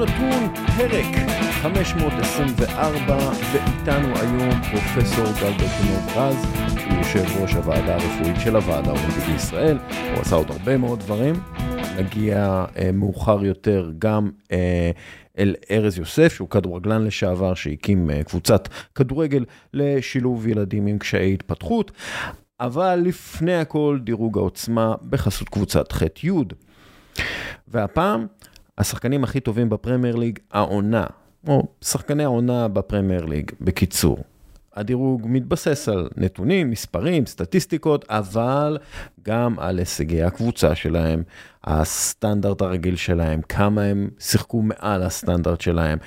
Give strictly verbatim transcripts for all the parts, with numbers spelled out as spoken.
נתון, פרק חמש מאות עשרים וארבע, ואיתנו היום פרופסור גל דובנוב-רז, שהוא יושב ראש הוועדה הרפואית של הוועדה הרפואית בישראל. הוא עשה עוד הרבה מאוד דברים. נגיע אה, מאוחר יותר גם אה, אל ארז יוסף, שהוא כדורגלן לשעבר שהקים אה, קבוצת כדורגל לשילוב ילדים עם קשיי התפתחות. אבל לפני הכל דירוג העוצמה בחסות קבוצת ח' י'. והפעם השחקנים הכי טובים בפרמייר ליג העונה, או שחקני העונה בפרמייר ליג, בקיצור. הדירוג מתבסס על נתונים, מספרים, סטטיסטיקות, אבל גם על הישגי הקבוצה שלהם, הסטנדרט הרגיל שלהם, כמה הם שיחקו מעל הסטנדרט שלהם,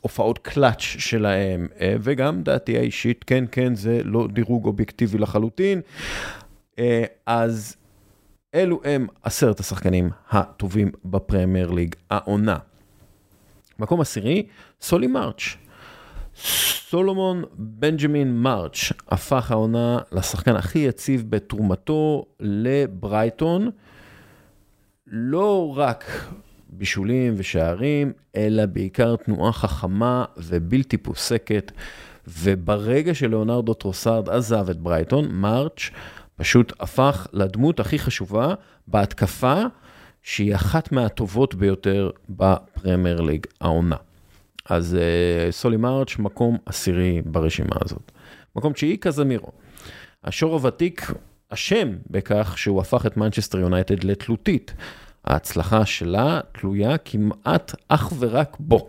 הופעות קלאץ' שלהם, וגם דעתי האישית, כן, כן, זה לא דירוג אובייקטיבי לחלוטין. אז אלו הם עשרת השחקנים הטובים בפרמייר ליג העונה. מקום עשירי, סולי מרץ'. סולומון בנג'מין מרץ' הפך העונה לשחקן הכי יציב בתרומתו לברייטון, לא רק בישולים ושערים, אלא בעיקר תנועה חכמה ובלתי פוסקת, וברגע שלאונרדו טרוסארד עזב את ברייטון, מרץ' פשוט הפך לדמות הכי חשובה בהתקפה, שהיא אחת מהטובות ביותר בפרמייר ליג העונה. אז סולי מרץ' מקום עשירי ברשימה הזאת. מקום תשיעי, קזמירו. השור הוותיק אשם בכך שהוא הפך את מנצ'סטר יונייטד לתלותית. ההצלחה שלה תלויה כמעט אך ורק בו.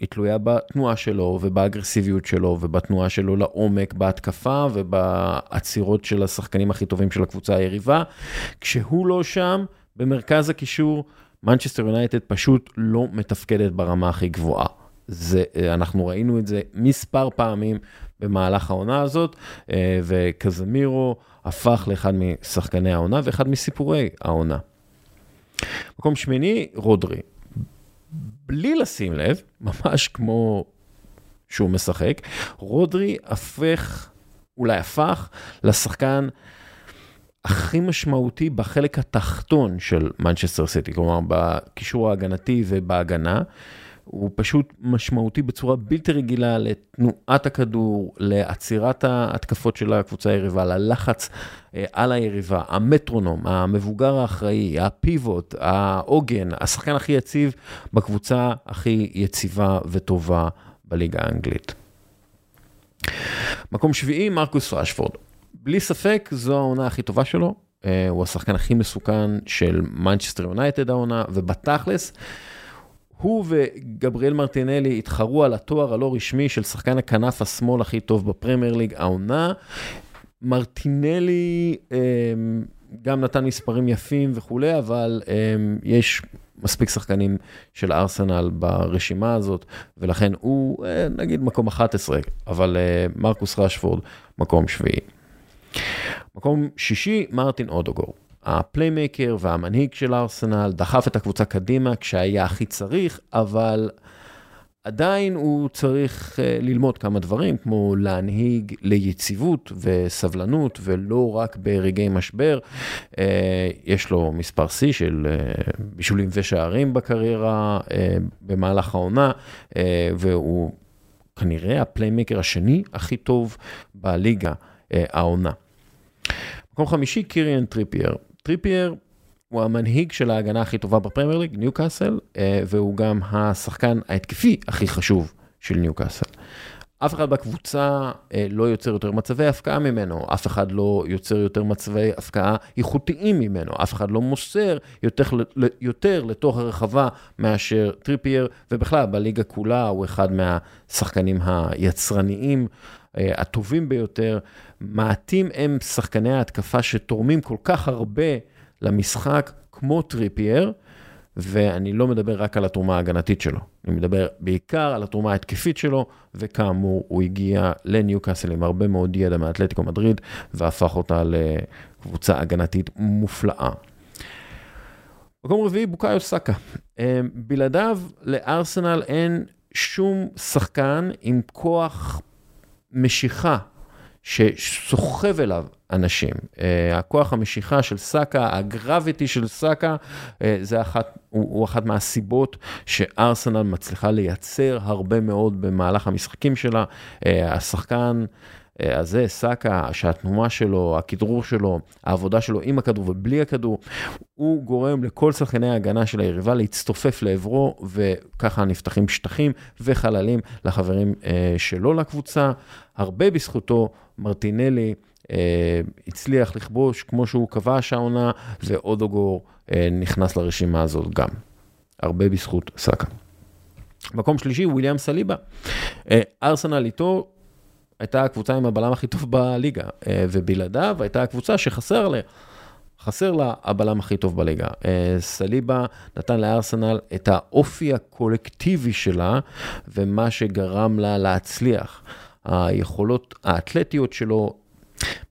היא תלויה בתנועה שלו ובאגרסיביות שלו ובתנועה שלו לעומק, בהתקפה ובעצירות של השחקנים הכי טובים של הקבוצה היריבה. כשהוא לא שם, במרכז הקישור, מנצ'סטר יונייטד פשוט לא מתפקדת ברמה הכי גבוהה. זה, אנחנו ראינו את זה מספר פעמים במהלך העונה הזאת, וקזמירו הפך לאחד משחקני העונה ואחד מסיפורי העונה. מקום שמיני, רודרי. בלי לשים לב, ממש כמו שהוא משחק, רודרי הפך, אולי הפך, לשחקן הכי משמעותי בחלק התחתון של מנצ'סטר סיטי, כלומר בקישור ההגנתי ובהגנה, הוא פשוט משמעותי בצורה בלתי רגילה לתנועת הכדור, לעצירת ההתקפות של הקבוצה היריבה, ללחץ על היריבה, המטרונום, המבוגר האחראי, הפיבוט, העוגן, השחקן הכי יציב בקבוצה הכי יציבה וטובה בליגה האנגלית. מקום שביעי, מרקוס רשפורד. בלי ספק זו העונה הכי טובה שלו, הוא השחקן הכי מסוכן של מנצ'סטר יונייטד העונה, ובתכלס, הוא וגבריאל מרטינלי התחרו על התואר הלא רשמי של שחקן הכנף השמאל הכי טוב בפרמייר ליג העונה. מרטינלי גם נתן מספרים יפים וכולי, אבל יש מספיק שחקנים של ארסנל ברשימה הזאת, ולכן הוא נגיד מקום אחת עשרה, אבל מרקוס רשפורד מקום שביעי. מקום שישי, מרטין אודוגור. הפליימקר והמנהיג של ארסנל דחף את הקבוצה קדימה כשהיה הכי צריך, אבל עדיין הוא צריך ללמוד כמה דברים, כמו להנהיג ליציבות וסבלנות, ולא רק ברגעי משבר. יש לו מספר סי של בישולים ושערים בקריירה במהלך העונה, והוא כנראה הפליימקר השני הכי טוב בליגה העונה. מקום חמישי, קיריאן טריפייר. טריפייר הוא המנהיג של ההגנה הכי טובה בפרמייר ליג, ניוקאסל, והוא גם השחקן ההתקפי הכי חשוב של ניוקאסל. אף אחד בקבוצה לא יוצר יותר מצבי הפקעה ממנו, אף אחד לא יוצר יותר מצבי הפקעה איכותיים ממנו, אף אחד לא מוסר יותר, יותר לתוך הרחבה מאשר טריפייר, ובכלל בליגה כולה הוא אחד מהשחקנים היצרניים הטובים ביותר. מעטים הם שחקני ההתקפה שתורמים כל כך הרבה למשחק כמו טריפייר, ואני לא מדבר רק על התרומה ההגנתית שלו, אני מדבר בעיקר על התרומה ההתקפית שלו, וכאמור הוא הגיע לניוקאסל עם הרבה מאוד ידע מאתלטיקו מדריד, והפך אותה לקבוצה הגנתית מופלאה. מקום רביעי, בוקאיו סאקה. בלעדיו לארסנל אין שום שחקן עם כוח משיכה שסוחב אליו אנשים. הכוח המשיכה של סאקה, הגרביטי של סאקה, זה אחת, הוא אחת מהסיבות שארסנל מצליחה לייצר הרבה מאוד במהלך המשחקים שלה. השחקן הזה, סאקה, שהתנומה שלו, הכדרור שלו, העבודה שלו עם הכדור ובלי הכדור, הוא גורם לכל שחקני ההגנה של היריבה להצטופף לעברו, וככה נפתחים שטחים וחללים לחברים שלו לקבוצה. הרבה בזכותו מרטינלי הצליח לכבוש כמו שהוא כבש העונה, ואודוגור נכנס לרשימה הזאת גם. הרבה בזכות סאקה. מקום שלישי, וויליאם סליבה. ארסנל איתו, הייתה הקבוצה עם הבלם הכי טוב בליגה, ובלעדיו הייתה הקבוצה שחסר לה, חסר לה הבלם הכי טוב בליגה. סליבה נתן לארסנל את האופי הקולקטיבי שלה, ומה שגרם לה להצליח. היכולות האתלטיות שלו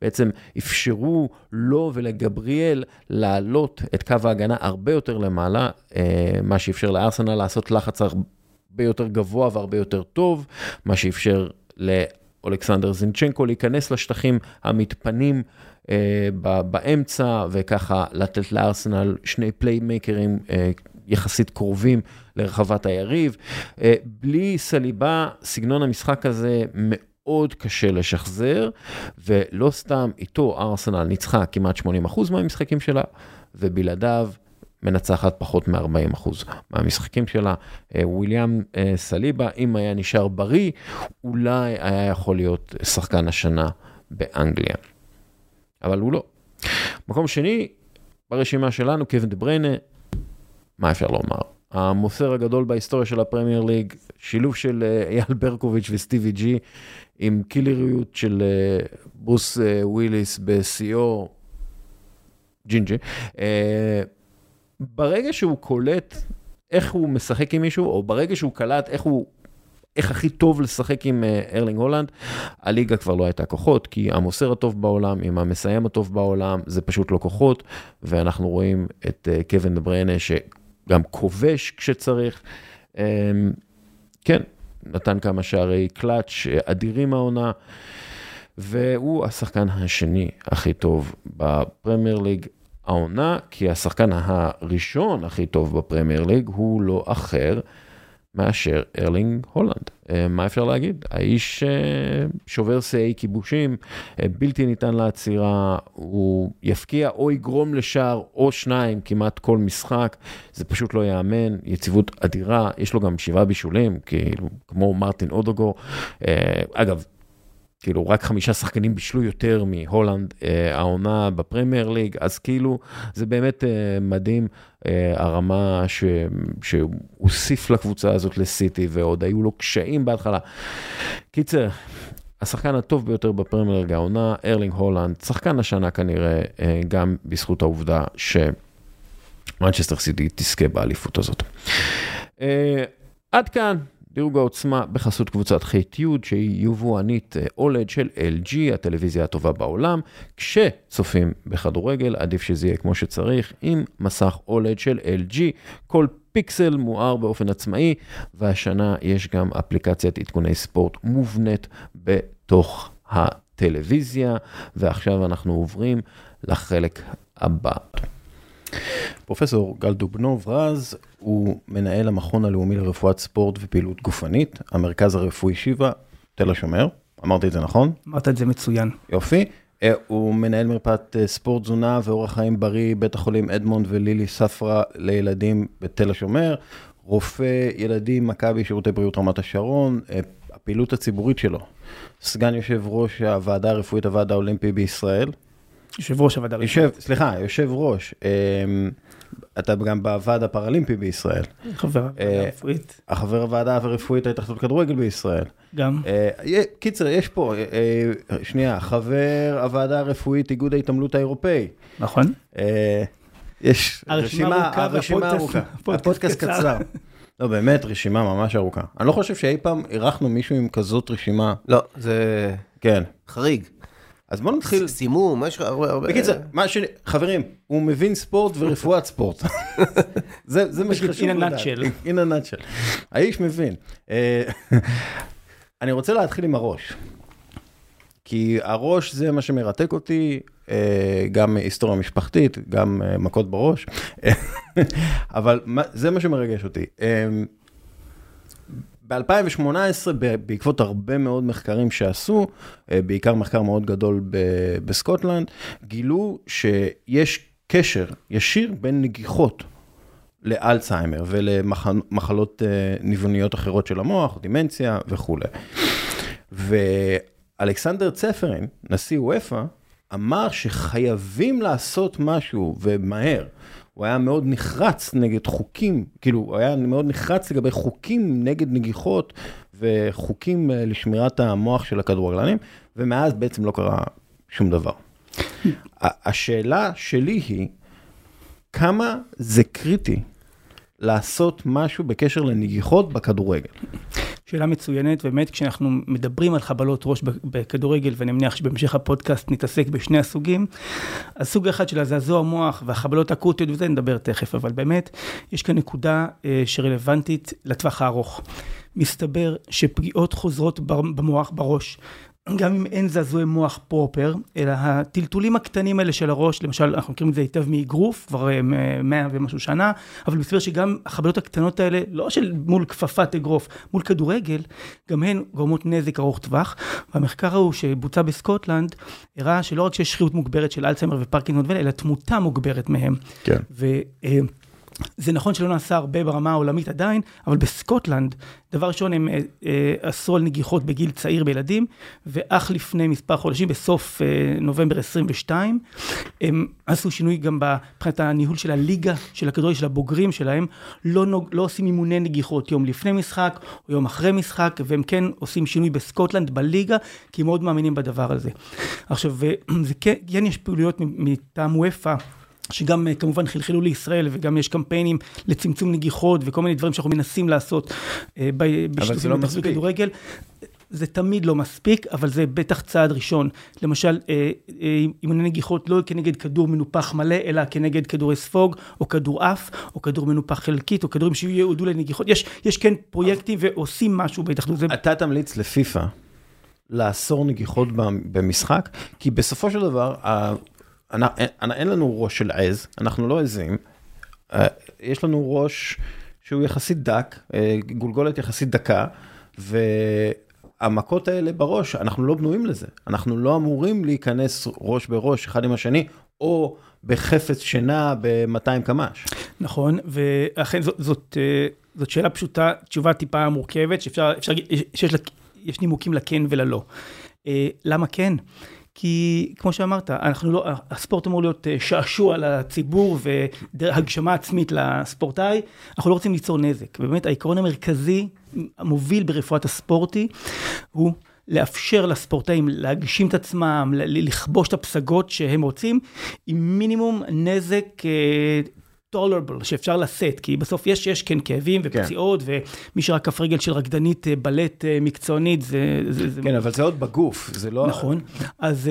בעצם אפשרו לו ולגבריאל לעלות את קו ההגנה הרבה יותר למעלה, מה שאפשר לארסנל לעשות לחץ הרבה יותר גבוה והרבה יותר טוב, מה שאפשר לארסנל, אלכסנדר זינצ'נקו להיכנס לשטחים המתפנים אה, באמצע, וככה לתת לארסנל שני פליימקרים אה, יחסית קרובים לרחבת היריב. אה, בלי סליבה, סגנון המשחק הזה מאוד קשה לשחזר, ולא סתם איתו ארסנל ניצחה כמעט שמונים אחוז מהמשחקים שלה, ובלעדיו מנצחת פחות מ-ארבעים אחוז מהמשחקים שלה. וויליאם סליבה, אם היה נשאר בריא, אולי היה יכול להיות שחקן השנה באנגליה. אבל הוא לא. מקום שני, ברשימה שלנו, קווין דה בריינה, מה אפשר לומר? המוסר הגדול בהיסטוריה של הפרמייר ליג, שילוב של אייל ברקוביץ' וסטיבי ג'י, עם קילריות של ברוס וויליס בסיור, ג'ינג'י, ברגע שהוא קולט איך הוא משחק עם מישהו, או ברגע שהוא קלט איך הוא, איך הכי טוב לשחק עם ארלינג הולנד, הליגה כבר לא הייתה כוחות, כי המוסר הטוב בעולם, עם המסיים הטוב בעולם, זה פשוט לא כוחות, ואנחנו רואים את קווין דה בריינה, שגם כובש כשצריך, כן, נתן כמה שערי קלאץ' אדירים העונה, והוא השחקן השני הכי טוב בפרמייר ליג, העונה, כי השחקן הראשון הכי טוב בפרמייר ליג הוא לא אחר מאשר ארלינג הולנד. מה אפשר להגיד? האיש שובר שיאי כיבושים, בלתי ניתן לעצירה, הוא יפקיע או יגרום לשער או שניים כמעט כל משחק, זה פשוט לא יאמן, יציבות אדירה, יש לו גם שבעה בישולים, כאילו, כמו מרטין אודוגור, אגב, כאילו רק חמישה שחקנים בישלו יותר מהולנד העונה בפרמייר ליג, אז כאילו זה באמת מדהים הרמה שהוסיף לקבוצה הזאת לסיטי, ועוד היו לו קשיים בהתחלה. קיצר, השחקן הטוב ביותר בפרמייר ליג העונה, ארלינג הולנד, שחקן השנה כנראה גם בזכות העובדה שמנצ'סטר סיטי תזכה באליפות הזאת. עד כאן. דירוג העוצמה בחסות קבוצת חייטיוד, שהיא יבואנית אולד של אל ג'י, הטלוויזיה הטובה בעולם. כשצופים בכדורגל, עדיף שזה יהיה כמו שצריך, עם מסך אולד של אל ג'י, כל פיקסל מואר באופן עצמאי, והשנה יש גם אפליקציית עדכוני ספורט מובנית בתוך הטלוויזיה, ועכשיו אנחנו עוברים לחלק הבא. פרופסור גל דובנוב-רז הוא מנהל המכון הלאומי לרפואת ספורט ופעילות גופנית, המרכז הרפואי שיבא, תל השומר, אמרתי את זה נכון? אמרת את זה מצוין. יופי, הוא מנהל מרפאת ספורט תזונה ואורח חיים בריא, בית החולים אדמונד ולילי ספרא לילדים בתל השומר, רופא ילדים מכבי שירותי בריאות רמת השרון, הפעילות הציבורית שלו, סגן יושב ראש הוועדה הרפואית הוועד האולימפי בישראל, יושב ראש הוועד האולימפי. סליחה, יושב ראש. אתה גם בוועד הפרלימפי בישראל. חבר הוועדה הרפואית. החבר הוועדה הרפואית ההתאחדות כדורגל בישראל. גם. קיצר, יש פה, שנייה, חבר הוועדה הרפואית איגוד ההתעמלות האירופאי. נכון. יש רשימה, הרשימה ארוכה. הפודקאסט קצר. לא, באמת, רשימה ממש ארוכה. אני לא חושב שאי פעם אירחנו מישהו עם כזאת רשימה. לא, זה... כן. חריג. אז בואו נתחיל... סימום, משהו הרבה הרבה... בקיצר, מה ש... חברים, הוא מבין ספורט ורפואת ספורט. זה מה שחשוב לדעת. הנה נאצ'ל. האיש מבין. אני רוצה להתחיל עם הראש. כי הראש זה מה שמרתק אותי, גם היסטוריה משפחתית, גם מכות בראש, אבל זה מה שמרגש אותי. ב-אלפיים שמונה עשרה, בעקבות הרבה מאוד מחקרים שעשו, בעיקר מחקר מאוד גדול בסקוטלנד, גילו שיש קשר ישיר בין נגיחות לאלצהיימר ולמחלות ניווניות אחרות של המוח, דימנציה וכו'. ואלכסנדר צפרין, נשיא וופא, אמר שחייבים לעשות משהו ומהר. הוא היה מאוד נחרץ נגד חוקים, כאילו הוא היה מאוד נחרץ לגבי חוקים נגד נגיחות וחוקים לשמירת המוח של הכדורגלנים, ומאז בעצם לא קרה שום דבר. השאלה שלי היא, כמה זה קריטי לעשות משהו בקשר לנגיחות בכדורגל? שאלה מצוינת, באמת כשאנחנו מדברים על חבלות ראש בכדורגל, ואני מניח שבמשך הפודקאסט נתעסק בשני הסוגים, אז סוג אחד של הזעזוע מוח והחבלות אקוטיות, וזה נדבר תכף, אבל באמת יש כאן נקודה שרלוונטית לטווח הארוך. מסתבר שפגיעות חוזרות במוח, בראש, גם אם אין זעזועי מוח פרופר, אלא הטלטולים הקטנים האלה של הראש, למשל, אנחנו מכירים את זה היטב מאגרוף, כבר מאה ומשהו שנה, אבל מסתבר שגם החבלות הקטנות האלה, לא של מול כפפת אגרוף, מול כדורגל, גם הן גורמות נזק ארוך טווח, והמחקר ההוא שבוצע בסקוטלנד, הראה שלא רק שיש שכיחות מוגברת של אלצהיימר ופרקינסון, אלא תמותה מוגברת מהם. כן. ו... זה נכון שלא נעשה הרבה ברמה העולמית עדיין, אבל בסקוטלנד, דבר ראשון, הם אסרו על נגיחות בגיל צעיר בילדים, ואך לפני מספר חודשים, בסוף נובמבר עשרים ושתיים, הם עשו שינוי גם בפרט הניהול של הליגה, של הכדורגל, של הבוגרים שלהם, לא, נוג, לא עושים אימוני נגיחות יום לפני משחק, או יום אחרי משחק, והם כן עושים שינוי בסקוטלנד, בליגה, כי מאוד מאמינים בדבר הזה. עכשיו, זה כן, יש פעילויות מטעם וופא, שגם כמובן חלחלו לישראל, וגם יש קמפיינים לצמצום נגיחות, וכל מיני דברים שאנחנו מנסים לעשות, אבל זה לא מספיק. כדורגל. זה תמיד לא מספיק, אבל זה בטח צעד ראשון. למשל, אימוני נגיחות לא כנגד כדור מנופח מלא, אלא כנגד כדורי ספוג, או כדור אף, או כדור מנופח חלקית, או כדורים שיועדו לנגיחות. יש, יש כן פרויקטים ועושים משהו בהתאחדות. אתה תמליץ לפיפ"א לאסור נגיחות במשחק, כי בסופו של דבר, אין לנו ראש של עז, אנחנו לא עזים, יש לנו ראש שהוא יחסית דק, גולגולת יחסית דקה, והמכות האלה בראש, אנחנו לא בנויים לזה, אנחנו לא אמורים להיכנס ראש בראש אחד עם השני, או בחפץ שינה ב-מאתיים קמ"ש. נכון, ואכן זאת, זאת, זאת שאלה פשוטה, תשובה טיפה מורכבת, שאפשר, אפשר, שיש לה, יש נימוקים לכן וללא. למה כן? כי כמו שאמרת, אנחנו לא, הספורט אמור להיות שעשוע לציבור והגשמה עצמית לספורטאי, אנחנו לא רוצים ליצור נזק. באמת העיקרון המרכזי, המוביל ברפואת הספורטי, הוא לאפשר לספורטאים להגשים את עצמם, לכבוש את הפסגות שהם רוצים, עם מינימום נזק tolerable, שאפשר לשאת, כי בסוף יש, יש כן כאבים ופציעות, כן. ומי שרק כף רגל של רקדנית, בלט מקצוענית, זה... זה, זה... כן, אבל זה עוד בגוף, זה לא... נכון, אז...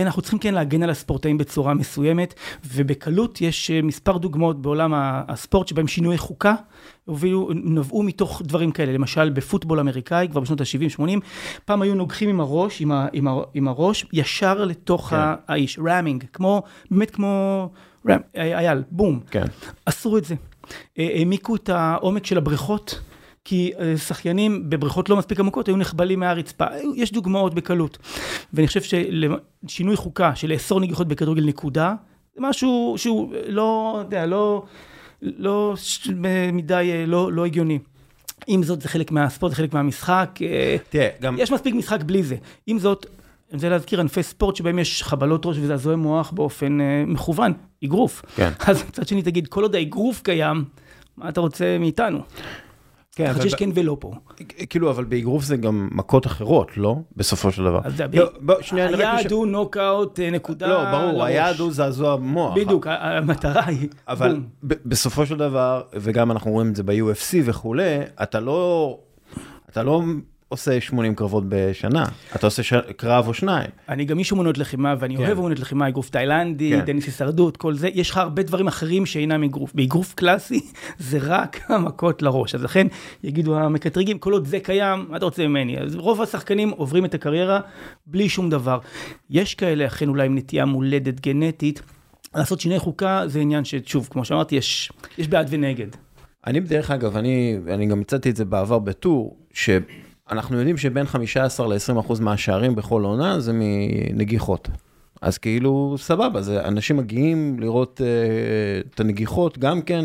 אנחנו צריכים כן להגן על הספורטאים בצורה מסוימת, ובקלות יש מספר דוגמאות בעולם הספורט, שבהם שינוי חוקה, ונבעו מתוך דברים כאלה, למשל בפוטבול אמריקאי, כבר בשנות ה-שבעים שמונים, פעם היו נוגחים עם הראש, עם, ה, עם, ה, עם הראש, ישר לתוך כן. האיש, רמינג, כמו, באמת כמו, רם, אייל, בום, כן. אסרו את זה, העמיקו את העומק של הבריכות, כי שחיינים בבריכות לא מספיק עמוקות, היו נחבלים מהרצפה. יש דוגמאות בקלות. ואני חושב ששינוי חוקה של לאסור נגיחות בכדורגל נקודה, זה משהו שהוא לא, יודע, לא, לא, מדי, לא, לא הגיוני. עם זאת, זה חלק מהספורט, זה חלק מהמשחק. תראה, גם... יש מספיק משחק בלי זה. עם זאת, אני רוצה להזכיר ענפי ספורט שבהם יש חבלות ראש וזעזועי מוח באופן מכוון, אגרוף. כן. אז קצת שני תגיד, כל עוד האגרוף קיים, מה אתה רוצה מאיתנו? כן, חושש כן ולא פה. כאילו, אבל באגרוף זה גם מכות אחרות, לא? בסופו של דבר. היעד הוא נוקאוט נקודה. לא, ברור, היעד הוא זעזוע מוח. בדיוק, המטרה היא. אבל בסופו של דבר, וגם אנחנו רואים את זה ב-יו אף סי וכו', אתה לא עושה שמונים קרבות בשנה. אתה עושה ש... קרב או שניים. אני גם איש אומנות לחימה, ואני כן. אוהב אומנות לחימה, אגרוף תאילנדי, כן. דניס הישרדות, כל זה. יש לך הרבה דברים אחרים שאינם אגרוף. באגרוף קלאסי זה רק המכות לראש. אז לכן יגידו המקטריגים, כל עוד זה קיים, מה אתה רוצה ממני? אז רוב השחקנים עוברים את הקריירה בלי שום דבר. יש כאלה, אכן אולי עם נטייה מולדת גנטית, לעשות שני חוקה זה עניין ששוב, כמו שאמרתי, יש, יש בעד ונגד. אני בדרך אגב, אני, אני גם מצאתי את זה בעבר בטור, שאנחנו יודעים שבין חמישה עשר עד עשרים אחוז מהשערים בכל עונה זה מנגיחות. אז כאילו סבבה, אז אנשים מגיעים לראות uh, את הנגיחות גם כן,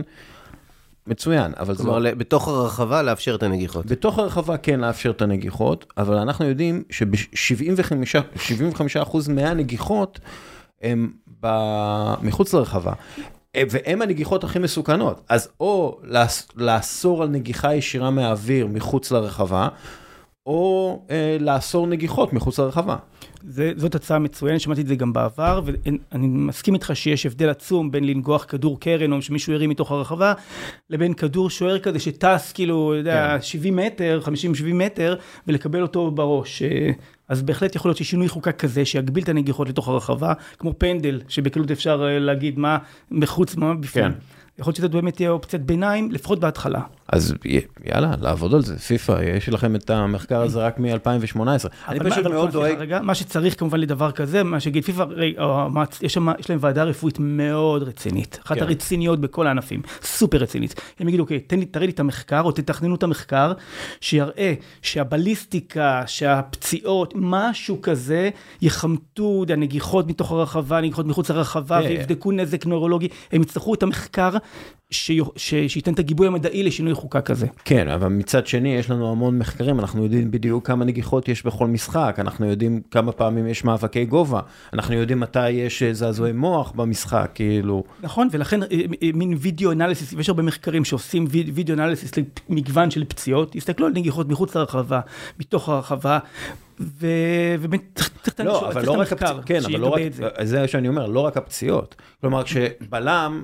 מצוין. אבל כלומר, זה... בתוך הרחבה לאפשר את הנגיחות. בתוך הרחבה כן לאפשר את הנגיחות, אבל אנחנו יודעים שב-שבעים וחמישה אחוז מהנגיחות הם מחוץ לרחבה. והם הנגיחות הכי מסוכנות. אז או לאסור על נגיחה ישירה מהאוויר מחוץ לרחבה, או לאסור נגיחות מחוץ לרחבה. זאת הצעה מצוינת, שמעתי את זה גם בעבר, ואני מסכים איתך שיש הבדל עצום בין לנגוח כדור קרן, או שמישהו ירים מתוך הרחבה, לבין כדור שוער כזה שטס כאילו שבעים מטר, חמישים שבעים מטר, ולקבל אותו בראש. אז בהחלט יכול להיות ששינוי חוקה כזה, שיגביל את הנגיחות לתוך הרחבה, כמו פנדל, שבקלות אפשר להגיד מה בחוץ, מה בפנים. כן. יכול להיות שזה באמת תהיה אופציית ביניים, לפחות בהתחלה. אז יאללה, לעבוד על זה, פיפה, יש לכם את המחקר הזה רק מ-אלפיים ושמונה עשרה. אני פשוט מאוד דואג. מה שצריך כמובן לדבר כזה, מה שגיד פיפה, יש להם ועדה רפואית מאוד רצינית, אחת הרציניות בכל הענפים, סופר רצינית. הם יגידו, אוקיי, תראה לי את המחקר, או תתכננו את המחקר, שיראה שהבליסטיקה, שהפציעות, משהו כזה, יחמתו הנגיחות מתוך הרחבה, נגיחות מחוץ הרחבה, ויבדקו נזק נוירולוגי. הם יצטרכו את המחקר שייתן את הגיבוי המדעי לשינוי חוקה כזה. כן, אבל מצד שני יש לנו המון מחקרים, אנחנו יודעים בדיוק כמה נגיחות יש בכל משחק, אנחנו יודעים כמה פעמים יש מאבקי גובה, אנחנו יודעים מתי יש זעזועי מוח במשחק, כאילו... נכון, ולכן מין וידאו אנליסיס, ויש הרבה מחקרים שעושים וידאו אנליסיס למגוון של פציעות, יסתכלו על נגיחות מחוץ לרחבה, מתוך הרחבה, ובאמת צריך את המחקר שיתבא את זה. זה שאני אומר, לא רק הפציעות. כלומר, כשבלם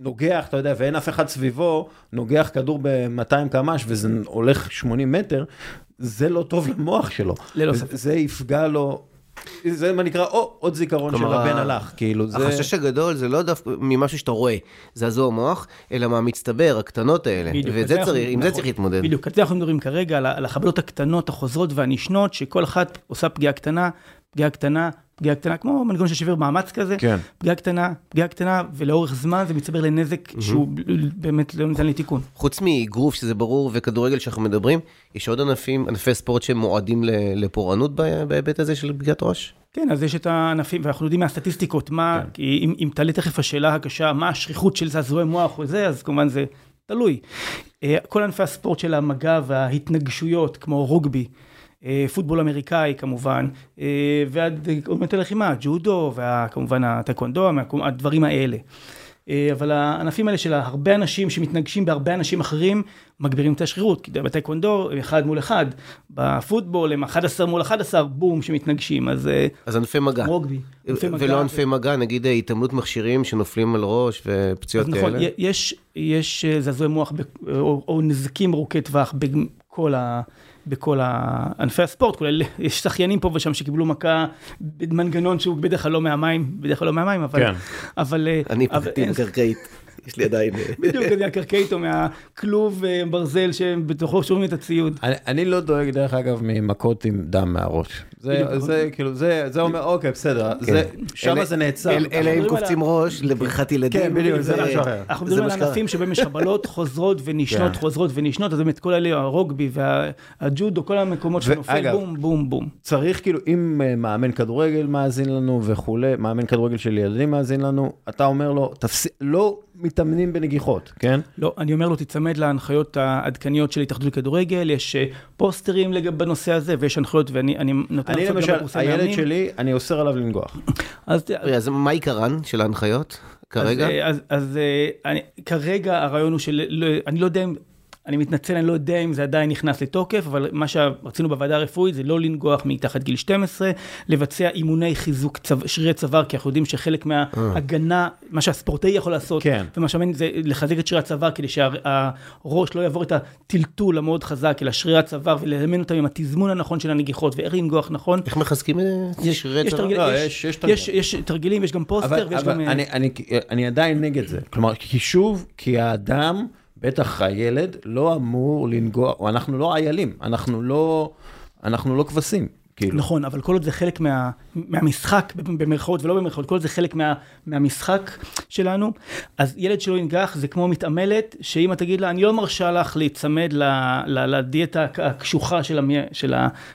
נוגח, אתה יודע, ואין אף אחד סביבו, נוגח כדור ב-מאתיים קילומטר לשעה, וזה הולך שמונים מטר, זה לא טוב למוח שלו. זה יפגע לו... זה מה נקרא, או עוד זיכרון של הבן הלך, כאילו זה... החשש הגדול זה לא דווקא ממשהו שאתה רואה, זה זעזוע מוח, אלא מה מצטבר, הקטנות האלה, וזה צריך, עם זה צריך להתמודד. בדיוק, כזה אנחנו מדברים כרגע על החבלות הקטנות, החוזרות והנשנות, שכל אחת עושה פגיעה קטנה, פגיעה קטנה, פגיעה קטנה, כמו מנגנון של שבר מאמץ כזה, פגיעה קטנה, פגיעה קטנה, ולאורך זמן זה מצטבר לנזק שהוא באמת לא ניתן לתיקון. חוץ מגרוף, שזה ברור, וכדורגל שאנחנו מדברים, יש עוד ענפים, ענפי ספורט שמועדים לפורענות בהיבט הזה של פגיעת ראש? כן, אז יש את הענפים, ואנחנו יודעים מהסטטיסטיקות, אם תעלה תכף השאלה הקשה, מה השכיחות של זעזועי מוח או זה, אז כמובן זה תלוי. כל ענפי הספורט של המגע וההתנגשויות, כמו רוגבי, פוטבול אמריקאי כמובן, ועד אומנות הלחימה, ג'ודו, וכמובן הטקוונדו, הדברים האלה. אבל הענפים האלה של הרבה אנשים שמתנגשים בהרבה אנשים אחרים, מגבירים את השכירות, כי בטקוונדו הם אחד מול אחד, בפוטבול הם אחד עשר מול אחד עשר, בום, שמתנגשים, אז... אז ענפי מגע. רוגבי. ולא ענפי מגע, נגיד התעמלות מכשירים שנופלים על ראש ופציעות כאלה. נכון, יש זעזועי מוח או נזקים ארוכי טווח בכל ה... בכל הענפי הספורט, כולל יש שחיינים פה ושם שקיבלו מכה במנגנון שהוא בדרך כלל לא מהמים, בדרך כלל לא מהמים, אבל... כן. אבל... אני פחדתי בקרקעית, יש לי עדיין... בדיוק, זה הקרקעית או מהכלוב ברזל שבתוכו שומעים את הציוד. אני לא דואג דרך אגב ממכות עם דם מהראש. זה כאילו, זה אומר, אוקיי, בסדר, שם זה נעצר. אלה אם קופצים ראש לבריכת ילדים. כן, בדיוק, זה מה שאחר. אנחנו מדברים על ענפים שבהם יש חבלות חוזרות ונשנות, חוזרות ונשנות, אז באמת כל אלה, הרוגבי והג'ודו, כל המקומות שנופל, בום, בום, בום. צריך כאילו, אם מאמן כדורגל מאזין לנו וכו', מאמן כדורגל של ילדים מאזין לנו, אתה אומר לו, לא מתאמנים בנגיחות, כן? לא, אני אומר לו, תצמד להנחיות העדכניות של התאחדות כדורגל, יש פוסטרים בנושא הזה, ויש הנחיות, ואני נותן אני למשל, הילד שלי, אני אוסר עליו לנגוח. אז מה העיקרן של ההנחיות כרגע? אז כרגע הרעיון הוא של, אני לא יודע אם, אני מתנצל, אני לא יודע אם זה עדיין נכנס לתוקף, אבל מה שרצינו בוועדה הרפואית זה לא לנגוח מתחת גיל שתים עשרה, לבצע אימוני חיזוק שרירי צוואר, כי אנחנו יודעים שחלק מההגנה, מה שהספורטאי יכול לעשות, ומה שאמן זה לחזק את שרירי הצוואר, כדי שהראש לא יעבור את הטלטול המאוד חזק, אלא שרירי הצוואר, ולאמן אותם עם התזמון הנכון של הנגיחות, ואיך לנגוח נכון. איך מחזקים את שרירי הצוואר? יש תרגילים, יש גם פוסטר, ויש גם... אני עדיין נגד זה. כלומר, כי שוב, כי האדם בטח הילד לא אמור לנגוע, או אנחנו לא איילים, אנחנו לא, אנחנו לא כבשים. כאילו. נכון, אבל כל עוד זה חלק מה, מהמשחק, במרכאות ולא במרכאות, כל עוד זה חלק מה, מהמשחק שלנו, אז ילד שלא ינגח זה כמו מתעמלת, שאמא תגיד לה, אני לא מרשה לך להצמד ל, ל, לדיאטה הקשוחה של, המי, של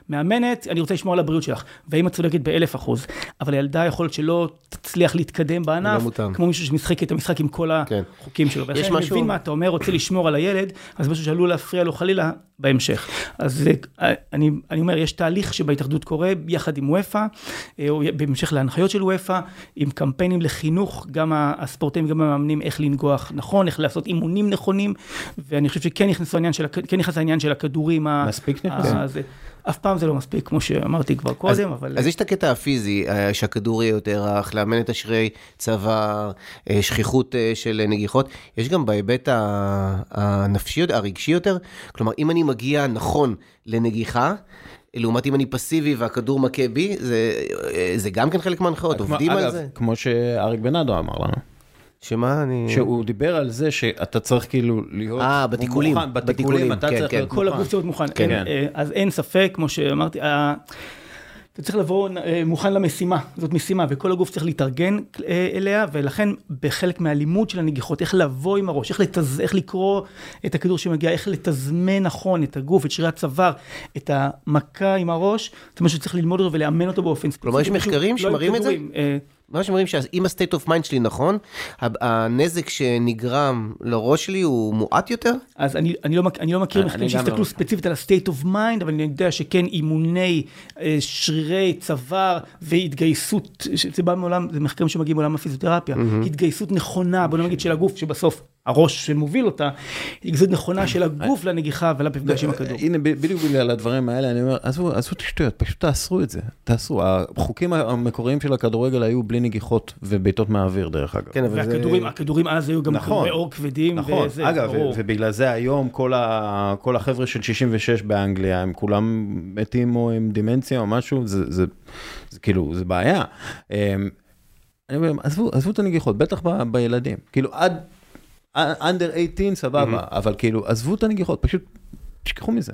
המאמנת, אני רוצה לשמור על הבריאות שלך, ואמא צודקת באלף אחוז, אבל הילדה יכול להיות שלא תצליח להתקדם בענף, לא כמו מישהו שמשחק את המשחק עם כל כן. החוקים שלו, ואחרי משהו... מבין מה אתה אומר, רוצה לשמור על הילד, אז משהו שעלול להפריע לו חלילה בהמשך. אז אני, אני אומר, יש תהליך שבהתאחדות קורה, יחד עם וופא, בהמשך להנחיות של וופא, עם קמפיינים לחינוך, גם הספורטאים, גם המאמנים, איך לנגוח נכון, איך לעשות אימונים נכונים, ואני חושב שכן נכנס העניין של, כן נכנס העניין של הכדורים. מספיק נכנס. אף פעם זה לא מספיק, כמו שאמרתי כבר קודם, אבל... אז יש את הקטע הפיזי, שהכדור יהיה יותר רך, לאמן את השרי צבא, שכיחות של נגיחות, יש גם בהיבט הנפשי, הרגשי יותר, כלומר, אם אני מגיע נכון לנגיחה, לעומת אם אני פסיבי והכדור מכה בי, זה גם כן חלק מהנחיות, עובדים על זה. אגב, כמו שאריק בנאדו אמר לנו. שמה אני... שהוא דיבר על זה שאתה צריך כאילו להיות... אה, בתיקולים. מוכן, בתיקולים, אתה כן, צריך כן, להיות כל מוכן. כל הגוף צריך מוכן. כן, אין, כן. אז אין ספק, כמו שאמרתי, ה... אתה צריך לבוא מוכן למשימה, זאת משימה, וכל הגוף צריך להתארגן אליה, ולכן בחלק מהלימוד של הנגיחות, איך לבוא עם הראש, איך, לתז... איך לקרוא את הכדור שמגיע, איך לתזמן נכון את הגוף, את שרירי הצוואר, את המכה עם הראש, זאת אומרת שצריך ללמוד אותו ולאמן אותו באופן ספציפי. כלומר, יש מחקרים שמראים את זה? מה שאומרים שאם הסטייט אוף מיינד שלי נכון, הנזק שנגרם לראש שלי הוא מועט יותר? אז אני, אני לא, אני לא מכיר מחקרים שהסתכלו ספציפית על הסטייט אוף מיינד, אבל אני יודע שכן אימוני שרירי צוואר והתגייסות, זה בא מעולם, זה מחקרים שמגיעים מעולם הפיזיותרפיה, התגייסות נכונה, בוא נגיד של הגוף, שבסוף הראש שמוביל אותה, התגייסות נכונה של הגוף לנגיחה ולפגש עם הכדור. הנה, בדיוק על הדברים האלה, אני אומר, עשו תשתיות, פשוט תאסרו את זה, תאסרו. החוקים המקוריים של הכדורגל היו בלי נגיחות ובעיטות מהאוויר, דרך אגב. כן, אבל והכדורים, זה... הכדורים אז היו גם נכון, מאור כבדים. נכון, וזה, אגב, ו- ובגלל זה היום כל, ה- כל החבר'ה של שישים ושש באנגליה, הם כולם מתים או עם דימנציה או משהו, זה, זה, זה, זה כאילו, זה בעיה. אני אומר, עזבו, עזבו את הנגיחות, בטח ב- בילדים. כאילו, עד under שמונה עשרה, סבבה, mm-hmm. אבל כאילו, עזבו את הנגיחות, פשוט... תשכחו מזה.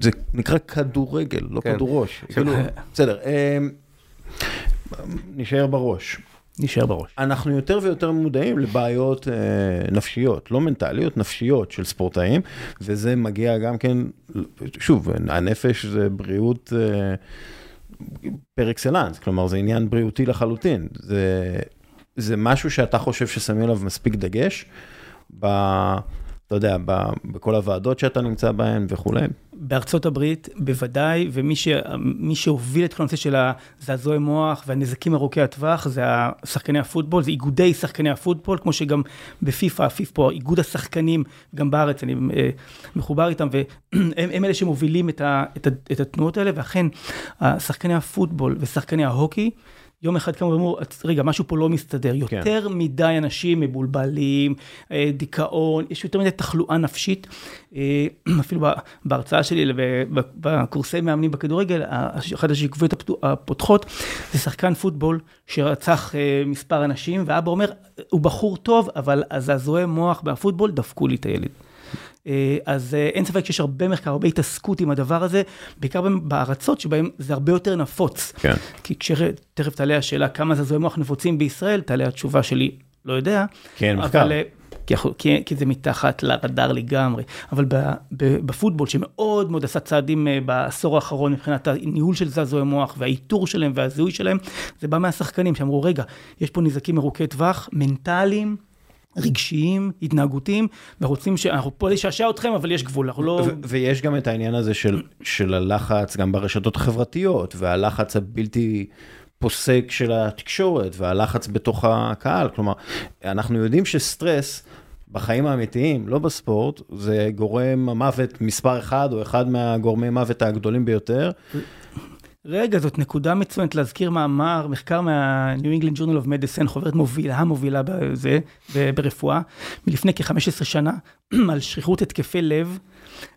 זה נקרא כדורגל, לא כן. כדוראש. כאילו, בסדר. נשאר בראש. נשאר בראש. אנחנו יותר ויותר מודעים לבעיות אה, נפשיות, לא מנטליות, נפשיות של ספורטאים, וזה מגיע גם כן, שוב, הנפש זה בריאות אה, פר אקסלנס, כלומר זה עניין בריאותי לחלוטין. זה, זה משהו שאתה חושב ששמים עליו מספיק דגש, ב... אתה יודע, בכל הוועדות שאתה נמצא בהן וכולי. בארצות הברית, בוודאי, ומי שהוביל את כל הנושא של הזעזועי מוח והנזקים ארוכי הטווח, זה שחקני הפוטבול, זה איגודי שחקני הפוטבול, כמו שגם בפיפה, פיפה, איגוד השחקנים, גם בארץ, אני מחובר איתם, והם אלה שמובילים את התנועות האלה, ואכן, שחקני הפוטבול ושחקני ההוקי, יום אחד כמה ואמרו, רגע, משהו פה לא מסתדר. יותר מדי אנשים מבולבלים, דיכאון, יש יותר מדי תחלואה נפשית. אפילו בהרצאה שלי, בקורסי מאמנים בכדורגל, אחת השקביות הפותחות, זה שחקן פוטבול שרצח מספר אנשים, ואבא אומר, הוא בחור טוב, אבל הזעזועי מוח בפוטבול דפקו לי את הילד. אז אין ספק שיש הרבה מחקר, הרבה התעסקות עם הדבר הזה, בעיקר בארצות שבהם זה הרבה יותר נפוץ. כן. כי כשתכף תעלה השאלה כמה זעזועי מוח נפוצים בישראל, תעלה התשובה שלי, לא יודע. כן, מחקר. אבל... כי, כי זה מתחת לרדאר לגמרי. אבל ב, ב, בפוטבול, שמאוד מאוד עשה צעדים בעשור האחרון, מבחינת הניהול של זעזועי מוח, והאיתור שלהם והזיהוי שלהם, זה בא מהשחקנים שאמרו, רגע, יש פה נזקים ארוכי טווח, מנטליים, רגשיים, התנהגותיים, ורוצים שאנחנו פה לשעשע אתכם, אבל יש גבול. ויש גם את העניין הזה של הלחץ, גם ברשתות החברתיות, והלחץ הבלתי פוסק של התקשורת, והלחץ בתוך הקהל. כלומר, אנחנו יודעים שסטרס בחיים האמיתיים, לא בספורט, זה גורם המוות מספר אחד, או אחד מהגורמי מוות הגדולים ביותר. רגע, זאת נקודה מצוינת להזכיר מאמר, מחקר מה New England Journal of Medicine, חוברת מובילה, המובילה בזה, ברפואה, מלפני כ-חמש עשרה שנה, על שכיחות התקפי לב,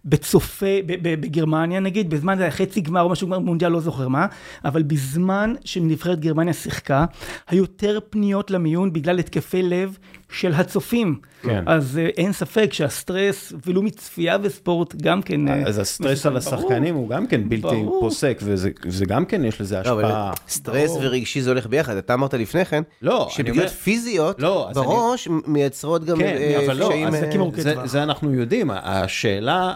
בצופה, בגרמניה נגיד, בזמן זה היה חצי גמר או משהו, מונדיאל לא זוכר מה, אבל בזמן שנבחרת גרמניה שיחקה, היו יותר פניות למיון בגלל התקפי לב של הצופים. כן. אז אין ספק שהסטרס, ולו מצפייה וספורט, גם כן... אז הסטרס על השחקנים הוא גם כן בלתי פוסק, וזה גם כן יש לזה השפעה. סטרס ורגשי זה הולך ביחד, אתה אמרת לפני כן, שבגלל פיזיות בראש מייצרות גם... כן, אבל לא, זה אנחנו יודעים, השאלה...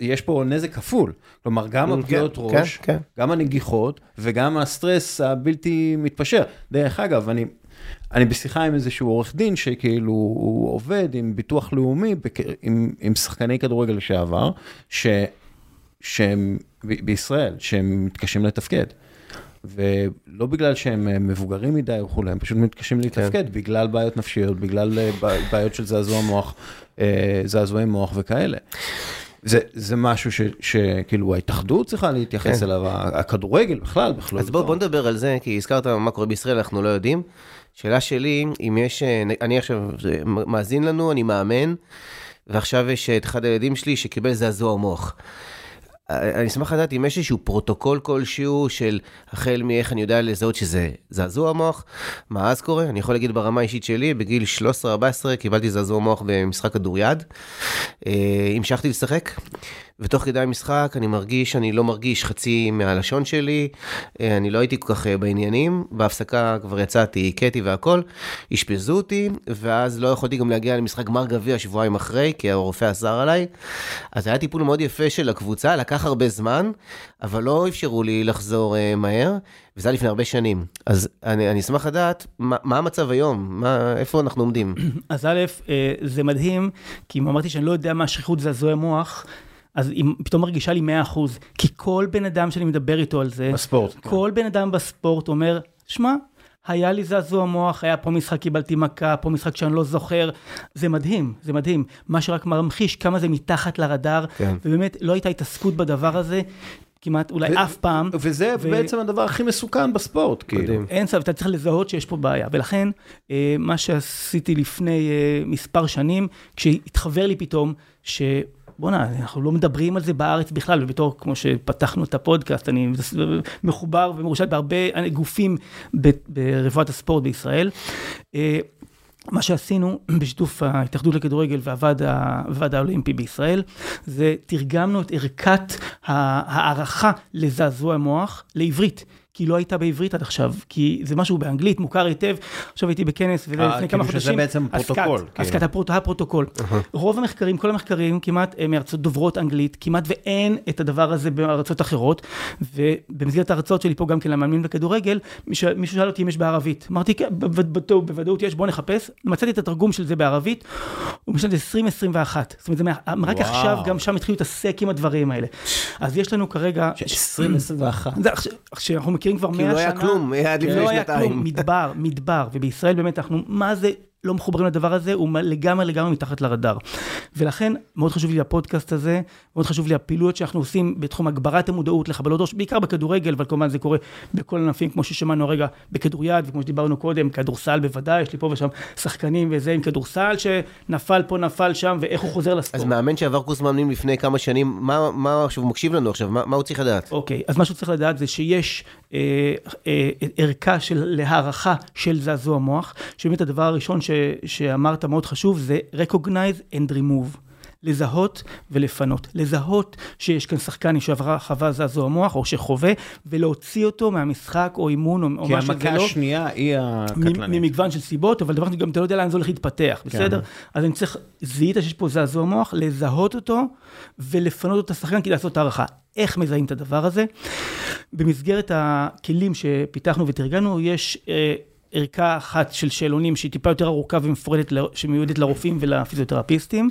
יש פה נזק כפול, כלומר גם הפגיעות ראש, גם הנגיחות וגם הסטרס הבלתי מתפשר. דרך אגב, אני אני בשיחה עם איזשהו עורך דין שכאילו הוא עובד עם ביטוח לאומי, עם עם שחקני כדורגל לשעבר ש שהם בישראל, שהם מתקשים לתפקד, ולא בגלל שהם מבוגרים מדי וכולי, הם פשוט מתקשים להתפקד בגלל בעיות נפשיות, בגלל בעיות של זעזוע מוח, זעזועי מוח וכאלה. זה, זה משהו ש, שכאילו ההתאחדות צריכה להתייחס אליו, הכדורגל בכלל, בכלל. אז בוא, בוא נדבר על זה, כי הזכרת מה קורה בישראל, אנחנו לא יודעים. שאלה שלי, אם יש, אני עכשיו מאזין לנו, אני מאמן, ועכשיו יש את אחד הילדים שלי שקיבל זעזוע מוח. אני שמח לדעת אם יש איזשהו פרוטוקול כלשהו של החל מאיך אני יודע לזהות שזה זעזוע מוח, מה אז קורה? אני יכול להגיד ברמה האישית שלי, בגיל שלוש עשרה ארבע עשרה קיבלתי זעזוע מוח במשחק כדוריד, המשכתי לשחק, ותוך כדי המשחק אני מרגיש, אני לא מרגיש חצי מהלשון שלי, אני לא הייתי כל כך בעניינים, בהפסקה כבר יצאתי, קטי והכל, השפזו אותי, ואז לא יכולתי גם להגיע למשחק גמר גביע שבועיים אחרי, כי הרופא עזר עליי, אז היה טיפול מאוד יפה של הקבוצה, לקח הרבה זמן, אבל לא אפשרו לי לחזור מהר, וזה לפני הרבה שנים. אז אני, אני אשמח לדעת, מה, מה המצב היום? מה, איפה אנחנו עומדים? אז א', זה מדהים, כי אם אמרתי שאני לא יודע מה שכיחות זעזועי מוח, אז היא פתאום מרגישה לי מאה אחוז, כי כל בן אדם שאני מדבר איתו על זה, בספורט, כל כן. בן אדם בספורט אומר, שמע, היה לי זעזוע מוח, היה פה משחק קיבלתי מכה, פה משחק שאני לא זוכר, זה מדהים, זה מדהים, מה שרק מרמחיש כמה זה מתחת לרדאר, כן. ובאמת לא הייתה התעסקות בדבר הזה, כמעט אולי ו- אף פעם. וזה ו- בעצם הדבר הכי מסוכן בספורט, כאילו. אין סב, אתה צריך לזהות שיש פה בעיה, ולכן אה, מה שעשיתי לפני אה, מספר שנים, כשהתחבר לי פתאום, ש... בוא נה, אנחנו לא מדברים על זה בארץ בכלל, ובתור כמו שפתחנו את הפודקאסט, אני מחובר ומרושל בהרבה גופים ברפואת הספורט בישראל. מה שעשינו בשיתוף ההתאחדות לכדורגל והוועד האולימפי בישראל, זה תרגמנו את ערכת הערכה לזעזוע המוח לעברית. כי לא הייתה בעברית עד עכשיו, כי זה משהו באנגלית, מוכר היטב, עכשיו הייתי בכנס, וזה לפני כמה חודשים, שזה בעצם פרוטוקול. עסקת הפרוטוקול. רוב המחקרים, כל המחקרים, כמעט מארצות דוברות אנגלית, כמעט ואין את הדבר הזה בארצות אחרות, ובמסגרת הארצות שלי פה גם כן למאמנים בכדורגל, מישהו שאל אותי אם יש בערבית. אמרתי, בוודאות יש, בוא נחפש, מצאתי את התרגום של זה בערבית, ומשנת עשרים עשרים ואחת. זאת אומרת, רק עכשיו גם שם התחילו להתעסק עם הדברים האלה. אז יש לנו כרגע... עשרים עשרים ואחת. כשאנחנו מכירים כבר מאה שנה. כי לא היה כלום, עד לפני שנתיים. לא היה כלום, מדבר, מדבר, ובישראל באמת אנחנו, מה זה, לא מחוברים לדבר הזה, הוא לגמרי לגמרי מתחת לרדאר. ולכן, מאוד חשוב לי הפודקאסט הזה, מאוד חשוב לי הפעילויות שאנחנו עושים בתחום הגברת המודעות לחבלות ראש, בעיקר בכדורגל, אבל כמובן זה קורה בכל ענפים, כמו ששמענו רגע, בכדוריד, וכמו שדיברנו קודם, כדורסל בוודאי, יש לי פה ושם שחקנים וזה עם כדורסל, שנפל פה, נפל שם, ואיך הוא חוזר לספורט. אז מאמן שעבר קורס מאמנים לפני כמה שנים, מה, מה, שהוא מקשיב לנו עכשיו, מה, מה הוא צריך לדעת? אוקיי, אז מה שהוא צריך לדעת זה שיש, אה, אה, ערכה של, להערכה של זעזוע מוח, שבאמת הדבר הראשון ש, שאמרת מאוד חשוב, זה recognize and remove. לזהות ולפנות. לזהות שיש כאן שחקני שעברה חווה זעזוע מוח, או שחווה, ולהוציא אותו מהמשחק, או אימון, או, או מה שזה לא. כי המכה השנייה היא הקטלנית. ממגוון של סיבות, אבל דבר שאני גם לא יודע לאן זה הולך להתפתח, כן. בסדר? אז אני צריך, זיהית שיש פה זעזוע מוח, לזהות אותו, ולפנות את השחקן, כי לעשות הערכה. איך מזהים את הדבר הזה? במסגרת הכלים שפיתחנו ותרגלנו, יש... ערכה אחת של שאלונים שהיא טיפה יותר ארוכה ומפורטת שמיועדת לרופאים ולפיזיותרפיסטים,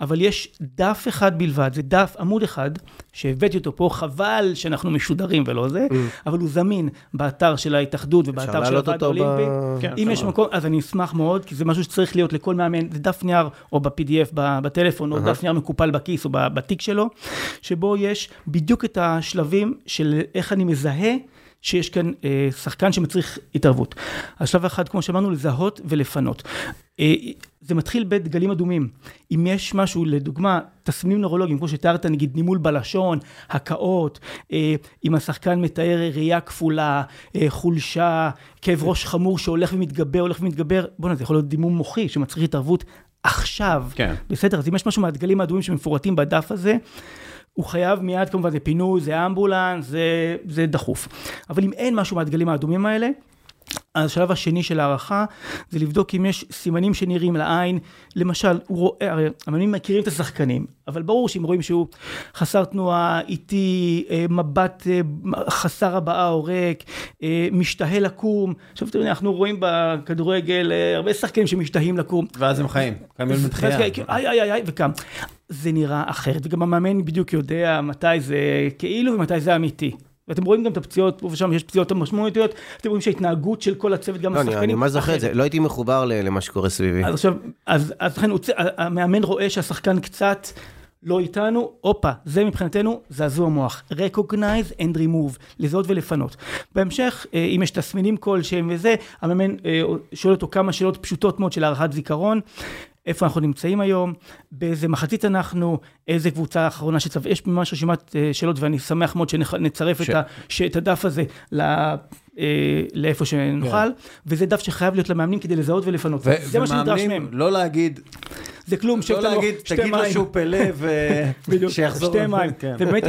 אבל יש דף אחד בלבד, זה דף עמוד אחד שהבאתי אותו פה, חבל שאנחנו משודרים ולא זה, אבל הוא זמין באתר של ההתאחדות ובאתר של הוועד האולימפי. אם יש מקום, אז אני אשמח מאוד, כי זה משהו שצריך להיות לכל מאמן, זה דף נייר או ב-פי די אף בטלפון, או דף נייר מקופל בכיס או בתיק שלו, שבו יש בדיוק את השלבים של איך אני מזהה שיש כאן אה, שחקן שמצריך התערבות. השלב האחד, כמו שאמרנו, לזהות ולפנות. אה, זה מתחיל בדגלים אדומים. אם יש משהו, לדוגמה, תסמינים נורולוגיים, כמו שתיארת, נגיד נימול בלשון, הקאות, אה, אם השחקן מתאר ראייה כפולה, אה, חולשה, כאב ראש חמור שהולך ומתגבר, הולך ומתגבר, בוא נזה, יכול להיות דימום מוחי שמצריך התערבות עכשיו. כן. בסדר, אז אם יש משהו מהדגלים האדומים שמפורטים בדף הזה, הוא חייב מיד, כמובן, זה פינוי, זה אמבולנס, זה, זה דחוף. אבל אם אין משהו מהדגלים האדומים האלה, אז השלב השני של הערכה, זה לבדוק אם יש סימנים שנראים לעין. למשל, הוא רואה, הרי המאמנים מכירים את השחקנים, אבל ברור שהם רואים שהוא חסר תנועה, איטי, מבט חסר הבעה או ריק, משתהה לקום. עכשיו, אנחנו רואים בכדורגל הרבה שחקנים שמשתהים לקום. ואז הם חיים, קמים מתחייה. איי, איי, איי, וקם. זה נראה אחרת, וגם המאמן בדיוק יודע מתי זה כאילו ומתי זה אמיתי. ואתם רואים גם את הפציעות, ושם יש פציעות משמעותיות, אתם רואים שההתנהגות של כל הצוות, גם השחקנים... לא, אני מה זוכר את זה, לא הייתי מחובר למה שקורה סביבי. אז עכשיו, אז לכן המאמן רואה שהשחקן קצת לא איתנו, אופה, זה מבחינתנו, זעזוע מוח. Recognize and remove, לזהות ולפנות. בהמשך, אם יש תסמינים כלשהם וזה, המאמן שואל אותו כמה שאלות פשוטות מאוד של הערכת זיכרון, איפה אנחנו נמצאים היום, באיזה מחצית אנחנו, איזה קבוצה האחרונה שצו... יש ממש רשימת שאלות, ואני שמח מאוד שנצרף ש... את, ה... את הדף הזה ל... לאיפה שנוכל, yeah. וזה דף שחייב להיות למאמנים כדי לזהות ולפנות. ו- זה מה שנדרש מהם. לא להגיד... זה כלום, לא להגיד, תגיד לו שהוא פלא ושיחזור. שתי מים. ובאמת,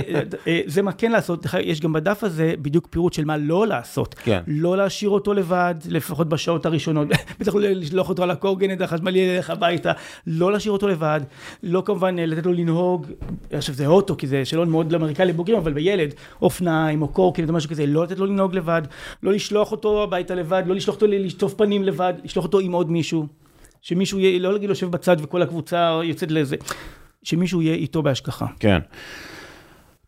זה מה כן לעשות, יש גם בדף הזה בדיוק פירוט של מה לא לעשות. לא להשאיר אותו לבד, לפחות בשעות הראשונות, בטח לשלוח אותו על הקורגנת, החשמלי לך הביתה, לא להשאיר אותו לבד, לא כמובן לתת לו לנהוג, עכשיו זה אוטו, כי זה שאלון מאוד למריקה לבוגרים, אבל בילד, אופניים או קורגנת או משהו כזה, לא לתת לו לנהוג לבד, לא לשלוח אותו הביתה לבד, לא לשלוח אותו לשטוף פנים לבד, לשלוח אותו עם עוד מישהו. שמישהו יהיה, לא להגיד יושב בצד וכל הקבוצה יוצאת לזה, שמישהו יהיה איתו בהשכחה. כן.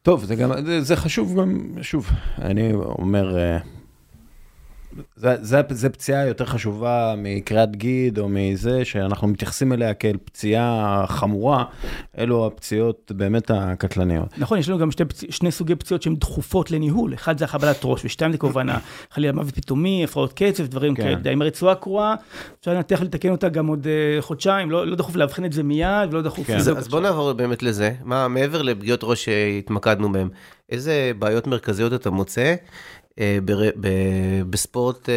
טוב, זה גם, זה, זה חשוב גם, שוב, אני אומר, זה, זה, זה פציעה יותר חשובה מקריאת גיד או מזה שאנחנו מתייחסים אליה כאל פציעה חמורה, אלו הפציעות באמת הקטלניות. נכון, יש לנו גם שתי, שני סוגי פציעות שהן דחופות לניהול, אחד זה החבלת ראש, ושתיים זה כוונה, חלילה מוות פתאומי, הפרעות קצב, דברים כן. כאלה. עם הרצועה קרועה, אפשר לנתח לתקן אותה גם עוד חודשיים, לא, לא דחוף להבחין את זה מיד, ולא דחוף. כן. אז, אז בוא נעבור באמת לזה, מה מעבר לפגיעות ראש שהתמקדנו בהם, איזה בעיות מרכזיות אתה מוצא? בספורט,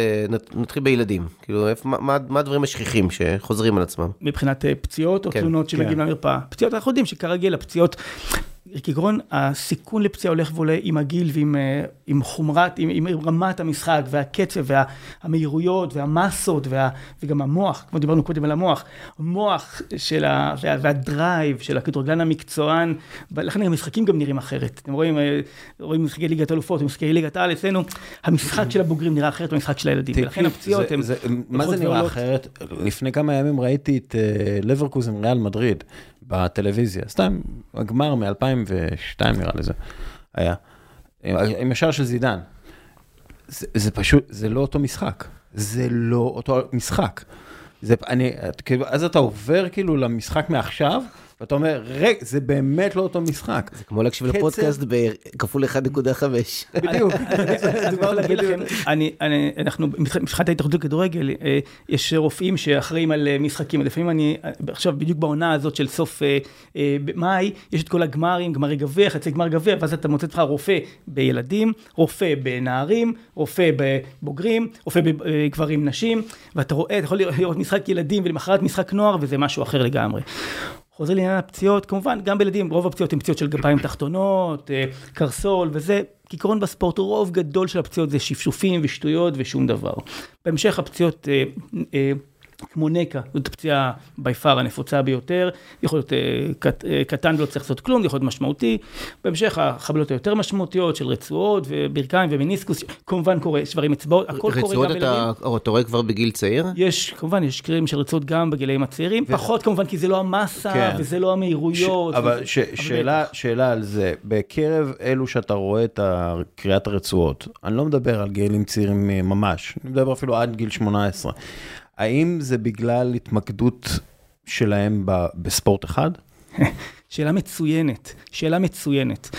נתחיל בילדים, כאילו, מה הדברים השכיחים שחוזרים על עצמם? מבחינת פציעות או תלונות שמגיעים למרפאה? פציעות, אנחנו יודעים שכרגיל הפציעות, כגרון, הסיכון לפציעה הולך ועולה עם הגיל ועם חומרת, עם רמת המשחק והקצב והמהירויות והמסות וגם המוח, כמו דיברנו קודם על המוח, המוח והדרייב של הכדורגלן המקצוען, ולכן המשחקים גם נראים אחרת. אתם רואים, רואים משחקי ליגת אלופות, משחקי ליגת העל, אצלנו, המשחק של הבוגרים נראה אחרת מהמשחק של הילדים, ולכן הפציעות הן... מה זה נראה אחרת? לפני כמה ימים ראיתי את לברקוזן ריאל מדריד בטלוויזיה, סתם הגמר מ-אלפיים ושתיים נראה לזה, היה, עם השאר של זידן, זה, זה פשוט, זה לא אותו משחק, זה לא אותו משחק, זה, אני, אז אתה עובר כאילו למשחק מעכשיו, ואתה אומר, רגע, זה באמת לא אותו משחק. זה כמו להקשיב לפודקאסט בכפול אחת נקודה חמש. בדיוק. אני יכול להגיד לכם, אנחנו, משחקת ההתאחדות כדורגל, יש רופאים שאחראים על משחקים, לפעמים אני, עכשיו בדיוק בעונה הזאת של סוף מאי, יש את כל הגמרים, גמרי גביע, חצי גמר גביע, ואז אתה מוצא לך רופא בילדים, רופא בנערים, רופא בבוגרים, רופא בגברים נשים, ואתה רואה, אתה יכול לראות משחק ילדים ולמחרת משחק נוער, וזה משהו אחר לגמרי. חוזר לעניין הפציעות, כמובן, גם בילדים, רוב הפציעות הן פציעות של גפיים תחתונות, קרסול וזה, כעיקרון בספורט, רוב גדול של הפציעות זה שפשופים ושטויות ושום דבר. בהמשך הפציעות כמו נקה, זאת פציעה ביפר הנפוצה ביותר, יכול להיות קט, קטן ולא צריך לעשות כלום, יכול להיות משמעותי, בהמשך החבלות היותר משמעותיות של רצועות וברכיים ומיניסקוס, כמובן קורה, שברים אצבעות, הכל קורה גם בילדים. רצועות אתה, אתה רואה כבר בגיל צעיר? יש, כמובן, יש קרים של רצועות גם בגילאים הצעירים, ו... פחות כמובן, כי זה לא המסה, כן. וזה לא המהירויות. ש... אבל, ש... אבל שאלה, שאלה על זה, בקרב אלו שאתה רואה את קריאת הרצועות, אני לא מדבר על גילאים צעירים ממש, אני מדבר אפילו עד גיל שמונה עשרה, האם זה בגלל התמקדות שלהם בספורט אחד? שאלה מצוינת, שאלה מצוינת.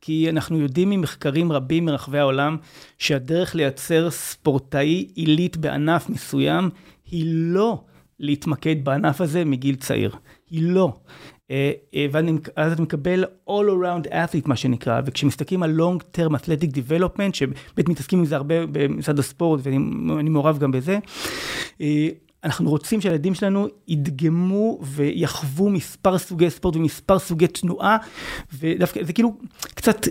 כי אנחנו יודעים ממחקרים רבים מרחבי העולם, שהדרך לייצר ספורטאי עילית בענף מסוים, היא לא להתמקד בענף הזה מגיל צעיר. היא לא. ואז אתה מקבל all around athlete, מה שנקרא, וכשמסתכלים על long term athletic development, שבאמת מתעסקים עם זה הרבה במשרד הספורט, ואני מעורב גם בזה, אנחנו רוצים שהילדים שלנו ידגמו ויחוו מספר סוגי ספורט ומספר סוגי תנועה, ודווקא זה כאילו קצת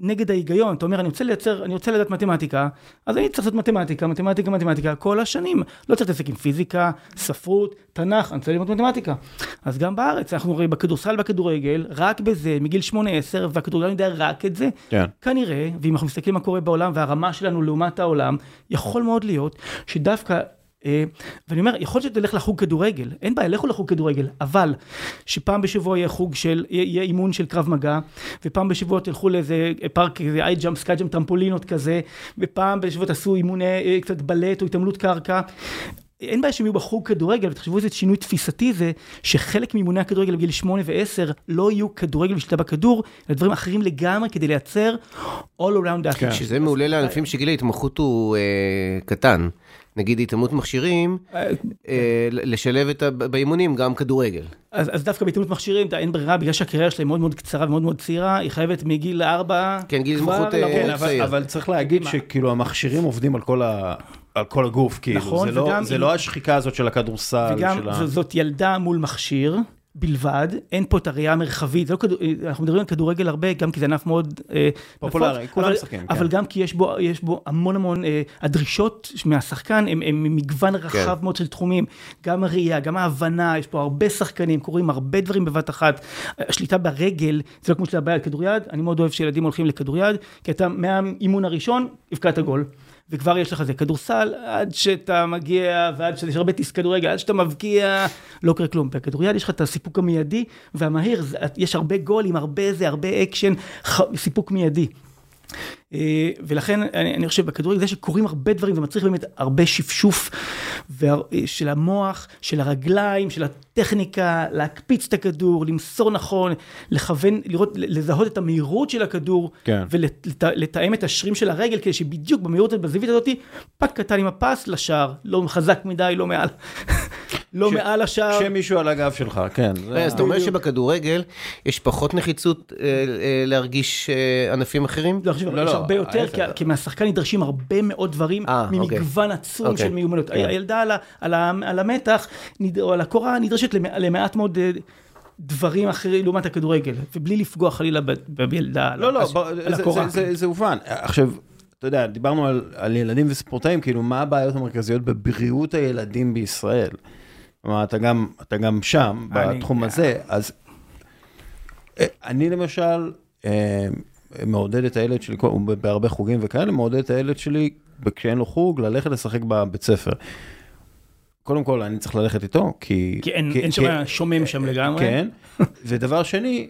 נגד ההיגיון, אתה אומר, אני רוצה לייצר, אני רוצה לדעת מתמטיקה, אז אני צריך לעשות מתמטיקה, מתמטיקה, מתמטיקה, כל השנים, לא צריך לעסק עם פיזיקה, ספרות, תנ"ך, אני רוצה ללמוד מתמטיקה. אז גם בארץ, אנחנו רואים בכדורסל ובכדורגל, רק בזה, מגיל שמונה עשרה, והכדורגל יודע רק את זה, כנראה, ואם אנחנו מסתכלים מה קורה בעולם, והרמה שלנו לעומת העולם, יכול מאוד להיות שדווקא ואני אומר, יכול להיות שתלך לחוג כדורגל, אין בעיה, לכו לחוג כדורגל, אבל שפעם בשבוע יהיה חוג של, יהיה אימון של קרב מגע, ופעם בשבוע תלכו לאיזה פארק, איזה איי ג'אמפ, סקאי ג'אמפ, טרמפולינות כזה, ופעם בשבוע תעשו אימון קצת בלט או התעמלות קרקע, אין בעיה שהם יהיו בחוג כדורגל, ותחשבו איזה שינוי תפיסתי זה, שחלק מאימוני הכדורגל בגיל שמונה ועשר, לא יהיו כדורגל ושליטה בכדור, לדברים אחרים לגמרי, כדי לייצר all around that. שזה מעולה לענפים שגיל ההתמחות הוא קטן. נגיד התאמות מכשירים, לשלב באימונים גם כדורגל. אז דווקא בהתאמות מכשירים, אין ברירה, בגלל שהקריירה שלהם מאוד מאוד קצרה ומאוד מאוד צעירה, היא חייבת מגיל ארבע. כן, גיל התמחות צעיר. אבל צריך להגיד שכאילו המכשירים עובדים על כל ה... על כל הגוף, כאילו, זה לא, זה לא השחיקה הזאת של הכדורסל, וגם זאת ילדה מול מכשיר, בלבד, אין פה את הראייה המרחבית, אנחנו מדברים על כדורגל הרבה, גם כי זה ענף מאוד פופולרי, כולם משחקים, אבל גם כי יש בו המון המון, הדרישות מהשחקן, הם מגוון רחב מאוד של תחומים, גם הראייה, גם ההבנה, יש פה הרבה שחקנים, קוראים הרבה דברים בבת אחת, השליטה ברגל, זה לא כמו שלה בעיה על כדוריד, אני מאוד אוהב שילדים הולכים לכדוריד, כי אתה מהאימון הראשון, הבקעת הגול. וכבר יש לך זה כדורסל, עד שאתה מגיע, ועד שיש הרבה תיס כדורגל, עד שאתה מבקיע, לא קרה כלום. בכדוריד יש לך את הסיפוק המיידי, והמהיר, יש הרבה גולים, הרבה זה, הרבה אקשן, סיפוק מיידי. ולכן אני חושב בכדורגל זה שקורים הרבה דברים, זה מצריך באמת הרבה שפשוף של המוח, של הרגליים, של הטכניקה, להקפיץ את הכדור, למסור נכון, לכוון, לראות, לזהות את המהירות של הכדור, ולתאם את השרים של הרגל, כדי שבדיוק במהירות בזווית הזאת, פק קטן עם הפס לשער, לא חזק מדי, לא מעל... לא מעל השאר. כשמישהו על הגב שלך, כן. אז אתה אומר שבכדורגל יש פחות נחיצות להרגיש ענפים אחרים? לא, יש הרבה יותר, כי מהשחקן נדרשים הרבה מאוד דברים ממגוון עצום של מיומנות. הילדה על המתח, או על הקורה, נדרשת למעט מאוד דברים אחרים לעומת הכדורגל, ובלי לפגוע חלילה בילדה על הקורה. זה הובן. עכשיו, אתה יודע, דיברנו על ילדים וספורטאים, כאילו מה הבעיות המרכזיות בבריאות הילדים בישראל? אתה גם, אתה גם שם, בתחום הזה, אז אני למשל מעודד את הילד שלי, בהרבה חוגים וכאלה, מעודד את הילד שלי, כשאין לו חוג, ללכת לשחק בבית ספר. קודם כל, אני צריך ללכת איתו, כי... כי אין שומעים שם לגמרי. כן, ודבר שני,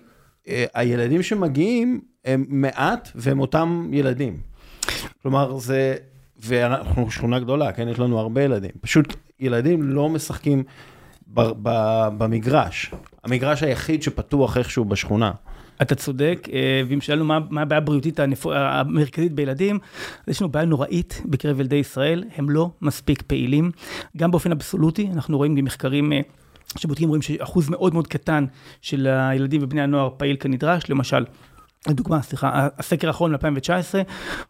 הילדים שמגיעים הם מעט, והם אותם ילדים. כלומר, זה... ואנחנו שכונה גדולה, כן? יש לנו הרבה ילדים. פשוט ילדים לא משחקים ב- ב- במגרש. המגרש היחיד שפתוח איכשהו בשכונה. אתה צודק, ואם שאלנו מה, מה הבעיה הבריאותית המרכזית בילדים, יש לנו בעיה נוראית בקרב ילדי ישראל, הם לא מספיק פעילים. גם באופן אבסולוטי, אנחנו רואים במחקרים... שבודקים רואים שאחוז מאוד מאוד קטן של הילדים ובני הנוער פעיל כנדרש, למשל... לדוגמה, סליחה, הסקר האחרון ב-אלפיים תשע עשרה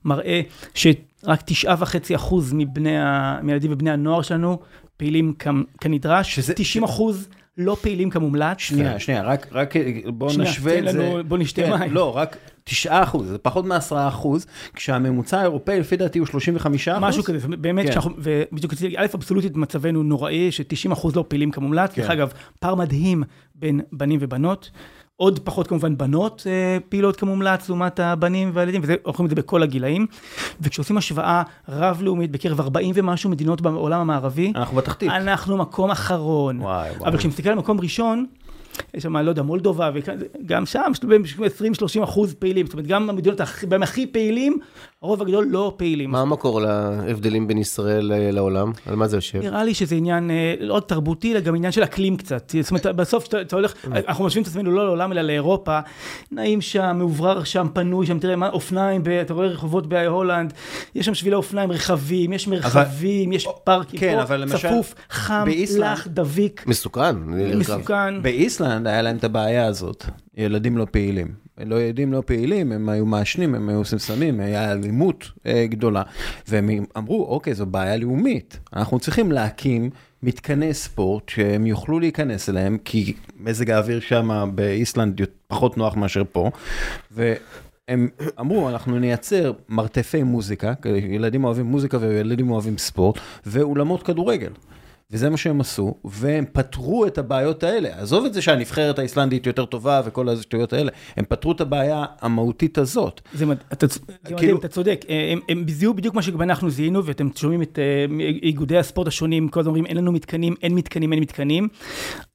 מראה שרק תשעה וחצי אחוז מבני, מילדים ובני הנוער שלנו פעילים כנדרש, תשעים אחוז לא פעילים כמומלץ. שנייה, שנייה, רק, רק בוא נשווה את זה. בוא נשתה מים. לא, רק תשעה אחוז, זה פחות מעשרה אחוז, כשהממוצע האירופאי לפי דעתי הוא שלושים וחמישה אחוז. משהו כזה, באמת, ובדיוק רציתי להגיד, א', אבסולוטית מצבנו נוראי, ש-תשעים אחוז לא פעילים כמומלץ, דרך אגב, פער מדהים בין בנים ובנות, עוד פחות כמובן בנות פעילות כמומלץ, לעומת הבנים והילדים, ואוכלים את זה בכל הגילאים, וכשעושים השוואה רב-לאומית בקרב ארבעים ומשהו מדינות בעולם המערבי, אנחנו בתחתית. אנחנו מקום אחרון. וואי, וואי. אבל כשמסתכל על מקום ראשון, יש שם, לא יודע, מולדובה, וגם שם, עשרים שלושים אחוז פעילים, זאת אומרת, גם המדינות בהם הכי פעילים, הרוב הגדול לא פעילים. מה המקור להבדלים בין ישראל לעולם? על מה זה יושב? נראה לי שזה עניין לא תרבותי, אלא גם עניין של אקלים קצת. זאת אומרת, בסוף שאתה הולך, אנחנו משווים את עצמנו לא לעולם, אלא לאירופה, נעים שם, מעוברר שם, פנוי שם, תראה, אופניים, אתה רואה רחובות בהולנד, יש שם שבילי אופניים רחבים, יש מרחבים, יש פארקים, צפוף, חם, לח, דביק. מסוכן. מסוכן. באיסלנד היה להם את הבעיה הזאת. ילדים לא פעילים. לא ילדים לא פעילים, הם היו מאשנים, הם היו עושים סמים, היה אלימות גדולה. והם אמרו, אוקיי, זו בעיה לאומית. אנחנו צריכים להקים מתקני ספורט שהם יוכלו להיכנס אליהם, כי מזג האוויר שם באיסלנד פחות נוח מאשר פה. והם אמרו, אנחנו נייצר מרתפי מוזיקה, כי ילדים אוהבים מוזיקה וילדים אוהבים ספורט, ואולמות כדורגל. וזה מה שהם עשו, והם פתרו את הבעיות האלה. עזוב את זה שהנבחרת האיסלנדית יותר טובה, וכל השטויות האלה. הם פתרו את הבעיה המהותית הזאת. זה מדהים, אתה צודק. הם זיהו בדיוק מה שאנחנו זיהינו, ואתם שומעים את איגודי הספורט השונים, כל הזמן אומרים, אין לנו מתקנים, אין מתקנים, אין מתקנים.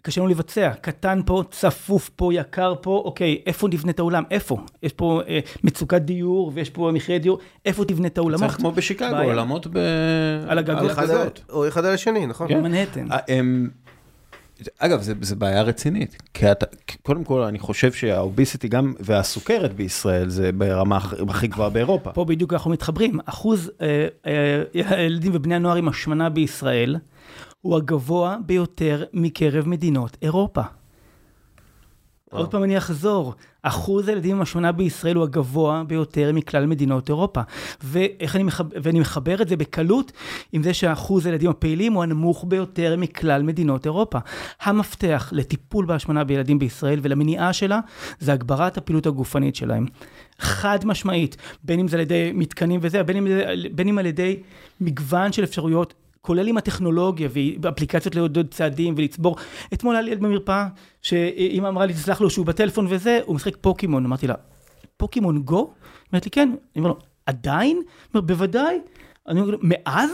קשה לנו לבצע. קטן פה, צפוף פה, יקר פה, אוקיי, איפה נבנה את העולם? איפה? יש פה מצוקת דיור, ויש פה מחירי דיור. איפה תבנה את העולמות? כמו בשיקגו, עולמות על הגגות. או אחד על השני, נכון? מנהטן. אגב, זה, זה בעיה רצינית, כי אתה, קודם כל אני חושב שהאוביסיטי גם, והסוכרת בישראל זה ברמה הכי גבוהה באירופה. פה בדיוק אנחנו מתחברים, אחוז אה, אה, ילדים ובני הנוער עם השמנה בישראל, הוא הגבוה ביותר מקרב מדינות אירופה. וואו. עוד פעם אני אחזור, אחוז הילדים עם השמנה בישראל הוא הגבוה ביותר מכלל מדינות אירופה. ואיך אני מחבר, ואני מחבר את זה בקלות עם זה שאחוז הילדים הפעילים הוא הנמוך ביותר מכלל מדינות אירופה. המפתח לטיפול בהשמנה בילדים בישראל ולמניעה שלה זה הגברת הפעילות הגופנית שלהם. חד משמעית, בין אם זה על ידי מתקנים וזה, בין אם, בין אם על ידי מגוון של אפשרויות, כולל עם הטכנולוגיה ואפליקציות לעודד צעדים ולצבור. אתמול היה לי במרפאה, שאמא אמרה לי, תסלח לו שהוא בטלפון וזה, הוא משחק פוקימון. אמרתי לה, פוקימון גו? אמרתי לי, כן. אני אומר לו, עדיין? אמרתי, בוודאי. אני אומר לו, מאז?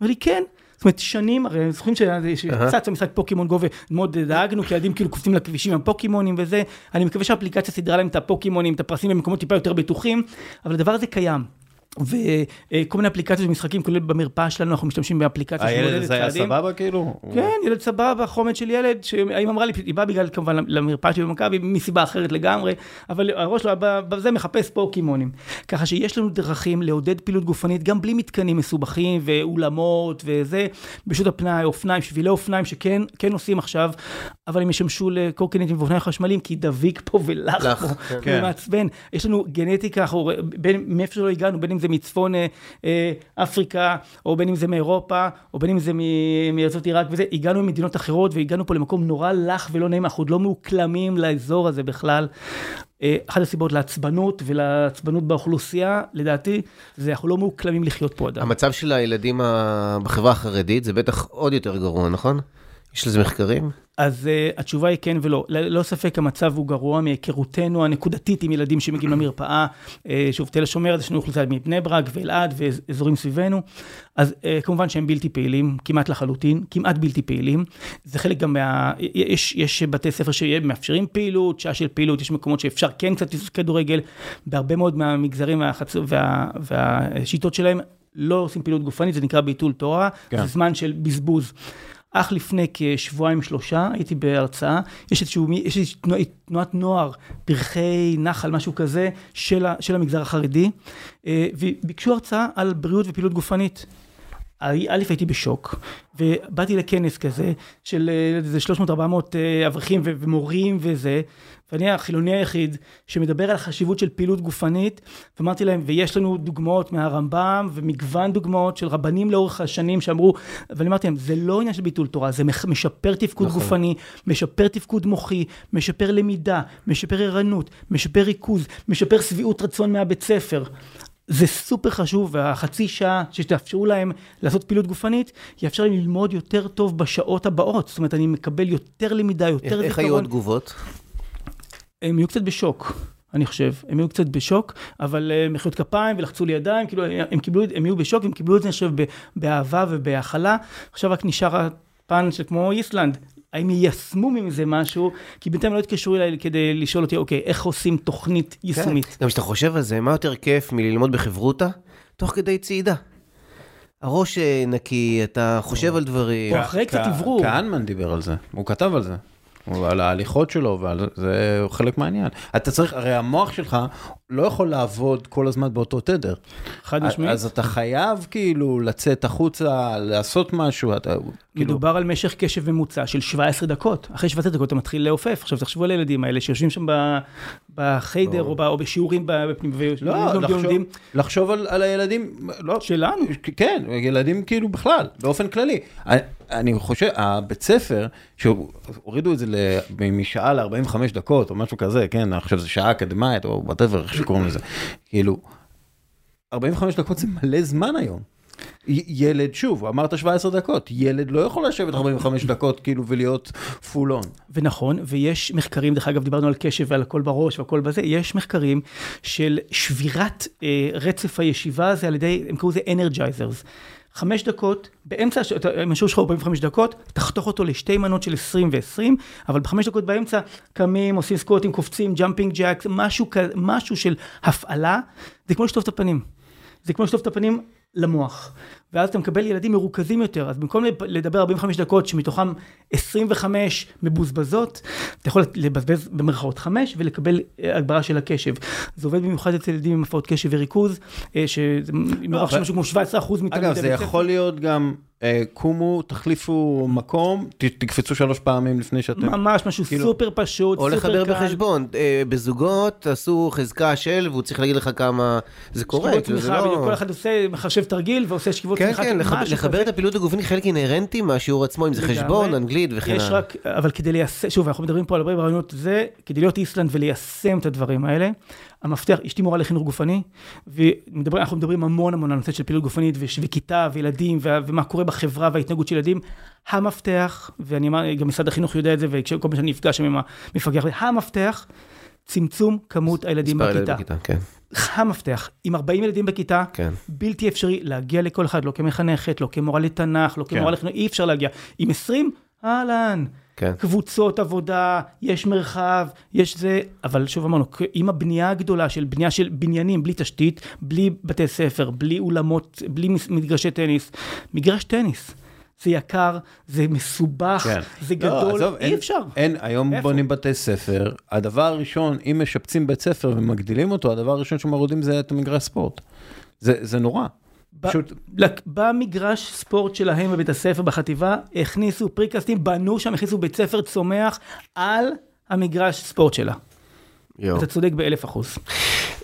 אמרתי לי, כן. זאת אומרת, שנים, הרי זוכרים שצץ המשחק פוקימון גו, ומאוד דאגנו, כי ילדים כאילו קופצים לכבישים עם פוקימונים וזה. אני מקווה שהאפליקציה סידרה להם את הפוקימונים, את הפרסים במקומות טיפה יותר בטוחים, אבל הדבר הזה קיים. וכל מיני אפליקציות ומשחקים, כולל במרפאה שלנו, אנחנו משתמשים באפליקציה. הילד זה היה סבבה כאילו? כן, ילד סבבה, חומד של ילד, שהאם אמרה לי, היא באה בגלל כמובן למרפאה שלי במכבי, מסיבה אחרת לגמרי, אבל הראש שלה בזה מחפש פוקימונים. ככה שיש לנו דרכים לעודד פעילות גופנית, גם בלי מתקנים מסובכים ואולמות וזה, פשוט הפנאי, אופניים, שבילי אופניים שכן עושים עכשיו, אבל הם ישמשו לקורקינטים ואופניים חשמליים, כי דביק פה ולח פה, ומעצבן. יש לנו גנטיקה, מאיפה שלא הגענו, בין אם זה מצפון אפריקה, או בין אם זה מאירופה, או בין אם זה מארצות עיראק וזה, הגענו ממדינות אחרות, והגענו פה למקום נורא לח ולא נעים, אנחנו עוד לא מאוקלמים לאזור הזה בכלל. אחת הסיבות לעצבנות ולעצבנות באוכלוסייה, לדעתי, זה אנחנו לא מאוקלמים לחיות פה עדיין. המצב של הילדים בחברה החרדית זה בטח עוד יותר גרוע, נכון? יש לזה מחקרים? אז uh, התשובה היא כן ולא. לא ספק המצב הוא גרוע מהיכרותנו הנקודתית עם ילדים שמגיעים למרפאה, uh, שוב תל השומר, זה שנו אוכלוסייה מבני ברק ואלעד ואזורים סביבנו. אז uh, כמובן שהם בלתי פעילים, כמעט לחלוטין, כמעט בלתי פעילים. זה חלק גם מה... יש, יש בתי ספר שמאפשרים פעילות, שעה של פעילות, יש מקומות שאפשר כן קצת כדורגל, בהרבה מאוד מהמגזרים והחצ... וה... והשיטות שלהם לא עושים פעילות גופנית, זה נקרא ביטול תורה, כן. זה זמן של בזבוז. אך לפני כשבועיים שלושה, הייתי בהרצאה, יש איזושהי תנועת נוער, פרחי נחל, משהו כזה, של המגזר החרדי, וביקשו הרצאה על בריאות ופעילות גופנית. א' הייתי בשוק, ובאתי לכנס כזה, של שלוש מאות ארבע מאות אברכים ומורים וזה, ואני החילוני היחיד, שמדבר על חשיבות של פעילות גופנית, ואמרתי להם, ויש לנו דוגמאות מהרמב"ם, ומגוון דוגמאות של רבנים לאורך השנים, שאמרו, אבל אמרתי להם, זה לא עניין של ביטול תורה, זה משפר תפקוד גופני, משפר תפקוד מוחי, משפר למידה, משפר ערנות, משפר ריכוז, משפר סביעות רצון מהבית ספר. זה סופר חשוב, והחצי שעה שתאפשרו להם לעשות פעילות גופנית, יאפשר להם ללמוד יותר טוב בשעות הבאות. זאת אומרת, אני מקבל יותר למידה, יותר זיכרון. איך היו התגובות? הם היו קצת בשוק, אני חושב. הם היו קצת בשוק, אבל הם מחיאות כפיים ולחצו לי ידיים, כאילו, הם קיבלו, הם היו בשוק, הם קיבלו את זה, אני חושב, באהבה ובהאכלה. עכשיו רק נשאר הפן של כמו איסלנד. האם יישמו מזה משהו? כי בינתיים לא התקשרו אליי כדי לשאול אותי, אוקיי, איך עושים תוכנית יישומית? גם שאתה חושב על זה, מה יותר כיף מללמוד בחברותה, תוך כדי צעידה? הראש נקי, אתה חושב על דברים. או אחרי קצת עברו. כהנמן דיבר על זה, הוא כתב על זה. על ההליכות שלו, וזה חלק מהעניין. אתה צריך, הרי המוח שלך לא יכול לעבוד כל הזמן באותו תדר. חד משמעית. אז אתה חייב כאילו לצאת החוצה, לעשות משהו. אתה, כאילו... מדובר על משך קשב ומוצע של שבע עשרה דקות. אחרי שבע עשרה דקות אתה מתחיל להופף. עכשיו תחשבו על הילדים האלה שיושבים שם בחיידר, לא. או בשיעורים בפנים. לא, לא לחשוב, לומדים... לחשוב על, על הילדים. לא, שלנו. כן, ילדים כאילו בכלל, באופן כללי. אני חושב, הבית ספר, שהורידו את זה משעה ל-ארבעים וחמש דקות, או משהו כזה, כן, עכשיו זה שעה אקדמית, או whatever, איך שקוראים לזה, כאילו, ארבעים וחמש דקות זה מלא זמן היום. ילד, שוב, אמרת שבע עשרה דקות, ילד לא יכול לשבת ארבעים וחמש דקות, כאילו, ולהיות פולון. ונכון, ויש מחקרים, דרך אגב, דיברנו על קשב ועל הכל בראש והכל בזה, יש מחקרים של שבירת רצף הישיבה, זה על ידי, הם קראו זה energizers, חמש דקות, באמצע, משהו שלך הוא ארבעים וחמש דקות, תחתוך אותו לשתי מנות של עשרים ועשרים, אבל בחמש דקות באמצע, קמים, עושים סקוטים, קופצים, ג'אמפינג ג'אקס, משהו, משהו של הפעלה, זה כמו לשטוף את הפנים. זה כמו לשטוף את הפנים למוח. ואז אתה מקבל ילדים מרוכזים יותר, אז במקום לדבר ארבעים וחמש דקות, שמתוכם עשרים וחמש מבוזבזות, אתה יכול לבזבז במרכאות חמש, ולקבל הגברה של הקשב. זה עובד במיוחד אצל ילדים עם הפרעות קשב וריכוז, שמרח של משהו כמו שבע עשרה אחוז מתלמידי. אגב, זה יכול להיות גם, קומו, תחליפו מקום, תקפצו שלוש פעמים לפני שאתם... ממש, משהו סופר פשוט, או לחבר בחשבון, בזוגות, עשו חזקה של, והוא צריך להגיד לך כמה זה קורה. כל אחד עושה, מחשב תרגיל, ועושה שכיבות כן, כן, לחבר את הפעילות הגופנית חלק אינהרנטי מהשיעור עצמו, אם זה חשבון, אנגלית וכן הלאה. יש רק, אבל כדי ליישם, שוב, אנחנו מדברים פה על הרבה רעיונות זה, כדי להיות איסלנד וליישם את הדברים האלה, המפתח, אשתי מורה לחינוך גופני, ואנחנו מדברים המון המון על נושא של פעילות גופנית, וכיתה וילדים, ומה קורה בחברה וההתנהגות של ילדים, המפתח, ואני אמר, גם משרד החינוך יודע את זה, וכל מה שאני נפגש עם המפגח, המפתח, צמצום כמות הילדים בכיתה. המפתח, עם ארבעים ילדים בכיתה, בלתי אפשרי להגיע לכל אחד, לא כמחנכת, לא כמורה לתנ"ך, לא כמורה לחינוך, אי אפשר להגיע. עם עשרים, אהלן, קבוצות עבודה, יש מרחב, יש זה, אבל שוב אמרנו, עם הבנייה הגדולה של בנייה של בניינים, בלי תשתית, בלי בתי ספר, בלי אולמות, בלי מגרשי טניס, מגרש טניס. זה יקר, זה מסובך, כן. זה גדול, לא, אי אין, אפשר. אין, היום איפה? בונים בתי ספר, הדבר הראשון, אם משפצים בית ספר ומגדילים אותו, הדבר הראשון שמרודים זה את מגרש ספורט. זה, זה נורא. ב- פשוט... במגרש ספורט שלהם בבית הספר, בחטיבה, הכניסו פריקסטים, בנו שם, הכניסו בית ספר צומח על המגרש ספורט שלה. יו. אתה צודק באלף אחוז.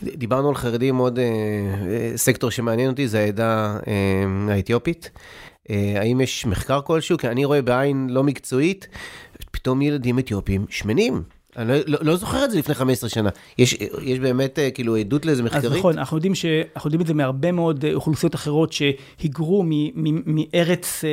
דיברנו על חרדים, עוד אה, אה, סקטור שמעניין אותי, זה העדה אה, האתיופית. האם יש מחקר כלשהו? כי אני רואה בעין לא מקצועית, פתאום ילדים אתיופים שמנים. אני לא, לא זוכר את זה לפני חמש עשרה שנה. יש, יש באמת כאילו עדות לאיזה מחקרית? אז נכון, אנחנו יודעים, ש, אנחנו יודעים את זה מהרבה מאוד אוכלוסיות אחרות שהיגרו מ, מ, מארץ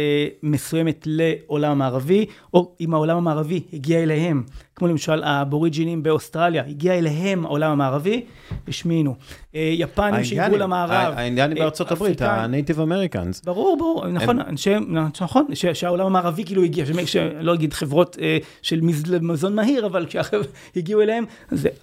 מסוימת לעולם המערבי, או אם העולם המערבי הגיע אליהם. כמו למשל האבוריג'ינים באוסטרליה, הגיע אליהם העולם המערבי, השמינו. יפנים שהגיעו למערב. האינדיאנים בארצות הברית, הנייטיב אמריקאנס. ברור, ברור, נכון, נכון, שהעולם המערבי כאילו הגיע, לא אגיד חברות של מזון מהיר, אבל כשהגיעו אליהם,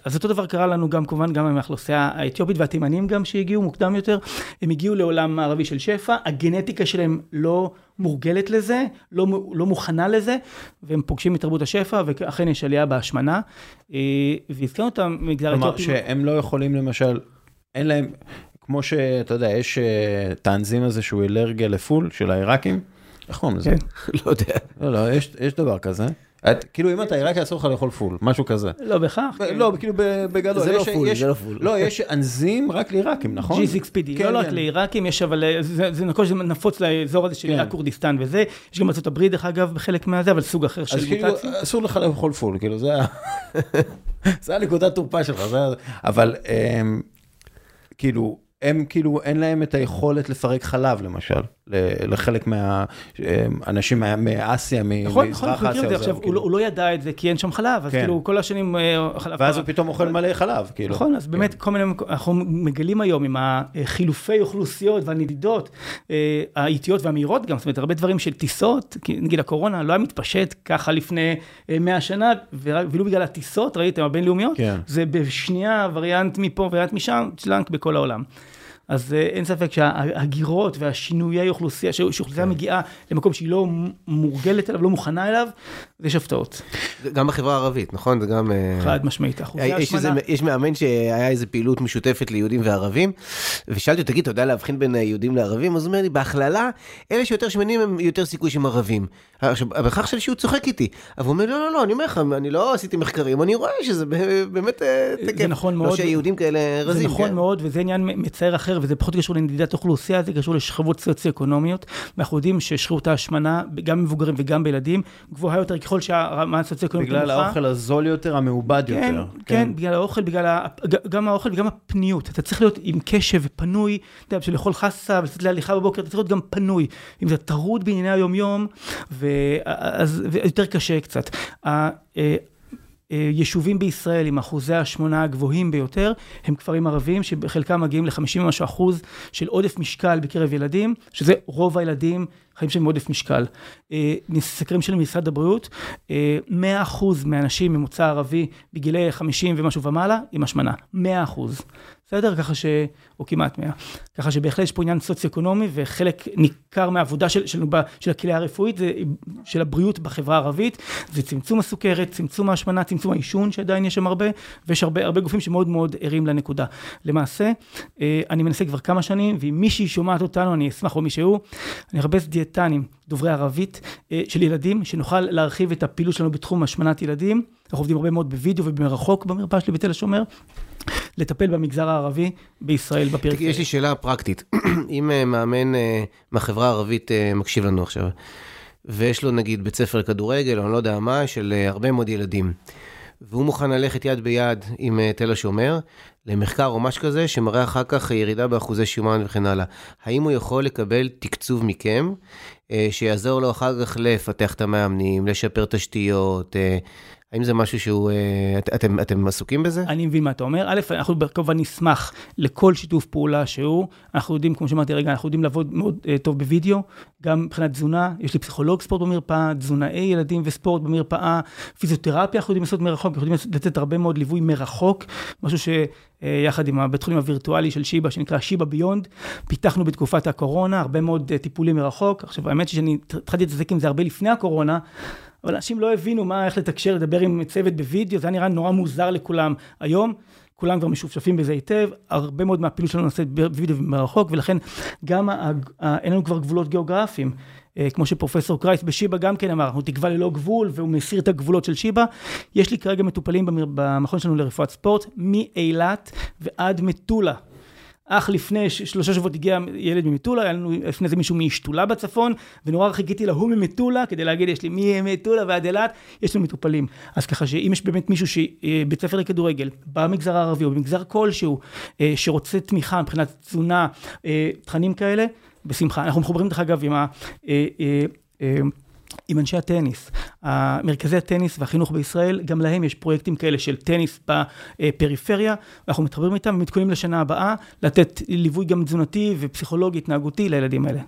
אז אותו דבר קרה לנו גם כמובן, גם מהאוכלוסייה האתיופית והתימנים גם שהגיעו מוקדם יותר, הם הגיעו לעולם מערבי של שפע, הגנטיקה שלהם לא... מורגלת לזה, לא, לא מוכנה לזה, והם פוגשים מתרבות השפע, ואכן יש עלייה בהשמנה, והזכרנו אותם מגזר אתיופי. כלומר, שהם לא יכולים למשל, אין להם... כמו שאתה יודע, יש טנזים הזה שהוא אלרגיה לפול של העיראקים, איך קוראים לזה? לא יודע. לא, לא, יש דבר כזה. כאילו אם אתה עיראקי אסור לך לאכול פול, משהו כזה. לא, בכך. לא, כאילו בגדול. זה לא פול, זה לא פול. לא, יש אנזים רק לעיראקים, נכון? ג'י סיקס פי די, לא רק לעיראקים, יש אבל, זה נפוץ לאזור הזה של עיראק, קורדיסטן וזה, יש גם ארצות הברית, אגב, בחלק מהזה, אבל סוג אחר של מוטציה. אז כאילו, אסור לך לאכול פול, כאילו, זה הנקודת תורפה שלך, אבל כאילו, הם כאילו, אין להם את היכולת לפרק חלב, למשל, לחלק מהאנשים מאסיה, מזרח אסיה. עכשיו, הוא לא ידע את זה, כי אין שם חלב, אז כאילו, כל השנים... ואז הוא פתאום אוכל מלא חלב, כאילו. נכון, אז באמת, כל מיני, אנחנו מגלים היום עם החילופי אוכלוסיות והנדידות, האיטיות והמהירות גם, זאת אומרת, הרבה דברים של טיסות, נגיד הקורונה, לא היה מתפשט ככה לפני מאה שנה, ואילו בגלל הטיסות, ראיתם, הבינלאומיות, זה בשנייה, וריאנט מפה, וריאנט משם, צ'לנק בכל העולם. אז אין ספק שהגירות והשינויי אוכלוסייה, שאוכלוסייה מגיעה למקום שהיא לא מורגלת אליו, לא מוכנה אליו, יש הפתעות. גם בחברה הערבית, נכון? זה גם... חד משמעית, אחוזי השמנה. יש מאמן שהיה איזו פעילות משותפת ליהודים וערבים, ושאלתי, תגיד, אתה יודע להבחין בין היהודים לערבים? אז הוא אומר לי, בהכללה, אלה שיותר שמנים הם יותר סיכוי שהם ערבים. בכך של שהוא צוחק איתי. אבל הוא אומר, לא, לא, לא, אני אומר לך, אני לא עשיתי מחקרים, אני רואה שזה באמת תקף. זה נכון מאוד. לא שהיהודים כאלה רזים. זה נכון מאוד, וזה עניין מצער אחר, וזה פחות קשור לנדידת אוכלוסייה, זה קשור לשכבות סוציו-אקונומיות, ואנחנו יודעים ששכבות ההשמנה, גם מבוגרים וגם בילדים, גבוהה יותר ככל שהרמה הסוציו-אקונומית נמוכה. בגלל האוכל הזול יותר, המעובד יותר. כן, בגלל האוכל, גם האוכל וגם הפניות. אתה צריך להיות עם קשב ופנוי, אתה יודע, בשביל לאכול חסה, ולצאת להליכה בבוקר, אתה צריך להיות גם פנוי. אם זה טרוד בענייני היום-יום, ואז יותר קשה קצת. יישובים בישראל עם אחוזי השמונה הגבוהים ביותר, הם כפרים ערבים שבחלקם מגיעים ל-חמישים אחוז של עודף משקל בקרב ילדים, שזה רוב הילדים חיים שהם עודף משקל. מסקרים של משרד הבריאות, מאה אחוז מהאנשים ממוצע ערבי בגילי חמישים ומשהו ומעלה, עם השמנה. מאה אחוז. בסדר? ככה ש... או כמעט מאה. ככה שבהחלט יש פה עניין סוציו-אקונומי, וחלק ניכר מהעבודה של, של, של הקהילה הרפואית, זה, של הבריאות בחברה הערבית, זה צמצום הסוכרת, צמצום ההשמנה, צמצום האישון, שעדיין יש שם הרבה, ויש הרבה, הרבה גופים שמאוד מאוד ערים לנקודה. למעשה, אני מנסה כבר כמה שנים, ואם מישהי שומעת אותנו, אני אשמח או מישהו, אני ארבס דיאטנים, דוברי ערבית, של ילדים, שנוכל להרחיב את הפעילות שלנו בתחום השמנת ילדים. אנחנו עובדים הרבה מאוד בוידאו ובמרחוק במרפאה שלי בתל השומר, לטפל במגזר הערבי בישראל בפרק. יש לי שאלה פרקטית. אם מאמן מהחברה הערבית מקשיב לנו עכשיו, ויש לו נגיד בית ספר כדורגל, או אני לא יודע מה, של הרבה מאוד ילדים, והוא מוכן ללכת יד ביד עם תל השומר, למחקר או משהו כזה, שמראה אחר כך ירידה באחוזי שומן וכן הלאה. האם הוא יכול לקבל תקצוב מכם, שיעזור לו אחר כך לפתח את המאמנים, לשפר תשתיות, האם זה משהו שהוא, אתם, אתם עסוקים בזה? אני מבין מה אתה אומר. א', אנחנו כמובן נשמח לכל שיתוף פעולה שהוא. אנחנו יודעים, כמו שאמרתי רגע, אנחנו יודעים לעבוד מאוד טוב בווידאו, גם מבחינת תזונה. יש לי פסיכולוג ספורט במרפאה, תזונאי ילדים וספורט במרפאה, פיזיותרפיה, אנחנו יודעים לעשות מרחוק, אנחנו יודעים לתת הרבה מאוד ליווי מרחוק, משהו ש... יחד עם הבית חולים הווירטואלי של שיבה, שנקרא שיבה ביונד, פיתחנו בתקופת הקורונה, הרבה מאוד טיפולים מרחוק. עכשיו, האמת שאני התחלתי להתעסק עם זה הרבה לפני הקורונה, אבל אנשים לא הבינו מה, איך לתקשר, לדבר עם צוות בווידאו, זה היה נראה נורא מוזר לכולם. היום, כולם כבר משופשפים בזה היטב, הרבה מאוד מהפעילות שלנו נעשית בווידאו מרחוק, ולכן גם אין לנו כבר גבולות גיאוגרפיים. כמו שפרופסור קרייס בשיבה גם כן אמר, הוא תקווה ללא גבול, והוא מסיר את הגבולות של שיבה. יש לי כרגע מטופלים במכון שלנו לרפואת ספורט, מאילת ועד מטולה. אך לפני שלושה שבועות הגיע ילד ממטולה, היה לנו לפני זה מישהו משתולה בצפון, ונורא חיכיתי להוא ממטולה, כדי להגיד, יש לי מי מטולה ועד אילת, יש לנו מטופלים. אז ככה שאם יש באמת מישהו שבית ספר לכדורגל, במגזר הערבי או במגזר כלשהו, שרוצה תמיכה מבחינת תזונה, תכנים כאלה, בשמחה. אנחנו מחוברים דרך אגב עם, ה, אה, אה, אה, עם אנשי הטניס. מרכזי הטניס והחינוך בישראל, גם להם יש פרויקטים כאלה של טניס בפריפריה, ואנחנו מתחברים איתם ומתכוננים לשנה הבאה, לתת ליווי גם תזונתי ופסיכולוגי, התנהגותי לילדים האלה.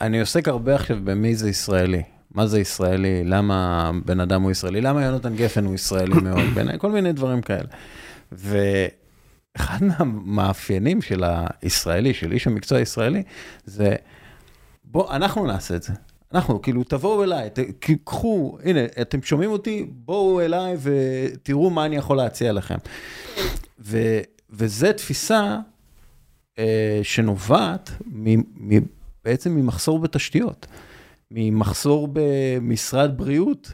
אני עוסק הרבה עכשיו במי זה ישראלי. מה זה ישראלי? למה בן אדם הוא ישראלי? למה יונתן גפן הוא ישראלי מאוד? בין, כל מיני דברים כאלה. ו... אחד מהמאפיינים של הישראלי, של איש המקצוע הישראלי, זה, בוא, אנחנו נעשה את זה. אנחנו, כאילו, תבואו אליי, ת, קחו, הנה, אתם שומעים אותי, בואו אליי ותראו מה אני יכול להציע לכם. ו, וזה תפיסה שנובעת בעצם ממחסור בתשתיות, ממחסור במשרד בריאות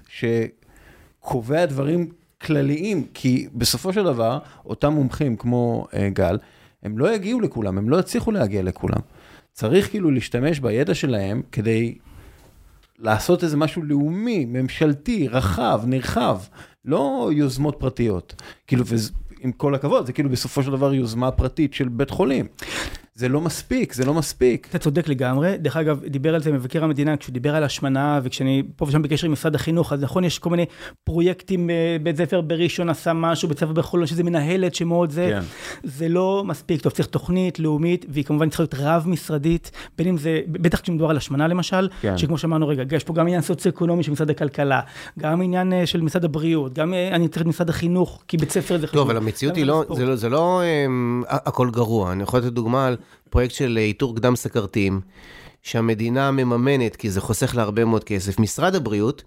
שקובע דברים כלליים, כי בסופו של דבר אותם מומחים כמו גל, הם לא יגיעו לכולם, הם לא יצליחו להגיע לכולם. צריך כאילו להשתמש בידע שלהם כדי לעשות איזה משהו לאומי, ממשלתי, רחב, נרחב, לא יוזמות פרטיות. כאילו, עם כל הכבוד, זה כאילו בסופו של דבר יוזמה פרטית של בית חולים. זה לא מספיק, זה לא מספיק. אתה צודק לגמרי. דרך אגב, דיבר על זה מבקר המדינה, כשהוא דיבר על השמנה, וכשאני פה ושם בקשר עם משרד החינוך, אז נכון, יש כל מיני פרויקטים, בית ספר בראשון עשה משהו, בית ספר בחולון, שזה מנהלת, שמאוד זה, כן. זה לא מספיק. טוב, צריך תוכנית לאומית, והיא כמובן צריכה להיות רב-משרדית, בין אם זה, בטח כשמדובר על השמנה למשל, כן. שכמו שאמרנו רגע, יש פה גם עניין סוציו-אקונומי של משרד הכלכלה, גם עניין של משרד הבריאות, גם אני צריך את משרד החינוך, כי בית ספר זה חשוב. טוב, אבל המציאות היא לא, זה לא, זה לא, הכל גרוע. אני יכול לתת דוגמה על פרויקט של איתור קדם סקרתיים, שהמדינה מממנת, כי זה חוסך לה הרבה מאוד כסף, משרד הבריאות,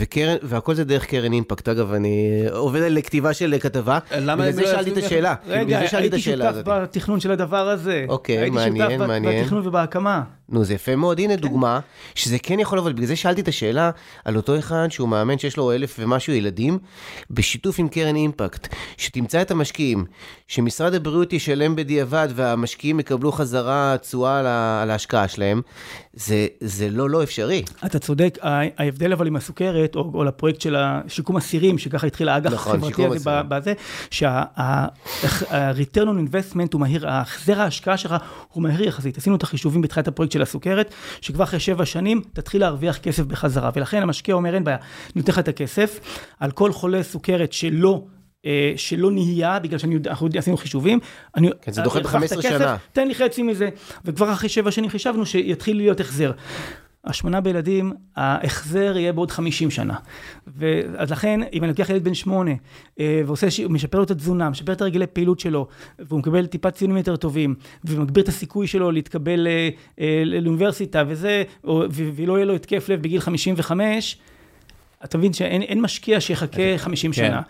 וקרן, והכל זה דרך קרן אימפקט. אגב, אני עובד על כתיבה של כתבה, וזה שאלתי את השאלה. רגע, הייתי שותף בתכנון של הדבר הזה. אוקיי, מעניין, מעניין. הייתי שותף בתכנון ובהקמה. נו, זה יפה מאוד. הנה דוגמה, שזה כן יכול, אבל בגלל זה שאלתי את השאלה על אותו אחד שהוא מאמן שיש לו אלף ומשהו ילדים, בשיתוף עם קרן אימפקט, שתמצא את המשקיעים, שמשרד הבריאות ישלם בדיעבד, והמשקיעים יקבלו חזרה תשואה על ההשקעה שלהם, זה, זה לא, לא אפשרי. אתה צודק, ההבדל אבל עם הסוכרת, או, או לפרויקט של השיקום הסירים, שככה התחיל האגח נכון, החברתי הזה, בזה, שה-return on investment הוא מהיר, ההחזר ההשקעה שלך הוא מהיר יחסית. עשינו את החישובים בתחילת הפרויקט של הסוכרת, שכבר אחרי שבע שנים תתחיל להרוויח כסף בחזרה, ולכן המשקיע אומר, אין בעיה, נותן לך את הכסף, על כל חולה סוכרת שלא, שלא נהיה, בגלל שאנחנו עשינו חישובים, זה דוחה ב-חמש עשרה שנה. תן לי חצי מזה, וכבר אחרי שבע שנים חישבנו שיתחיל להיות החזר. השמונה בילדים, ההחזר יהיה בעוד חמישים שנה. אז לכן, אם אני לוקח ילד בן שמונה, ומשפר לו את התזונה, משפר את הרגלי פעילות שלו, והוא מקבל טיפה ציונים יותר טובים, ומגביר את הסיכוי שלו להתקבל לאוניברסיטה, ולא יהיה לו התקף לב בגיל חמישים וחמש, אתה מבין שאין משקיע שיחכה חמישים שנה.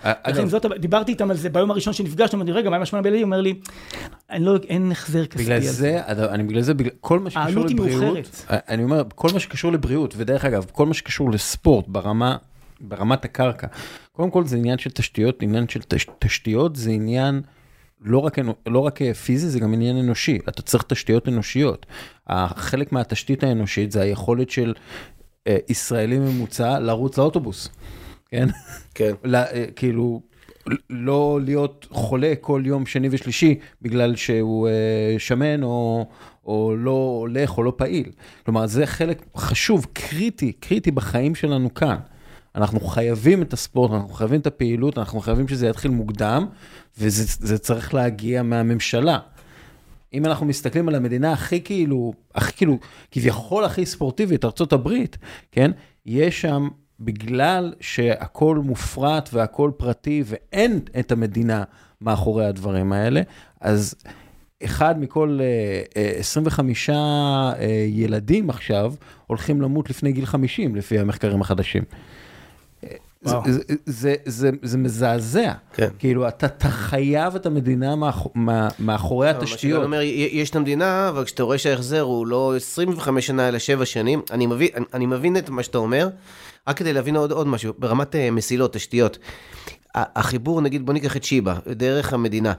דיברתי איתם על זה ביום הראשון שנפגשנו, אמרתי, רגע, מה עם השמונה בילדים? אומר לי, אין החזר כספי. בגלל זה, אני בגלל זה, כל מה שקשור לבריאות, אני אומר, כל מה שקשור לבריאות, ודרך אגב, כל מה שקשור לספורט, ברמת הקרקע, קודם כל זה עניין של תשתיות, עניין של תשתיות זה עניין, לא רק פיזי, זה גם עניין אנושי. אתה צריך תשתיות אנושיות. חלק מהתשתית האנושית זה היכולת של ישראלי ממוצע לרוץ לאוטובוס. כן? כן. כאילו, לא להיות חולה כל יום שני ושלישי, בגלל שהוא שמן או לא הולך או לא פעיל. כלומר, זה חלק חשוב, קריטי, קריטי בחיים שלנו כאן. אנחנו חייבים את הספורט, אנחנו חייבים את הפעילות, אנחנו חייבים שזה יתחיל מוקדם, וזה צריך להגיע מהממשלה. אם אנחנו מסתכלים על המדינה הכי כאילו, הכי כאילו, כביכול הכי ספורטיבית, ארצות הברית, כן? יש שם, בגלל שהכל מופרט והכל פרטי, ואין את המדינה מאחורי הדברים האלה, אז אחד מכל עשרים וחמישה ילדים עכשיו, הולכים למות לפני גיל חמישים, לפי המחקרים החדשים. זה, זה, זה, זה מזעזע. כן. כאילו, אתה, אתה חייב את המדינה מאח, מה, מאחורי התשתיות. אומר, יש את המדינה, אבל כשאתה רואה שההחזר הוא לא עשרים וחמש שנה, אלא שבע שנים, אני מבין, אני, אני מבין את מה שאתה אומר, רק כדי להבין עוד, עוד משהו, ברמת מסילות, תשתיות. החיבור, נגיד, בוא ניקח את שיבה, דרך המדינה.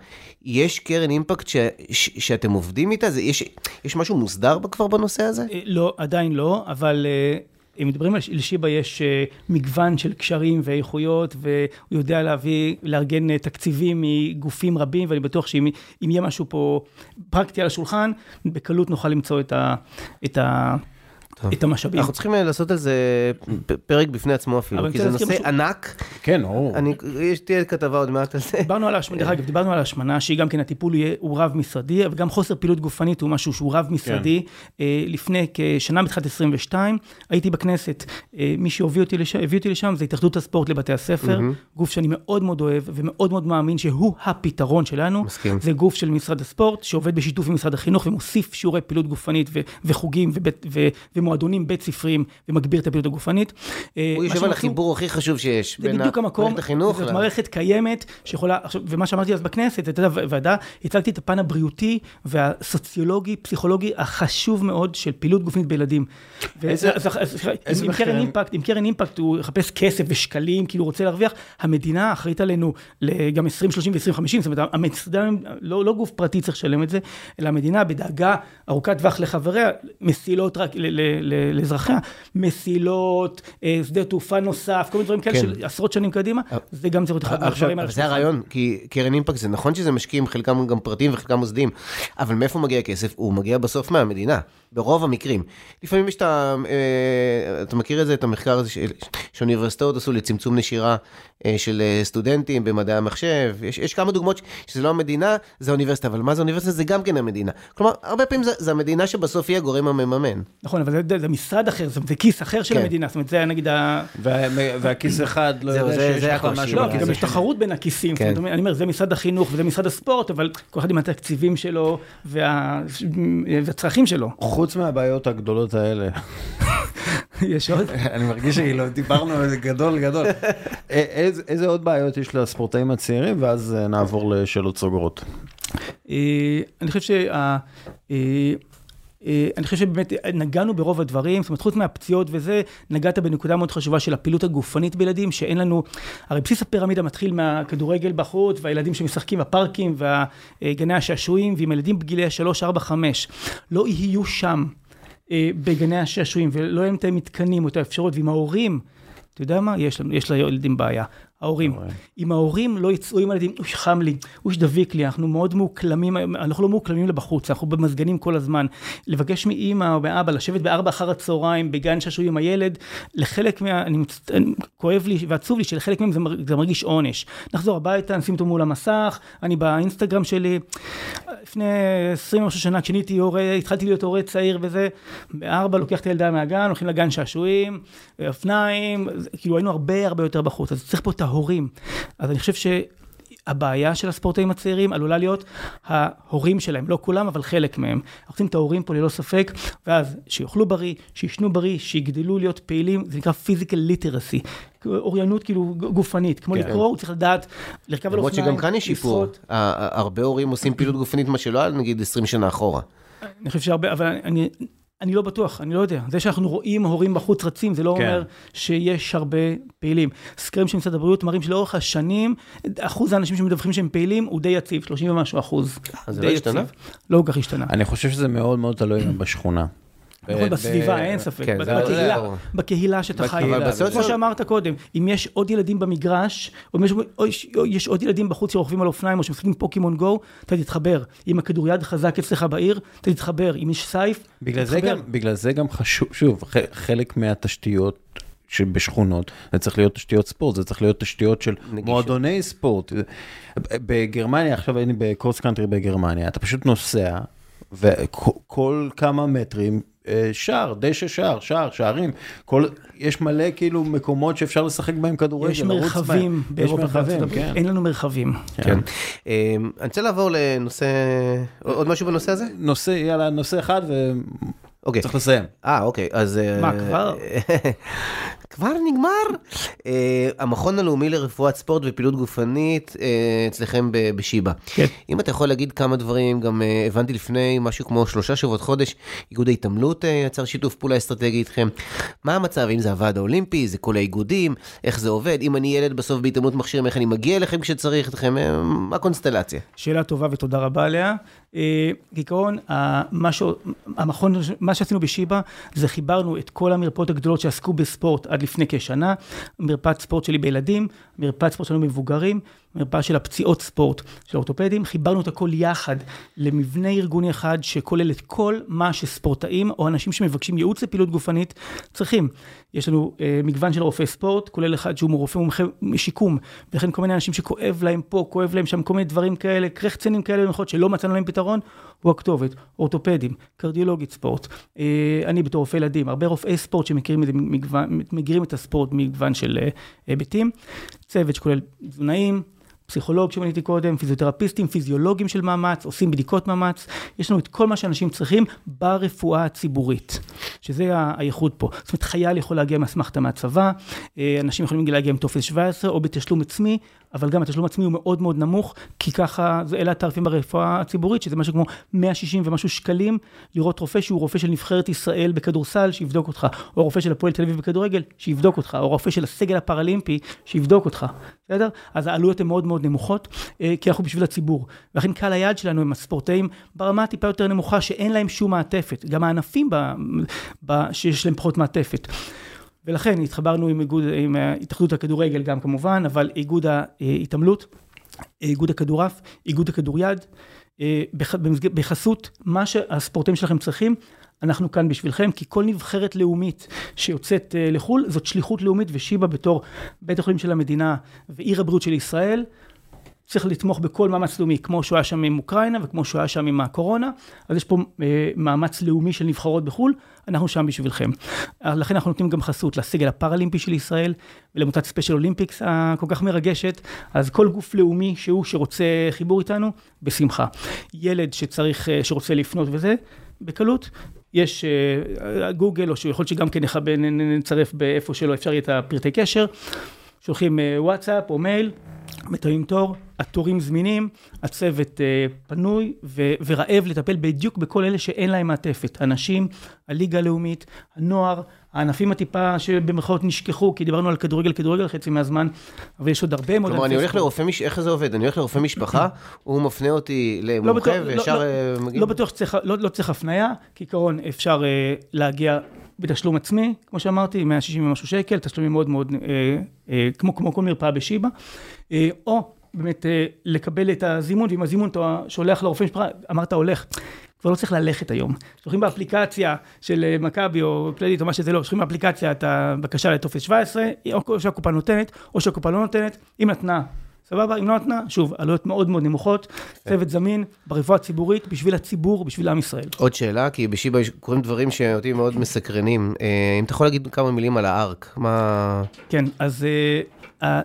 יש קרן אימפקט ש, ש, שאתם עובדים איתה? זה, יש, יש משהו מוסדר כבר בנושא הזה? לא, עדיין לא, אבל אם מדברים על שיבה, יש מגוון של קשרים ואיכויות, והוא יודע להביא, לארגן תקציבים מגופים רבים, ואני בטוח שאם יהיה משהו פה פרקטי על השולחן, בקלות נוכל למצוא את ה, את ה, את המשאבים. אנחנו צריכים לעשות על זה פרק בפני עצמו אפילו, כי זה נושא ענק. כן, או. יש תהיה כתבה עוד מעט על זה. דיברנו על השמנה, שהיא גם כן הטיפול הוא רב-משרדי, וגם חוסר פעילות גופנית הוא משהו שהוא רב-משרדי. לפני כשנה מתחילת עשרים ושתיים, הייתי בכנסת, מי שהביא אותי לשם, זה התאחדות הספורט לבתי הספר, גוף שאני מאוד מאוד אוהב, ומאוד מאוד מאמין שהוא הפתרון שלנו. זה גוף של משרד הספורט, שעובד בשיתוף עם משרד החינוך, ומוסיף שיעורי פעילות גופנית וחוגים ומועדונים במועדונים בית ספרים, ומגביר את הפעילות הגופנית. הוא יושב על החיבור הכי חשוב שיש. זה בדיוק המקום, זאת מערכת קיימת, ומה שאמרתי אז בכנסת, את הוועדה, הצגתי את הפן הבריאותי והסוציולוגי, פסיכולוגי החשוב מאוד של פעילות גופנית בילדים. עם קרן אימפקט הוא יחפש כסף ושקלים, כאילו רוצה להרוויח, המדינה אחראית עלינו גם עשרים, שלושים ועשרים, חמישים, זאת אומרת, המצדם, לא גוף פרטי צריך לשלם את זה, אלא המדינה בדאגה ארוכת טווח לחבריה, מסילות רק לאזרחיה, מסילות, שדה תעופה נוסף, כל מיני דברים כאלה של עשרות שנים קדימה, זה גם צריך להיות חברים על השקל. זה הרעיון, כי קרן אימפקט זה נכון שזה משקיעים, חלקם גם פרטיים וחלקם מוסדיים, אבל מאיפה מגיע הכסף? הוא מגיע בסוף מהמדינה, ברוב המקרים. לפעמים יש את ה... אתה מכיר את זה, את המחקר הזה שאוניברסיטאות עשו לצמצום נשירה של סטודנטים במדעי המחשב. יש, יש כמה דוגמאות שזה לא המדינה, זה האוניברסיטה, אבל מה זה האוניברסיטה? זה גם כן המדינה. כלומר, הרבה פעמים זה, זה המדינה שבסוף היא הגורם המממן. נכון, אבל זה, זה משרד אחר, זה, זה כיס אחר של כן. המדינה, זאת אומרת, זה נגיד ה... וה, והכיס אחד לא יודע שיש לך משהו. לא, כי גם יש תחרות בין הכיסים, כן. זאת אומרת, אני אומר, זה משרד החינוך וזה משרד הספורט, אבל כל אחד עם התקציבים שלו וה... והצרכים שלו. חוץ מהבעיות הגדולות האלה. יש עוד? אני מרגיש שלא דיברנו על זה גדול גדול. איזה עוד בעיות יש לספורטאים הצעירים, ואז נעבור לשאלות סוגרות. אני חושב שה... אני חושב שבאמת נגענו ברוב הדברים, זאת אומרת, חוץ מהפציעות וזה, נגעת בנקודה מאוד חשובה של הפעילות הגופנית בילדים, שאין לנו, הרי בסיס הפירמידה מתחיל מהכדורגל בחוץ, והילדים שמשחקים בפארקים, והגני השעשועים, ועם ילדים בגילי שלוש, ארבע, חמש, לא יהיו שם. בגני השעשועים, ולא הם תהם מתקנים אותה אפשרות, ועם ההורים, אתה יודע מה? יש לנו, יש לילדים בעיה. ההורים. אם ההורים לא יצאו עם הילדים, אוש חם לי, אוש דביק לי, אנחנו מאוד מוקלמים, אנחנו לא מוקלמים לבחוץ, אנחנו במזגנים כל הזמן. לבקש מאמא או מאבא, לשבת בארבע אחר הצהריים, בגן שעשועים עם הילד, לחלק מה, אני כואב לי ועצוב לי, שלחלק מהם זה מרגיש עונש. נחזור הביתה, נשים אותו מול המסך, אני באינסטגרם שלי, לפני עשרים ושלוש שנה, כשניתי הורה, התחלתי להיות הורה צעיר וזה, בארבע לוקח את הילדה מהגן, הולכים לגן שעשועים, אופניים, כאילו היינו הרבה, הרבה יותר בחוץ. אז צריך פה את ההורים. אז אני חושב שהבעיה של הספורטאים הצעירים עלולה להיות ההורים שלהם, לא כולם, אבל חלק מהם. רוצים את ההורים פה ללא ספק, ואז שיוכלו בריא, שישנו בריא, שיגדלו להיות פעילים, זה נקרא physical literacy, אוריינות כאילו גופנית, כמו לקרוא, הוא צריך לדעת, לרכב על אופניים, שגם כאן יש שיפור, הרבה הורים עושים פעילות גופנית, מה שלא היה, נגיד עשרים שנה אחורה. אני חושב שהרבה, אבל אני... אני לא בטוח, אני לא יודע. זה שאנחנו רואים הורים בחוץ רצים, זה לא כן. אומר שיש הרבה פעילים. סקרים של משרד הבריאות מראים שלאורך השנים, אחוז האנשים שמדווחים שהם פעילים הוא די יציב, שלושים ומשהו אחוז. אז די לא יציב. לא כך השתנה. אני חושב שזה מאוד מאוד תלוי בשכונה. נכון, בסביבה, אין ספק, בקהילה שאתה חי אליה. כמו שאמרת קודם, אם יש עוד ילדים במגרש, או יש עוד ילדים בחוץ שרוכבים על אופניים, או שמשחקים פוקימון גו, אתה תתחבר. אם הכדוריד חזק אצלך בעיר, אתה תתחבר. אם יש סייף, תתחבר. בגלל זה גם חשוב, שוב, חלק מהתשתיות שבשכונות, זה צריך להיות תשתיות ספורט, זה צריך להיות תשתיות של מועדוני ספורט. בגרמניה, עכשיו הייתי בקורס קאנטרי בגרמניה, אתה פשוט נוסע, וכל כמה מטרים, שער, דשא שער, שער, שערים, כל, יש מלא כאילו מקומות שאפשר לשחק בהם כדורגל. יש מרחבים באירופה, כן. אין לנו מרחבים. כן. אני רוצה לעבור לנושא, עוד משהו בנושא הזה? נושא, יאללה, נושא אחד וצריך לסיים. אה, אוקיי, אז... מה, כבר? כבר נגמר? המכון הלאומי לרפואת ספורט ופעילות גופנית אצלכם בשיבא. אם אתה יכול להגיד כמה דברים, גם הבנתי לפני משהו כמו שלושה שבועות חודש, איגוד ההתעמלות יצר שיתוף פעולה אסטרטגי איתכם. מה המצב? אם זה הוועד האולימפי, זה כל האיגודים, איך זה עובד? אם אני ילד בסוף בהתעמלות מכשירים, איך אני מגיע אליכם כשצריך אתכם? מה הקונסטלציה? שאלה טובה ותודה רבה עליה. כעיקרון, המכון, מה שעשינו בשיבא, זה חיברנו את כל המרפאות הגדולות שעסקו בספורט עד לפני כשנה, מרפאת ספורט שלי בילדים, מרפאת ספורט שלנו מבוגרים, מרפאה של הפציעות ספורט של האורתופדים, חיברנו את הכל יחד למבנה ארגוני אחד שכולל את כל מה שספורטאים או אנשים שמבקשים ייעוץ לפעילות גופנית צריכים. יש לנו אה, מגוון של רופאי ספורט, כולל אחד שהוא רופא מומחה שיקום, ולכן כל מיני אנשים שכואב להם פה, כואב להם שם, כל מיני דברים כאלה, קרחצנים כאלה במחות שלא מצאנו להם פתרון, הוא הכתובת, אורתופדים, קרדיולוגית ספורט, אה, אני בתור רופא ילדים, הרבה רופאי ספורט שמכירים את זה, מגוון, מגוון את הספורט מגוון של היבטים, צוות שכולל תזונאים, פסיכולוג שמניתי קודם, פיזיותרפיסטים, פיזיולוגים של מאמץ, עושים בדיקות מאמץ, יש לנו את כל מה שאנשים צריכים ברפואה הציבורית, שזה הייחוד פה. זאת אומרת, חייל יכול להגיע מהסמכתה מהצבא, אנשים יכולים להגיע עם טופס שבע עשרה או בתשלום עצמי, אבל גם התשלום עצמי הוא מאוד מאוד נמוך, כי ככה אלה התעריפים ברפואה הציבורית, שזה משהו כמו מאה ושישים ומשהו שקלים, לראות רופא שהוא רופא של נבחרת ישראל בכדורסל, שיבדוק אותך, או רופא של הפועל תל אביב בכדורגל, שיבדוק אותך, או רופא של הסגל הפראלימפי, שיבדוק אותך. בסדר? אז העלויות הן מאוד מאוד נמוכות, כי אנחנו בשביל הציבור. ולכן קהל היעד שלנו הם הספורטאים ברמה טיפה יותר נמוכה, שאין להם שום מעטפת, גם הענפים ב... ב... שיש להם פחות מעטפת. ולכן התחברנו עם איגוד, עם התאחדות הכדורגל גם כמובן, אבל איגוד ההתעמלות, איגוד הכדורף, איגוד הכדוריד, בחסות מה שהספורטאים שלכם צריכים, אנחנו כאן בשבילכם, כי כל נבחרת לאומית שיוצאת לחול, זאת שליחות לאומית, ושיבא בתור בית החולים של המדינה ועיר הבריאות של ישראל, צריך לתמוך בכל מאמץ לאומי, כמו שהוא היה שם עם אוקראינה, וכמו שהוא היה שם עם הקורונה, אז יש פה אה, מאמץ לאומי של נבחרות בחול, אנחנו שם בשבילכם. לכן אנחנו נותנים גם חסות לסגל הפראלימפי של ישראל, ולמותת ספיישל אולימפיקס הכל כך מרגשת, אז כל גוף לאומי שהוא שרוצה חיבור איתנו, בשמחה. ילד שצריך, שרוצה לפנות וזה, בקלות, יש אה, גוגל, או שהוא יכול שגם כן נצרף באיפה שלא אפשר יהיה את הפרטי קשר, שולחים אה, וואטסאפ או מייל, מתאים תור, התורים זמינים, הצוות פנוי ו- ורעב לטפל בדיוק בכל אלה שאין להם מעטפת. הנשים, הליגה הלאומית, הנוער, הענפים הטיפה שבמרכאות נשכחו, כי דיברנו על כדורגל, כדורגל חצי מהזמן, אבל יש עוד הרבה מאוד... כלומר, אני הולך לרופא משפחה, איך זה עובד? אני הולך לרופא משפחה, הוא מפנה אותי למומחה וישר מגיע... לא בטוח, לא צריך הפניה, כי עיקרון אפשר להגיע... בתשלום עצמי, כמו שאמרתי, מאה ושישים ומשהו שקל, תשלומים מאוד מאוד, אה, אה, כמו, כמו כל מרפאה בשיבא, אה, או באמת אה, לקבל את הזימון, ועם הזימון אתה שולח לרופא משפחה, אמרת הולך, כבר לא צריך ללכת היום. שולחים באפליקציה של מקבי או כללית או מה שזה לא, שולחים באפליקציה את הבקשה לטופס שבע עשרה, או שהקופה נותנת, או שהקופה לא נותנת, אם נתנה. סבבה, אם לא נתנה, שוב, עלויות מאוד מאוד נמוכות, צוות זמין, ברפואה הציבורית, בשביל הציבור, בשביל עם ישראל. עוד שאלה, כי בשיבא קוראים דברים שאותי מאוד מסקרנים. אם אתה יכול להגיד כמה מילים על הארק, מה... כן, אז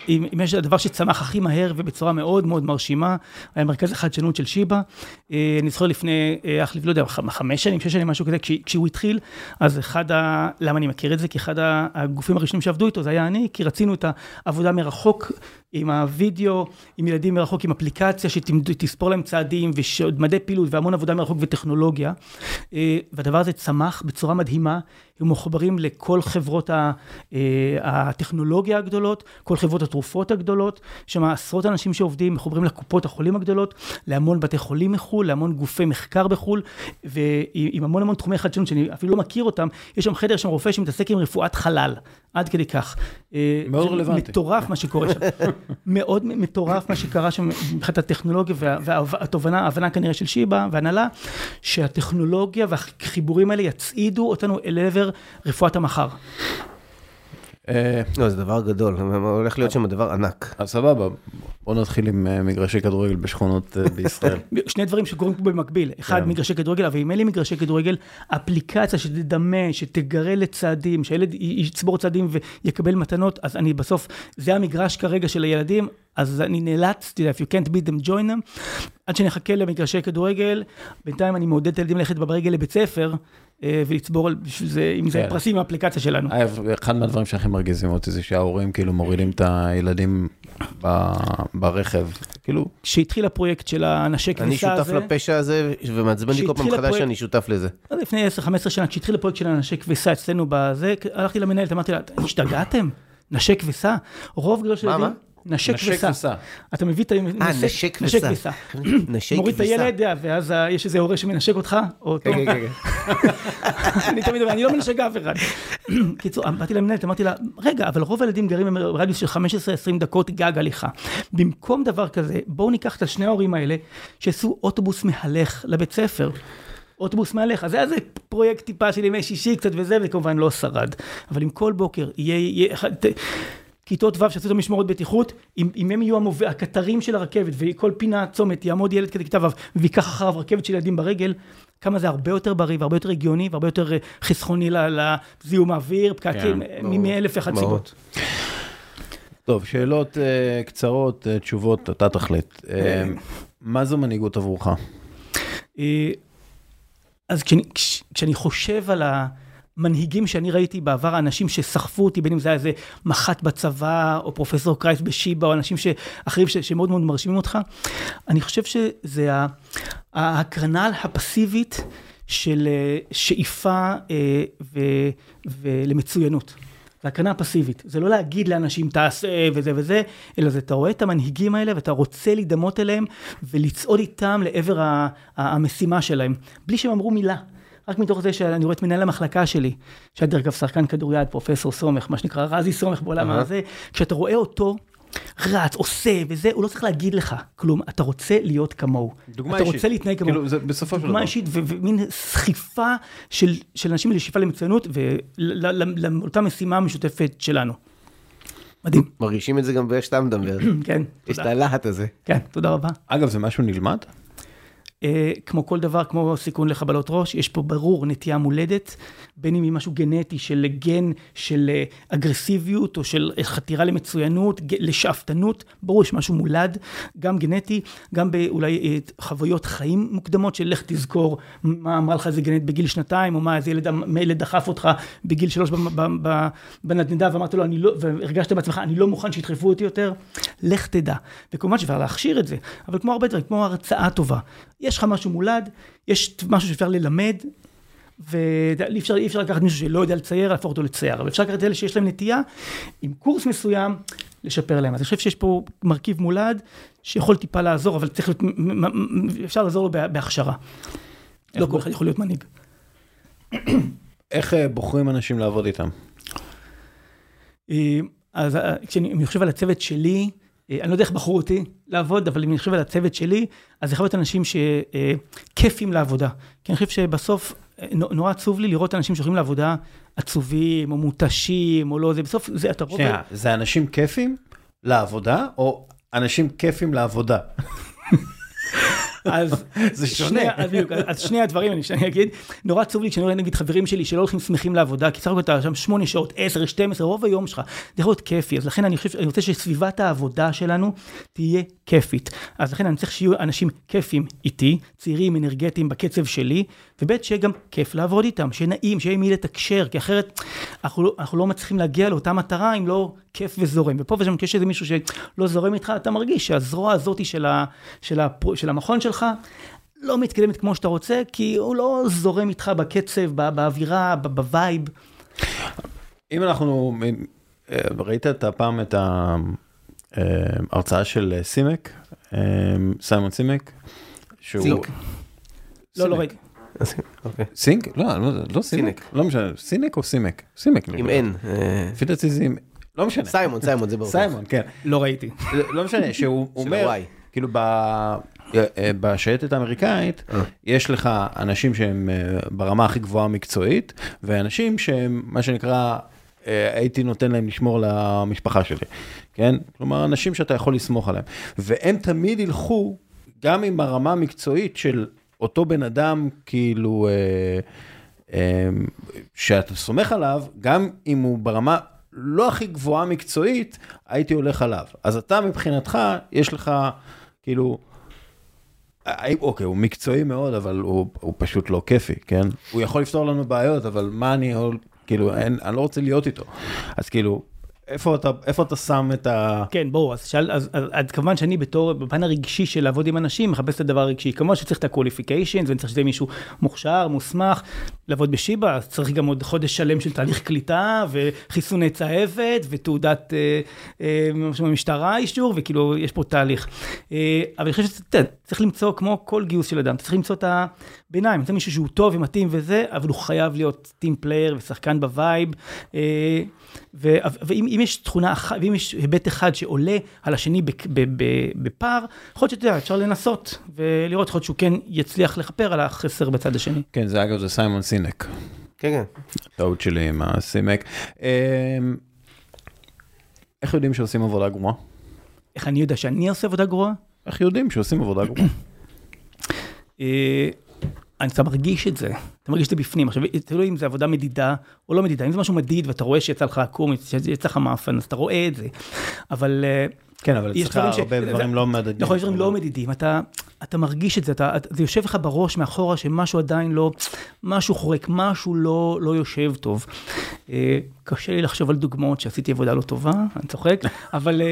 אם יש הדבר שצמח הכי מהר ובצורה מאוד מאוד מרשימה, היה מרכז החדשנות של שיבא. אני זוכר לפני, לא יודע, חמש שנים, שש שנים, משהו כזה, כשהוא התחיל, אז אחד ה... למה אני מכיר את זה? כי אחד הגופים הראשונים שעבדו איתו, זה היה אני, כי רצינו את העבודה מרחוק עם הווידאו, עם ילדים מרחוק, עם אפליקציה שתספור להם צעדים, ומדי פעילות, והמון עבודה מרחוק וטכנולוגיה. והדבר הזה צמח בצורה מדהימה, הם מחוברים לכל חברות הטכנולוגיה הגדולות, כל חברות התרופות הגדולות, שמה עשרות אנשים שעובדים, מחוברים לקופות החולים הגדולות, להמון בתי חולים מחול, להמון גופי מחקר בחול, ועם המון המון תחומי חדשנות, שאני אפילו לא מכיר אותם, יש שם חדר, שם רופא שמתעסק עם רפואת חלל, עד כדי כך. מאוד רלוונטי. מטורף מה שקורה שם. מאוד מטורף מה שקרה שם, מבחינת הטכנולוגיה, והתובנה, ההבנה כנראה של שיבא, והנהלה, שהטכנולוגיה והחיבורים האלה יצעידו אותנו אל עבר רפואת המחר. לא, זה דבר גדול, הולך להיות שם דבר ענק. אז סבבה, בוא נתחיל עם מגרשי כדורגל בשכונות בישראל. שני דברים שקורים במקביל, אחד מגרשי כדורגל, אבל אם אין לי מגרשי כדורגל, אפליקציה שתדמה, שתגרה לצעדים, שהילד יצבור צעדים ויקבל מתנות, אז אני בסוף, זה המגרש כרגע של הילדים, אז אני נאלץ, if you can't beat them, join them, עד שנחכה למגרשי כדורגל, בינתיים אני מעודד את הילדים ללכת ברגל לבית ספר, ולצבור על זה, אם זה פרסים מהאפליקציה שלנו. אחד מהדברים שהכי מרגיזים אותי, זה שההורים כאילו מורידים את הילדים ברכב, כאילו... כשהתחיל הפרויקט של הנשק כניסה הזה... אני שותף לפשע הזה, ומצבן לי כל פעם מחדש שאני שותף לזה. לפני עשר חמש עשרה שנה, כשהתחיל הפרויקט של הנשק כניסה אצלנו בזה, הלכתי למנהלת, אמרתי לה, השתגעתם? נשק כניסה? רוב גדול של ילדים... נשק וסע. אתה מביא את נשק וסע. מוריד את הילד, ואז יש איזה הורה שמנשק אותך, או אותו. אני תמיד אומר, אני לא מנשק אף אחד. קיצור, באתי למנהלת, אמרתי לה, רגע, אבל רוב הילדים גרים ברדיוס של חמש עשרה עד עשרים דקות גג הליכה. במקום דבר כזה, בואו ניקח את השני ההורים האלה, שעשו אוטובוס מהלך לבית ספר. אוטובוס מהלך, אז זה היה זה פרויקט טיפה של ימי שישי קצת וזה, וכמובן לא שרד. אבל אם כל בוקר יהיה... כיתות ו' שעשו את המשמורות בטיחות, אם, אם הם יהיו המוביל, הקטרים של הרכבת, וכל פינה צומת יעמוד ילד כדי כיתה ו' ויקח אחריו רכבת של ילדים ברגל, כמה זה הרבה יותר בריא, והרבה יותר רגיוני, והרבה יותר חסכוני לזיהום האוויר, פקקים, מאלף ואחת סיבות. טוב, שאלות uh, קצרות, uh, תשובות, אתה תחלט. Uh, מה זו מנהיגות עבורך? Uh, אז כשאני, כש, כשאני חושב על ה... מנהיגים שאני ראיתי בעבר, האנשים שסחפו אותי, בין אם זה היה איזה מח"ט בצבא, או פרופסור קרייס בשיבא, או אנשים אחרים ש- שמאוד מאוד מרשימים אותך, אני חושב שזה ההקרנה הפסיבית של שאיפה אה, ו- ולמצוינות. זה הקרנה הפסיבית. זה לא להגיד לאנשים, תעשה וזה וזה, אלא זה, אתה רואה את המנהיגים האלה, ואתה רוצה להידמות אליהם, ולצעוד איתם לעבר ה- ה- המשימה שלהם, בלי שהם אמרו מילה. רק מתוך זה שאני רואה את מנהל המחלקה שלי, שהיה דרך אגב שחקן כדוריד, פרופסור סומך, מה שנקרא, רזי סומך בעולם הזה, כשאתה רואה אותו, רץ, עושה וזה, הוא לא צריך להגיד לך כלום, אתה רוצה להיות כמוהו. דוגמה אישית. אתה רוצה להתנהג כמוהו. כאילו, זה בסופו של דבר. דוגמה אישית, ומין סחיפה של אנשים לשאיפה למצוינות, ולאותה משימה המשותפת שלנו. מדהים. מרגישים את זה גם באש טעם דמבר. כן. יש את הלהט הזה. כן, תודה רבה. אגב, זה משהו נלמד? כמו כל דבר, כמו סיכון לחבלות ראש, יש פה ברור נטייה מולדת, בין אם היא משהו גנטי של גן, של אגרסיביות, או של חתירה למצוינות, לשאפתנות, ברור יש משהו מולד, גם גנטי, גם באולי חוויות חיים מוקדמות, של לך תזכור מה אמרה לך איזה גנט בגיל שנתיים, או מה איזה ילד, ילד דחף אותך בגיל שלוש בנדנדה, ואמרת לו, אני לא, והרגשת בעצמך, אני לא מוכן שיתחפו אותי יותר, לך תדע. וכמובן שבר להכשיר את זה, אבל כמו הרבה דברים, כמו הרצאה טובה, יש לך משהו מולד, יש משהו שאפשר ללמד, ואי אפשר, אפשר לקחת מישהו שלא יודע לצייר, להפוך אותו לצייר, אבל אפשר לקחת אלה שיש להם נטייה, עם קורס מסוים, לשפר להם. אז אני חושב שיש פה מרכיב מולד, שיכול טיפה לעזור, אבל צריך להיות, אפשר לעזור לו בהכשרה. לא כל אחד יכול להיות מנהיג. איך בוחרים אנשים לעבוד איתם? אז כשאני חושב על הצוות שלי, אני לא יודע איך בחרו אותי לעבוד, אבל אם אני חושב על הצוות שלי, אז זה חייב להיות אנשים שכיפים לעבודה. כי אני חושב שבסוף נורא עצוב לי לראות אנשים שהולכים לעבודה עצובים, או מותשים, או לא, זה בסוף, זה אתה רואה... שנייה, זה אנשים כיפים לעבודה, או אנשים כיפים לעבודה? אז זה שונה. אז שני הדברים, אני אגיד, נורא עצוב לי כשאני רואה נגיד חברים שלי שלא הולכים שמחים לעבודה, כי צריך להיות שם שמונה שעות, עשר, שתים עשרה, רוב היום שלך, זה יכול להיות כיפי, אז לכן אני חושב, אני רוצה שסביבת העבודה שלנו תהיה כיפית. אז לכן אני צריך שיהיו אנשים כיפים איתי, צעירים, אנרגטיים, בקצב שלי, ובית שיהיה גם כיף לעבוד איתם, שנעים, שיהיה מי לתקשר, כי אחרת אנחנו לא מצליחים להגיע לאותה מטרה, אם לא כיף וזורם. ופה ושם, כשזה מישהו שלא זורם איתך, אתה מרגיש שהזרוע הזאת של ה, של הפרו, של המכון שלך, לא מתקדמת כמו שאתה רוצה, כי הוא לא זורם איתך בקצב, באווירה, בווייב. אם אנחנו, ראית את הפעם את ההרצאה של סימק, סיימון סימק? סינק. לא, לא ראיתי. סינק? לא, לא סינק. לא משנה, סינק או סימק? סימק. עם אין. פידצי זה עם... לא משנה. סיימון, סיימון, זה ברור. סיימון, כן. לא ראיתי. לא משנה, שהוא אומר, כאילו בשייטת האמריקאית, יש לך אנשים שהם ברמה הכי גבוהה המקצועית, ואנשים שהם, מה שנקרא, הייתי נותן להם לשמור למשפחה שלי. כן? כלומר, אנשים שאתה יכול לסמוך עליהם. והם תמיד ילכו, גם עם הרמה המקצועית של אותו בן אדם, כאילו, שאתה סומך עליו, גם אם הוא ברמה... לא הכי גבוהה מקצועית, הייתי הולך עליו. אז אתה מבחינתך, יש לך, כאילו, אוקיי, הוא מקצועי מאוד, אבל הוא, הוא פשוט לא כיפי, כן? הוא יכול לפתור לנו בעיות, אבל מה אני, כאילו, אין, אני לא רוצה להיות איתו. אז כאילו, איפה אתה, איפה אתה שם את ה... כן, בואו, אז, שאל, אז, אז, אז כמובן שאני בתור, בפן הרגשי של לעבוד עם אנשים, מחפש את הדבר הרגשי. כמובן שצריך את ה-qualifications, ואני צריך שזה מישהו מוכשר, מוסמך, לעבוד בשיבא, אז צריך גם עוד חודש שלם של תהליך קליטה, וחיסוני צהבת, ותעודת אה, אה, משטרה אישור, וכאילו יש פה תהליך. אה, אבל אני חושב שצריך למצוא, כמו כל גיוס של אדם, צריך למצוא את הביניים, למצוא מישהו שהוא טוב ומתאים וזה, אבל הוא חייב להיות טים פלייר ושחקן בווייב, אה, ו- ואם אם יש תכונה אחת, ואם יש היבט אחד שעולה על השני בפער, יכול להיות שאתה יודע, אפשר לנסות ולראות יכול להיות שהוא כן יצליח לחפר על החסר בצד השני. כן, זה אגב, זה סיימון סינק. כן, כן. טעות שלי עם הסימק. איך יודעים שעושים עבודה גרועה? איך אני יודע שאני עושה עבודה גרועה? איך יודעים שעושים עבודה גרועה? אתה מרגיש את זה, אתה מרגיש את זה בפנים. עכשיו, תראו אם זה עבודה מדידה או לא מדידה, אם זה משהו מדיד ואתה רואה שיצא לך עקום, שיצא לך מאפן, אז אתה רואה את זה. אבל... כן, אבל יש הרבה דברים לא מדידים. נכון, יש דברים לא מדידים, אתה מרגיש את זה, זה יושב לך בראש מאחורה שמשהו עדיין לא, משהו חורק, משהו לא יושב טוב. קשה לי לחשוב על דוגמאות שעשיתי עבודה לא טובה, אני צוחק, אבל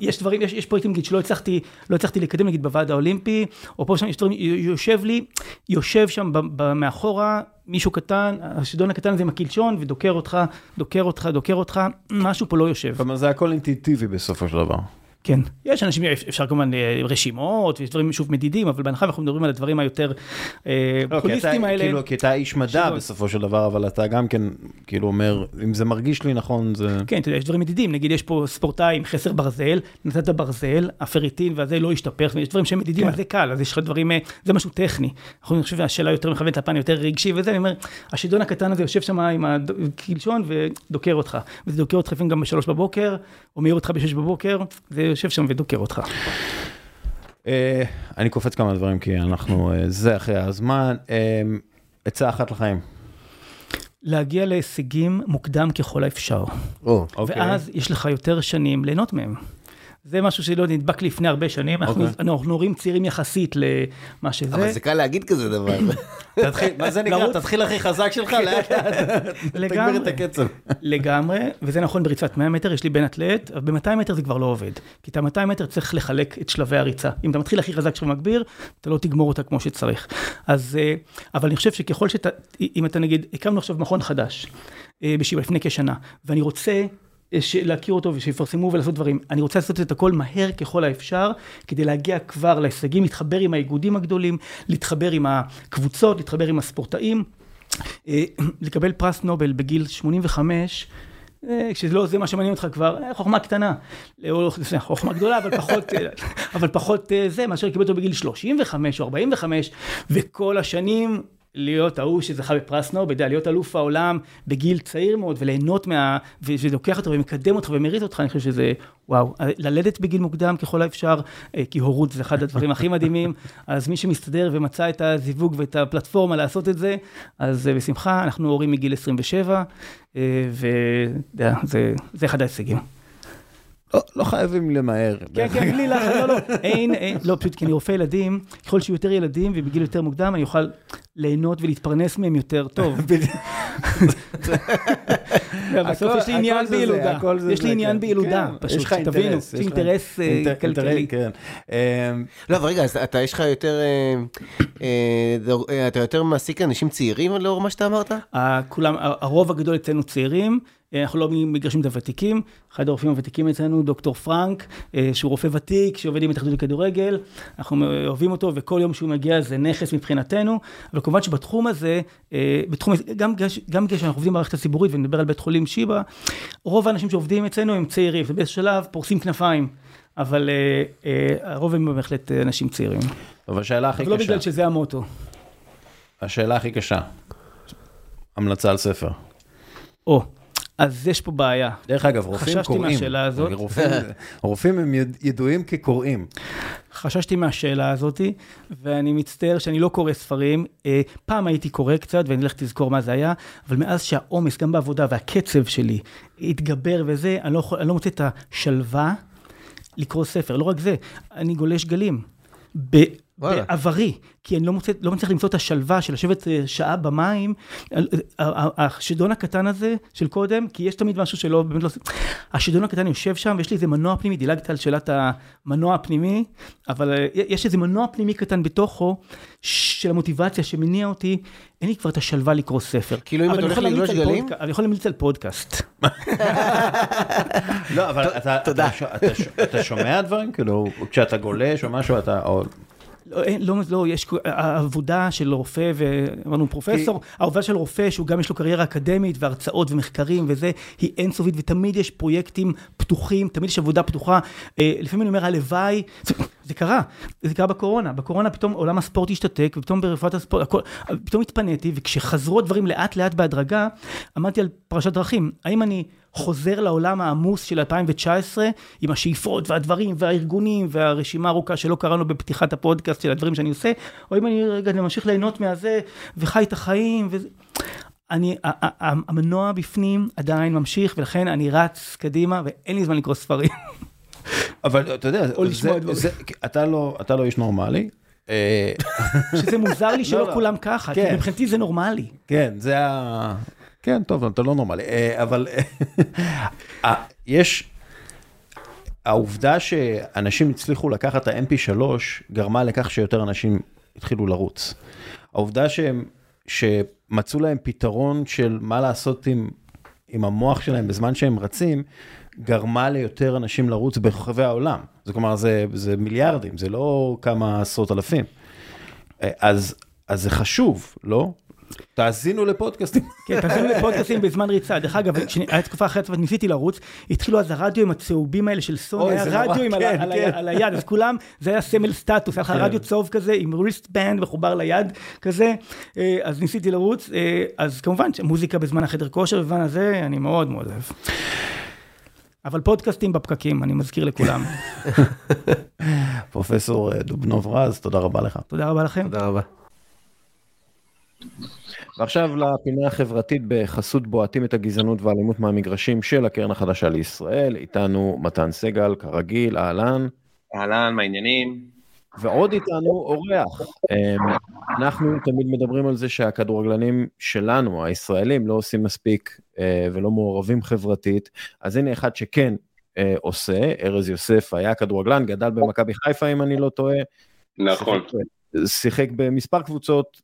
יש דברים, יש פרויקטים נגיד שלא הצלחתי, לא הצלחתי לקדם נגיד בוועד האולימפי, או פה שם יש דברים, יושב לי, יושב שם מאחורה, מישהו קטן, השדון הקטן הזה עם הקלשון, ודוקר אותך, דוקר אותך, דוקר אותך, משהו פה לא יושב. כלומר, זה הכל אינטואיטיבי בסופו של דבר. כן, יש אנשים, אפשר כמובן רשימות, יש דברים שוב מדידים, אבל בהנחה אנחנו מדברים על הדברים היותר פוליסטיים האלה. כאילו, כי אתה איש מדע בסופו של דבר, אבל אתה גם כן, כאילו אומר, אם זה מרגיש לי נכון, זה... כן, יש דברים מדידים, נגיד יש פה ספורטאי עם חסר ברזל, נתת ברזל, הפריטין, והזה לא השתפך, יש דברים שהם מדידים, אז זה קל, אז יש לך דברים, זה משהו טכני. אנחנו חושבים, השאלה יותר מכוונת לפן, יותר רגשי, וזה, אני אומר, השדון הקטן הזה יושב שם עם הקלשון ודוקר אותך. וזה דוקר אותך גם בשלוש בבוקר, או מעיר אותך בשש בבוקר, זה יושב שם ודוקר אותך. אני קופץ כמה דברים, כי אנחנו, זה אחרי הזמן. עצה אחת לחיים. להגיע להישגים מוקדם ככל האפשר. ואז יש לך יותר שנים ליהנות מהם. זה משהו שלא נדבק לפני הרבה שנים, אנחנו נורים צעירים יחסית למה שזה. אבל זה קל להגיד כזה דבר. מה זה נקרא? תתחיל הכי חזק שלך, תגמר את הקצב. לגמרי, וזה נכון בריצת מאה מטר, יש לי בן אתלט, אבל ב-מאתיים מטר זה כבר לא עובד. כי את ה-מאתיים מטר צריך לחלק את שלבי הריצה. אם אתה מתחיל הכי חזק כשאתה מגביר, אתה לא תגמור אותה כמו שצריך. אז, אבל אני חושב שככל שאתה, אם אתה נגיד, הקמנו עכשיו מכון חדש, בשביל לפני כשנה, ואני רוצה להכיר אותו ושיפרסמו ולעשות דברים. אני רוצה לעשות את הכל מהר ככל האפשר, כדי להגיע כבר להישגים, להתחבר עם האיגודים הגדולים, להתחבר עם הקבוצות, להתחבר עם הספורטאים, לקבל פרס נובל בגיל שמונים וחמש, כשלא זה מה שמעניין אותך כבר, חוכמה קטנה, חוכמה גדולה, אבל פחות, אבל פחות זה, מאשר קיבל אותו בגיל שלושים וחמש או ארבעים וחמש, וכל השנים... להיות ההוא שזכה בפרס נובל, להיות אלוף העולם בגיל צעיר מאוד, וליהנות מה... ולוקח אותו ומקדם אותך ומריץ אותך, אני חושב שזה, וואו, ללדת בגיל מוקדם ככל האפשר, כי הורות זה אחד הדברים הכי מדהימים, אז מי שמסתדר ומצא את הזיווג ואת הפלטפורמה לעשות את זה, אז בשמחה, אנחנו הורים מגיל עשרים ושבע, וזה אחד ההישגים. לא חייבים למהר. כן, כן, בלי לך, לא, לא. אין, אין, לא, פשוט כי אני רופא ילדים, ככל שיהיו יותר ילדים ובגיל יותר מוקדם, אני אוכל ליהנות ולהתפרנס מהם יותר טוב. בסוף יש לי עניין בילודה. יש לי עניין בילודה, פשוט. יש לך אינטרס. יש לי אינטרס כלכלי. לא, אבל רגע, אתה יש לך יותר, אתה יותר מעסיק אנשים צעירים לאור מה שאתה אמרת? הרוב הגדול אצלנו צעירים, אנחנו לא מגרשים את הוותיקים, אחד הרופאים הוותיקים אצלנו, דוקטור פרנק, שהוא רופא ותיק, שעובד עם התאחדות לכדורגל, אנחנו אוהבים אותו, וכל יום שהוא מגיע זה נכס מבחינתנו, אבל כמובן שבתחום הזה, בתחום הזה, גם כשאנחנו עובדים במערכת הציבורית, ונדבר על בית חולים שיבא, רוב האנשים שעובדים אצלנו הם צעירים, ובאיזה שלב פורסים כנפיים, אבל הרוב הם בהחלט אנשים צעירים. אבל השאלה הכי קשה. אבל לא בגלל שזה המוטו. השאלה הכי קשה. המלצה על ספר. או. אז יש פה בעיה. דרך אגב, רופאים קוראים. חששתי מהשאלה הזאת. רופאים הם ידועים כקוראים. חששתי מהשאלה הזאת, ואני מצטער שאני לא קורא ספרים. פעם הייתי קורא קצת, ואני הולך לזכור מה זה היה, אבל מאז שהעומס, גם בעבודה והקצב שלי, התגבר וזה, אני לא, אני לא מוצא את השלווה לקרוא ספר. לא רק זה, אני גולש גלים. ב... בעברי, כי אני לא מצליח, לא מצליח למצוא את השלווה של לשבת שעה במים, השדון הקטן הזה של קודם, כי יש תמיד משהו שלא, באמת לא... השדון הקטן יושב שם, ויש לי איזה מנוע פנימי, דילגת על שאלת המנוע הפנימי, אבל יש איזה מנוע פנימי קטן בתוכו, של המוטיבציה שמניע אותי, אין לי כבר את השלווה לקרוא ספר. כאילו אם אתה הולך לגלוש גלים? אני יכול למליץ על פודקאסט. לא, אבל אתה שומע דברים? כאילו, כשאתה גולש או משהו, אתה... לא, לא, לא, יש העבודה של רופא, ואמרנו פרופסור, העבודה של רופא שהוא גם יש לו קריירה אקדמית והרצאות ומחקרים וזה, היא אינסופית, ותמיד יש פרויקטים פתוחים, תמיד יש עבודה פתוחה, לפעמים אני אומר הלוואי, זה קרה, זה קרה בקורונה, בקורונה פתאום עולם הספורט השתתק, ופתאום ברפואת הספורט, הכל, פתאום התפניתי, וכשחזרו דברים לאט לאט בהדרגה, עמדתי על פרשת דרכים, האם אני חוזר לעולם העמוס של אלפיים תשע עשרה, עם השאיפות והדברים והארגונים, והרשימה הארוכה שלא קראנו בפתיחת הפודקאסט של הדברים שאני עושה, או אם אני רגע ממשיך ליהנות מהזה, וחי את החיים, וזה... אני, המנוע בפנים עדיין ממשיך, ולכן אני רץ קדימה, ואין לי זמן לקרוא ספרים. אבל אתה יודע, אתה לא איש נורמלי. שזה מוזר לי שלא כולם ככה, כי מבחינתי זה נורמלי. כן, זה ה... כן, טוב, אתה לא נורמלי. אבל יש... העובדה שאנשים הצליחו לקחת את ה-אם פי שלוש, גרמה לכך שיותר אנשים התחילו לרוץ. העובדה שהם... שמצאו להם פתרון של מה לעשות עם, עם המוח שלהם בזמן שהם רצים, גרמה ליותר אנשים לרוץ ברחבי העולם. זאת אומרת, זה, זה מיליארדים, זה לא כמה עשרות אלפים. אז, אז זה חשוב, לא? תאזינו לפודקאסטים. כן, תאזינו לפודקאסטים בזמן ריצה. דרך אגב, כשהיה תקופה אחרת וניסיתי לרוץ, התחילו אז הרדיו עם הצהובים האלה של סון, היה רדיו על היד, אז כולם, זה היה סמל סטטוס, היה לך רדיו צהוב כזה, עם ריסטבנד מחובר ליד כזה, אז ניסיתי לרוץ, אז כמובן, מוזיקה בזמן החדר כושר, בזמן הזה, אני מאוד מאוד אוהב. אבל פודקאסטים בפקקים, אני מזכיר לכולם. פרופסור דובנוב-רז, תודה רבה לך. תודה רבה לכם. תודה רבה. ועכשיו לפינה החברתית בחסות בועטים את הגזענות והאלימות מהמגרשים של הקרן החדשה לישראל, איתנו מתן סגל, כרגיל, אהלן. אהלן, מה העניינים? ועוד איתנו אורח. אנחנו תמיד מדברים על זה שהכדורגלנים שלנו, הישראלים, לא עושים מספיק ולא מעורבים חברתית, אז הנה אחד שכן עושה, ארז יוסף היה כדורגלן, גדל במכבי חיפה אם אני לא טועה. נכון. שיחק במספר קבוצות,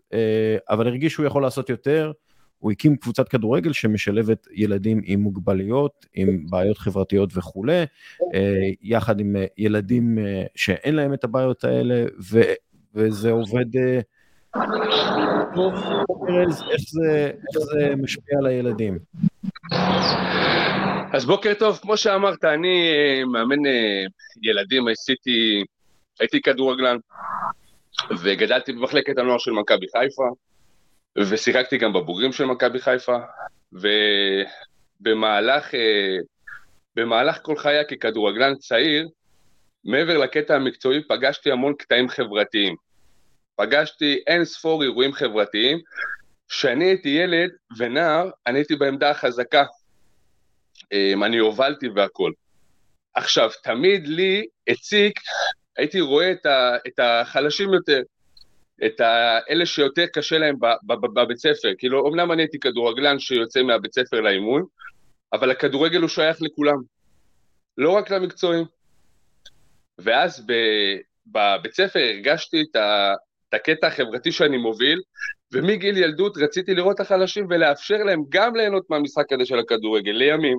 אבל הרגיש שהוא יכול לעשות יותר, הוא הקים קבוצת כדורגל שמשלבת ילדים עם מוגבלויות, עם בעיות חברתיות וכו', יחד עם ילדים שאין להם את הבעיות האלה, וזה עובד... איך זה משפיע על הילדים? אז בוקר טוב, כמו שאמרת, אני מאמן ילדים, הייתי כדורגלן, וגדלתי במחלקת הנוער של מכבי חיפה, ושיחקתי גם בבוגרים של מכבי חיפה, ובמהלך במהלך כל חיי ככדורגלן צעיר, מעבר לקטע המקצועי פגשתי המון קטעים חברתיים. פגשתי אין ספור אירועים חברתיים, שאני הייתי ילד ונער, אני הייתי בעמדה החזקה, אני הובלתי והכל. עכשיו, תמיד לי הציק... הייתי רואה את, ה, את החלשים יותר, את האלה שיותר קשה להם בבית ספר, כאילו אמנם אני הייתי כדורגלן שיוצא מהבית ספר לאימון, אבל הכדורגל הוא שייך לכולם, לא רק למקצועים. ואז בבית ספר הרגשתי את, ה, את הקטע החברתי שאני מוביל, ומגיל ילדות רציתי לראות את החלשים ולאפשר להם גם ליהנות מהמשחק הזה של הכדורגל. לימים,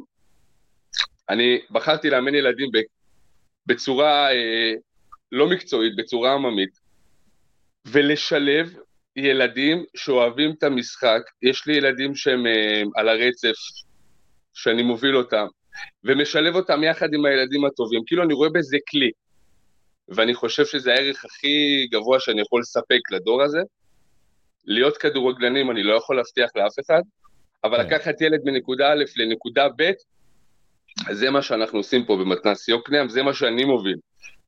אני בחרתי לאמן ילדים בצורה... לא מקצועית, בצורה עממית, ולשלב ילדים שאוהבים את המשחק. יש לי ילדים שהם על הרצף, שאני מוביל אותם, ומשלב אותם יחד עם הילדים הטובים, כאילו אני רואה בזה כלי, ואני חושב שזה הערך הכי גבוה שאני יכול לספק לדור הזה. להיות כדורגלנים אני לא יכול להבטיח לאף אחד, אבל לקחת ילד מנקודה א' לנקודה ב', זה מה שאנחנו עושים פה במתנ"ס יוקנעם, זה מה שאני מוביל.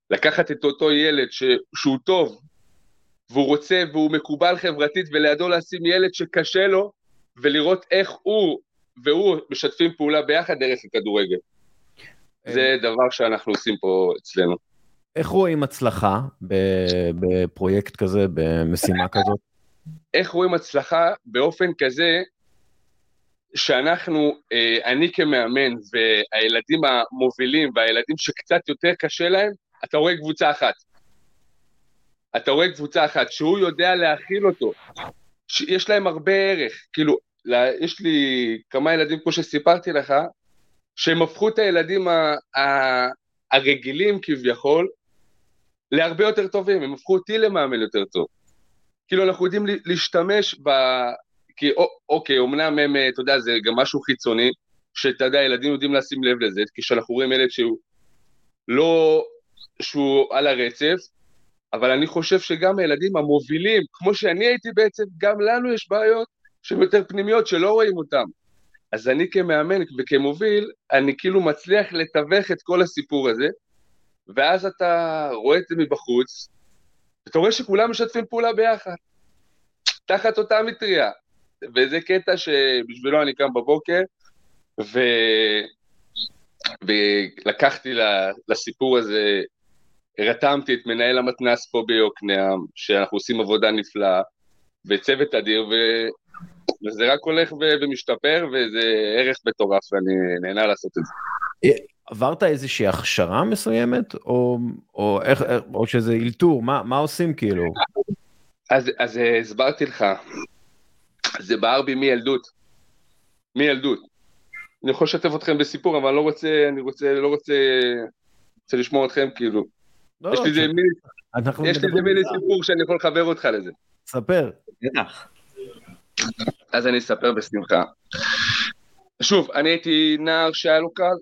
לקחת את אותו ילד ש... שהוא טוב, והוא רוצה והוא מקובל חברתית, ולידו לשים ילד שקשה לו, ולראות איך הוא והוא משתפים פעולה ביחד דרך הכדורגל. זה דבר שאנחנו עושים פה אצלנו. איך רואים הצלחה בפרויקט כזה, במשימה כזאת? איך רואים הצלחה באופן כזה, שאנחנו, אני כמאמן, והילדים המובילים, והילדים שקצת יותר קשה להם, אתה רואה קבוצה אחת, אתה רואה קבוצה אחת, שהוא יודע להכיל אותו, יש להם הרבה ערך, כאילו, יש לי כמה ילדים פה שסיפרתי לך, שהם הפכו את הילדים הרגילים כביכול, להרבה יותר טובים, הם הפכו אותי למאמן יותר טוב, כאילו אנחנו יודעים להשתמש, כי אוקיי, אמנם הם, אתה יודע, זה גם משהו חיצוני, שאתה יודע, ילדים יודעים לשים לב לזה, כשאנחנו רואים ילד שהוא לא... שהוא על הרצף, אבל אני חושב שגם הילדים המובילים, כמו שאני הייתי בעצם, גם לנו יש בעיות שהן יותר פנימיות, שלא רואים אותם. אז אני כמאמן וכמוביל, אני כאילו מצליח לתווך את כל הסיפור הזה, ואז אתה רואה את זה מבחוץ, ואתה רואה שכולם משתפים פעולה ביחד, תחת אותה מטריה, וזה קטע שבשבילו אני קם בבוקר, ו... ולקחתי לסיפור הזה, רתמתי את מנהל המתנ"ס פה ביוקנעם, שאנחנו עושים עבודה נפלאה, וצוות אדיר, ו... וזה רק הולך ו... ומשתפר, וזה ערך מטורף, ואני נהנה לעשות את זה. עברת איזושהי הכשרה מסוימת, או, או, איך, או שזה אילתור, מה, מה עושים כאילו? אז, אז הסברתי לך, זה בער בי מילדות, מילדות. אני יכול לשתף אתכם בסיפור, אבל אני לא רוצה, אני רוצה, לא רוצה, רוצה לשמור אתכם כאילו. לא יש לא לי זה מיני, יש לי זה מיני סיפור שאני יכול לחבר אותך לזה. ספר. אז אני אספר בשמחה. שוב, אני הייתי נער שהיה לו קל,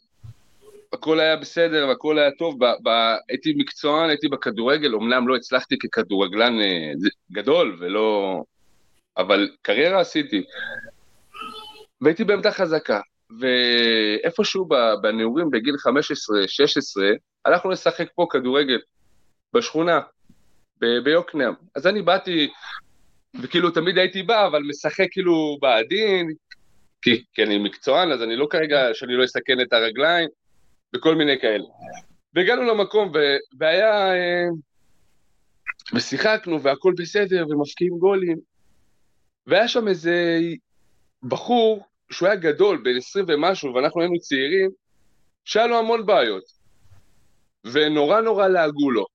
הכל היה בסדר והכל היה טוב, ב- ב- הייתי מקצוען, הייתי בכדורגל, אמנם לא הצלחתי ככדורגלן גדול ולא, אבל קריירה עשיתי, והייתי בעמדה חזקה, ואיפשהו בנעורים בגיל חמש עשרה שש עשרה, הלכנו לשחק פה כדורגל, בשכונה, ב- ביוקנעם, אז אני באתי, וכאילו תמיד הייתי בא, אבל משחק כאילו בעדין, כי, כי אני מקצוען, אז אני לא כרגע, שאני לא אסכן את הרגליים, בכל מיני כאלה. והגענו למקום, והיה, ושיחקנו, והכל בסדר, ומפקיעים גולים. והיה שם איזה בחור, שהוא היה גדול, בין עשרים ומשהו, ואנחנו היינו צעירים, שהיה לו המון בעיות. ונורא נורא להגו לו.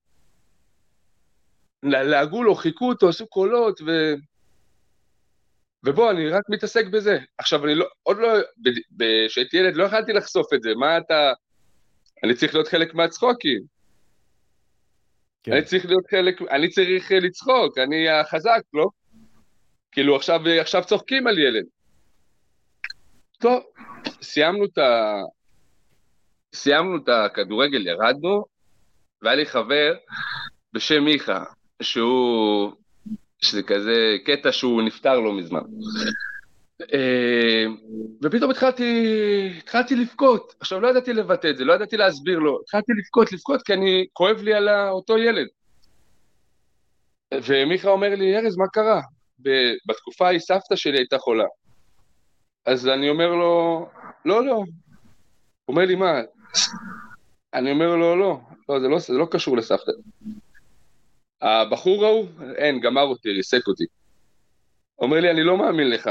להגו לו, חיכו אותו, עשו קולות, ו... ובוא, אני רק מתעסק בזה. עכשיו, אני לא, עוד לא, כשהייתי ילד, לא יכלתי לחשוף את זה. מה אתה... אני צריך להיות חלק מהצחוקים. כן. אני צריך להיות חלק, אני צריך לצחוק, אני החזק, לא? כאילו, עכשיו, עכשיו צוחקים על ילד. טוב, סיימנו את ה... סיימנו את הכדורגל, ירדנו, והיה לי חבר בשם מיכה, שהוא... שזה כזה קטע שהוא נפטר לו מזמן. ופתאום התחלתי, התחלתי לבכות. עכשיו לא ידעתי לבטא את זה, לא ידעתי להסביר לו. התחלתי לבכות, לבכות, כי אני כואב לי על אותו ילד. ומיכה אומר לי, ארז, מה קרה? בתקופה ההיא סבתא שלי הייתה חולה. אז אני אומר לו, לא, לא. הוא אומר לי, מה? אני אומר לו, לא. לא, זה לא, זה לא קשור לסבתא. הבחור ההוא, אין, גמר אותי, ריסק אותי. אומר לי, אני לא מאמין לך.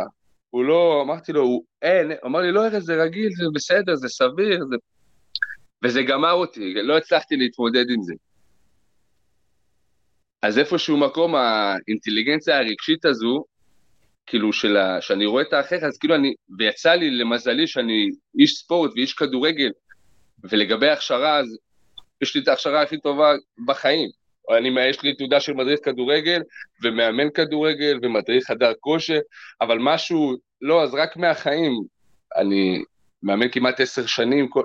הוא לא, אמרתי לו, הוא, אין, אמר לי, לא, ארז, זה רגיל, זה בסדר, זה סביר, זה... וזה גמר אותי, לא הצלחתי להתמודד עם זה. אז איפשהו מקום, האינטליגנציה הרגשית הזו, כאילו, שלה, שאני רואה את האחר, אז כאילו אני, ויצא לי למזלי שאני איש ספורט ואיש כדורגל, ולגבי הכשרה, אז יש לי את ההכשרה הכי טובה בחיים. אני, יש לי תעודה של מדריך כדורגל, ומאמן כדורגל, ומדריך חדר כושר, אבל משהו, לא, אז רק מהחיים, אני מאמן כמעט עשר שנים, כל...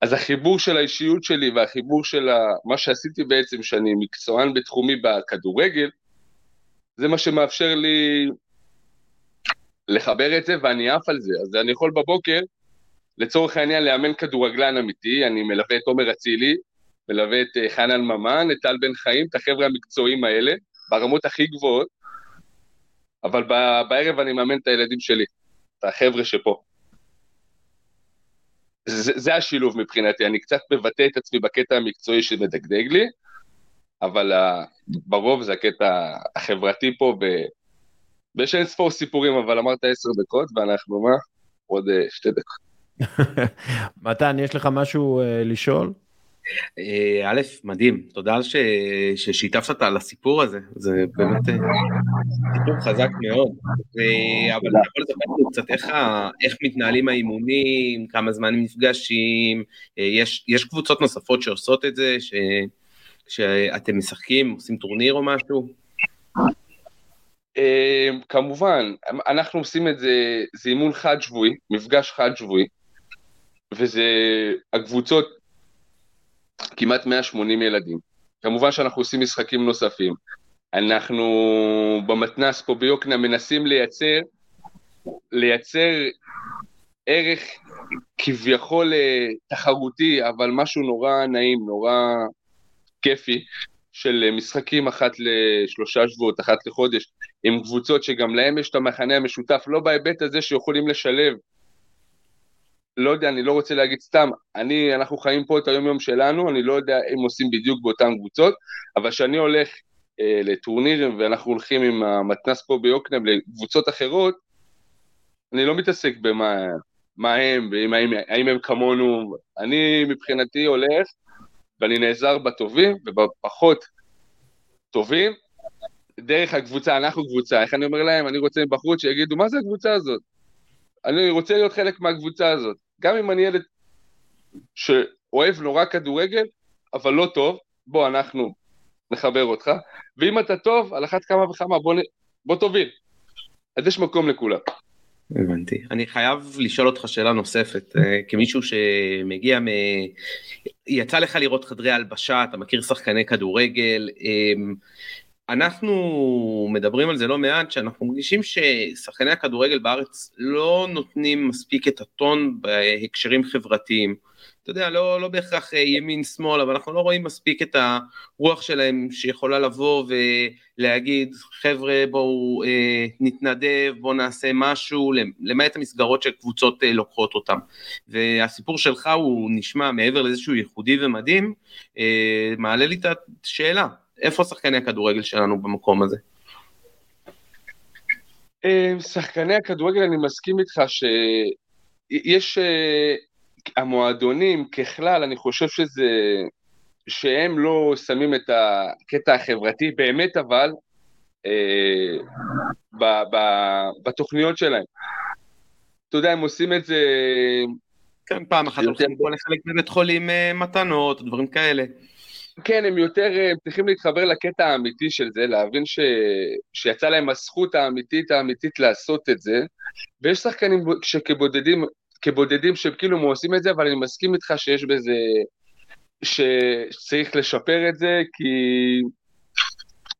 אז החיבור של האישיות שלי, והחיבור של ה... מה שעשיתי בעצם, שאני מקצוען בתחומי בכדורגל, זה מה שמאפשר לי לחבר את זה, ואני אף על זה, אז אני יכול בבוקר, לצורך העניין, לאמן כדורגלן אמיתי, אני מלווה את עומר הצילי, מלווה את חנן ממן, את טל בן חיים, את החבר'ה המקצועיים האלה, ברמות הכי גבוהות, אבל בערב אני מאמן את הילדים שלי, את החבר'ה שפה. זה, זה השילוב מבחינתי, אני קצת מבטא את עצמי בקטע המקצועי שמדגדג לי, אבל ברוב זה הקטע החברתי פה, ויש אין ספור סיפורים, אבל אמרת עשר דקות, ואנחנו מה? עוד שתי דקות. מתן, יש לך משהו לשאול? א', מדהים, תודה על ששיתפת על הסיפור הזה, זה באמת סיפור חזק מאוד, אבל אני יכול לדבר קצת איך מתנהלים האימונים, כמה זמן הם נפגשים, יש קבוצות נוספות שעושות את זה, שאתם משחקים, עושים טורניר או משהו? כמובן, אנחנו עושים את זה, זה אימון חד שבועי, מפגש חד שבועי, וזה הקבוצות, כמעט מאה ושמונים ילדים. כמובן שאנחנו עושים משחקים נוספים. אנחנו במתנ"ס פה ביוקנה מנסים לייצר, לייצר ערך כביכול תחרותי, אבל משהו נורא נעים, נורא כיפי, של משחקים אחת לשלושה שבועות, אחת לחודש, עם קבוצות שגם להם יש את המחנה המשותף, לא בהיבט הזה שיכולים לשלב, לא יודע, אני לא רוצה להגיד סתם, אני, אנחנו חיים פה את היום יום שלנו, אני לא יודע אם עושים בדיוק באותן קבוצות, אבל שאני הולך אה, לטורנירים, ואנחנו הולכים עם המתנס פה ביוקנם לקבוצות אחרות, אני לא מתעסק במה מה הם, ואם, האם, האם הם כמונו, אני מבחינתי הולך, ואני נעזר בטובים ובפחות טובים, דרך הקבוצה, אנחנו קבוצה, איך אני אומר להם, אני רוצה בחוץ שיגידו, מה זה הקבוצה הזאת? אני רוצה להיות חלק מהקבוצה הזאת, גם אם אני ילד שאוהב נורא כדורגל, אבל לא טוב, בוא אנחנו נחבר אותך, ואם אתה טוב, על אחת כמה וכמה, בוא, בוא תוביל, אז יש מקום לכולם. הבנתי. אני חייב לשאול אותך שאלה נוספת, כמישהו שמגיע, מ... יצא לך לראות חדרי הלבשה, אתה מכיר שחקני כדורגל, אנחנו מדברים על זה לא מעט, שאנחנו מרגישים ששחקני הכדורגל בארץ לא נותנים מספיק את הטון בהקשרים חברתיים, אתה יודע, לא, לא בהכרח ימין שמאל, אבל אנחנו לא רואים מספיק את הרוח שלהם שיכולה לבוא ולהגיד, חבר'ה בואו אה, נתנדב, בואו נעשה משהו, למעט המסגרות של קבוצות אה, לוקחות אותם. והסיפור שלך הוא נשמע מעבר לאיזשהו ייחודי ומדהים, אה, מעלה לי את השאלה, איפה שחקני הכדורגל שלנו במקום הזה? אה, שחקני הכדורגל, אני מסכים איתך שיש... אה... המועדונים ככלל, אני חושב שזה, שהם לא שמים את הקטע החברתי, באמת אבל, אה, ב, ב, בתוכניות שלהם. אתה יודע, הם עושים את זה... כן, פעם אחת הולכים פה לחלק בבית חולים מתנות, דברים כאלה. כן, הם יותר, הם צריכים להתחבר לקטע האמיתי של זה, להבין ש, שיצא להם הזכות האמיתית, האמיתית לעשות את זה, ויש שחקנים שכבודדים, כבודדים שכאילו מועשים את זה, אבל אני מסכים איתך שיש בזה, שצריך לשפר את זה, כי,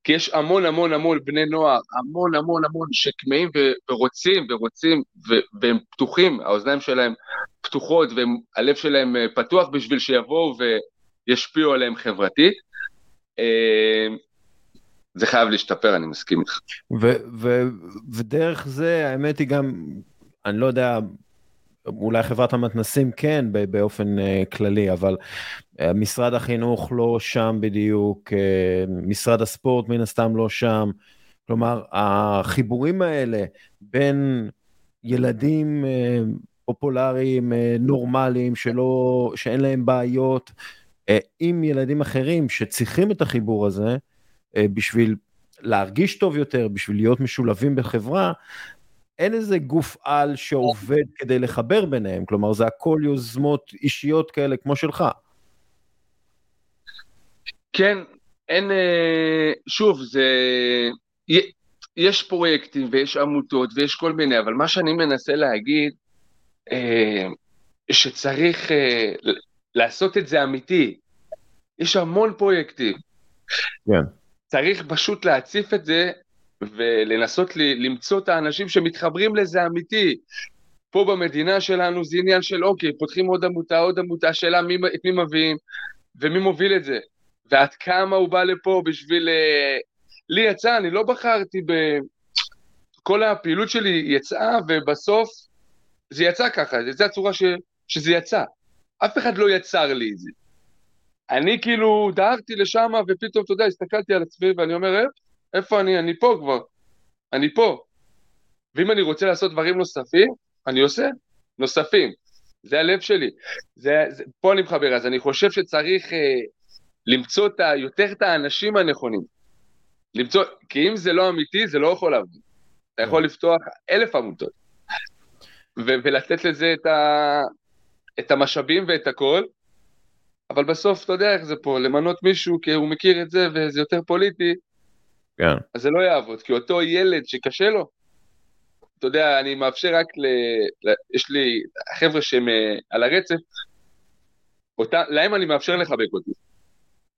כי יש המון המון המון בני נוער, המון המון המון שקמאים ו... ורוצים, ורוצים, ו... והם פתוחים, האוזניים שלהם פתוחות, והלב שלהם פתוח בשביל שיבואו וישפיעו עליהם חברתית. זה חייב להשתפר, אני מסכים איתך. ו... ו... ודרך זה, האמת היא גם, אני לא יודע... אולי חברת המתנסים כן באופן כללי, אבל משרד החינוך לא שם בדיוק, משרד הספורט מן הסתם לא שם, כלומר החיבורים האלה בין ילדים פופולריים, נורמליים, שלא, שאין להם בעיות, עם ילדים אחרים שצריכים את החיבור הזה, בשביל להרגיש טוב יותר, בשביל להיות משולבים בחברה, אין איזה גוף על שעובד כדי לחבר ביניהם, כלומר זה הכל יוזמות אישיות כאלה כמו שלך. כן, אין, שוב, זה, יש פרויקטים ויש עמותות ויש כל מיני, אבל מה שאני מנסה להגיד, שצריך לעשות את זה אמיתי, יש המון פרויקטים, כן. צריך פשוט להציף את זה, ולנסות למצוא את האנשים שמתחברים לזה אמיתי. פה במדינה שלנו זה עניין של אוקיי, פותחים עוד עמותה, עוד עמותה, שאלה מי, את מי מביאים ומי מוביל את זה. ועד כמה הוא בא לפה בשביל... לי יצא, אני לא בחרתי ב... כל הפעילות שלי יצאה, ובסוף זה יצא ככה, זה הצורה ש... שזה יצא. אף אחד לא יצר לי את זה. אני כאילו דהרתי לשם, ופתאום, אתה יודע, הסתכלתי על עצמי ואני אומר, איפה אני? אני פה כבר, אני פה. ואם אני רוצה לעשות דברים נוספים, אני עושה נוספים. זה הלב שלי. זה, זה, פה אני מחבר, אז אני חושב שצריך אה, למצוא את, יותר את האנשים הנכונים. למצוא, כי אם זה לא אמיתי, זה לא יכול לעבוד. אתה יכול לפתוח אלף עמותות. ו, ולתת לזה את, ה, את המשאבים ואת הכל. אבל בסוף, אתה יודע איך זה פה, למנות מישהו, כי הוא מכיר את זה, וזה יותר פוליטי, כן. אז זה לא יעבוד, כי אותו ילד שקשה לו, אתה יודע, אני מאפשר רק, ל... ל... יש לי חבר'ה שהם על הרצף, אותה, להם אני מאפשר לחבק אותי.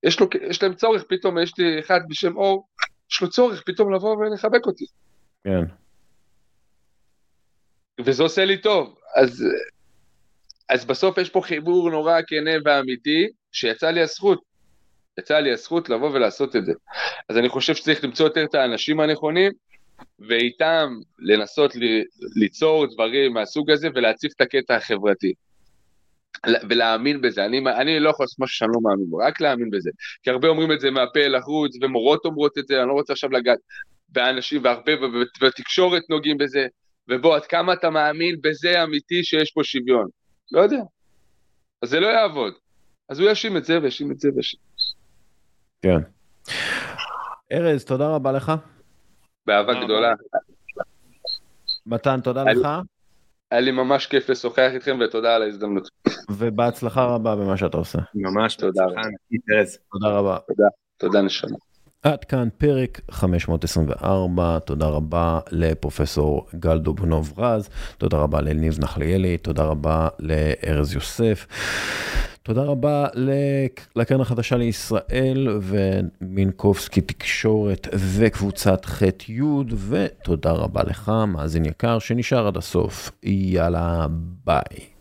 יש, לו, יש להם צורך, פתאום יש לי אחד בשם אור, יש לו צורך פתאום לבוא ולחבק אותי. כן. וזה עושה לי טוב. אז, אז בסוף יש פה חיבור נורא כנה ואמיתי, שיצא לי הזכות, יצא לי הזכות לבוא ולעשות את זה. אז אני חושב שצריך למצוא יותר את האנשים הנכונים, ואיתם לנסות ל, ליצור דברים מהסוג הזה, ולהציף את הקטע החברתי. ולהאמין בזה, אני, אני לא יכול לעשות משהו שאני לא מאמין בו, רק להאמין בזה, כי הרבה אומרים את זה מהפה לחוץ, ומורות אומרות את זה, אני לא רוצה עכשיו לגעת באנשים, והרבה בתקשורת נוגעים בזה, ובוא, עד כמה אתה מאמין בזה אמיתי שיש פה שוויון? לא יודע, אז זה לא יעבוד, אז הוא ישים את זה וישים את זה וישים. כן. ארז, תודה רבה לך. באהבה גדולה. מתן, תודה לך. היה לי ממש כיף לשוחח איתכם, ותודה על ההזדמנות. ובהצלחה רבה במה שאתה עושה. ממש תודה רבה. תודה רבה. תודה נשמה. עד כאן פרק חמש מאות עשרים וארבע, תודה רבה לפרופסור גל דובנוב-רז, תודה רבה לניב נחליאלי, תודה רבה לארז יוסף, תודה רבה לקרן החדשה לישראל ומינקובסקי תקשורת וקבוצת ח' י', ותודה רבה לך מאזין יקר שנשאר עד הסוף, יאללה ביי.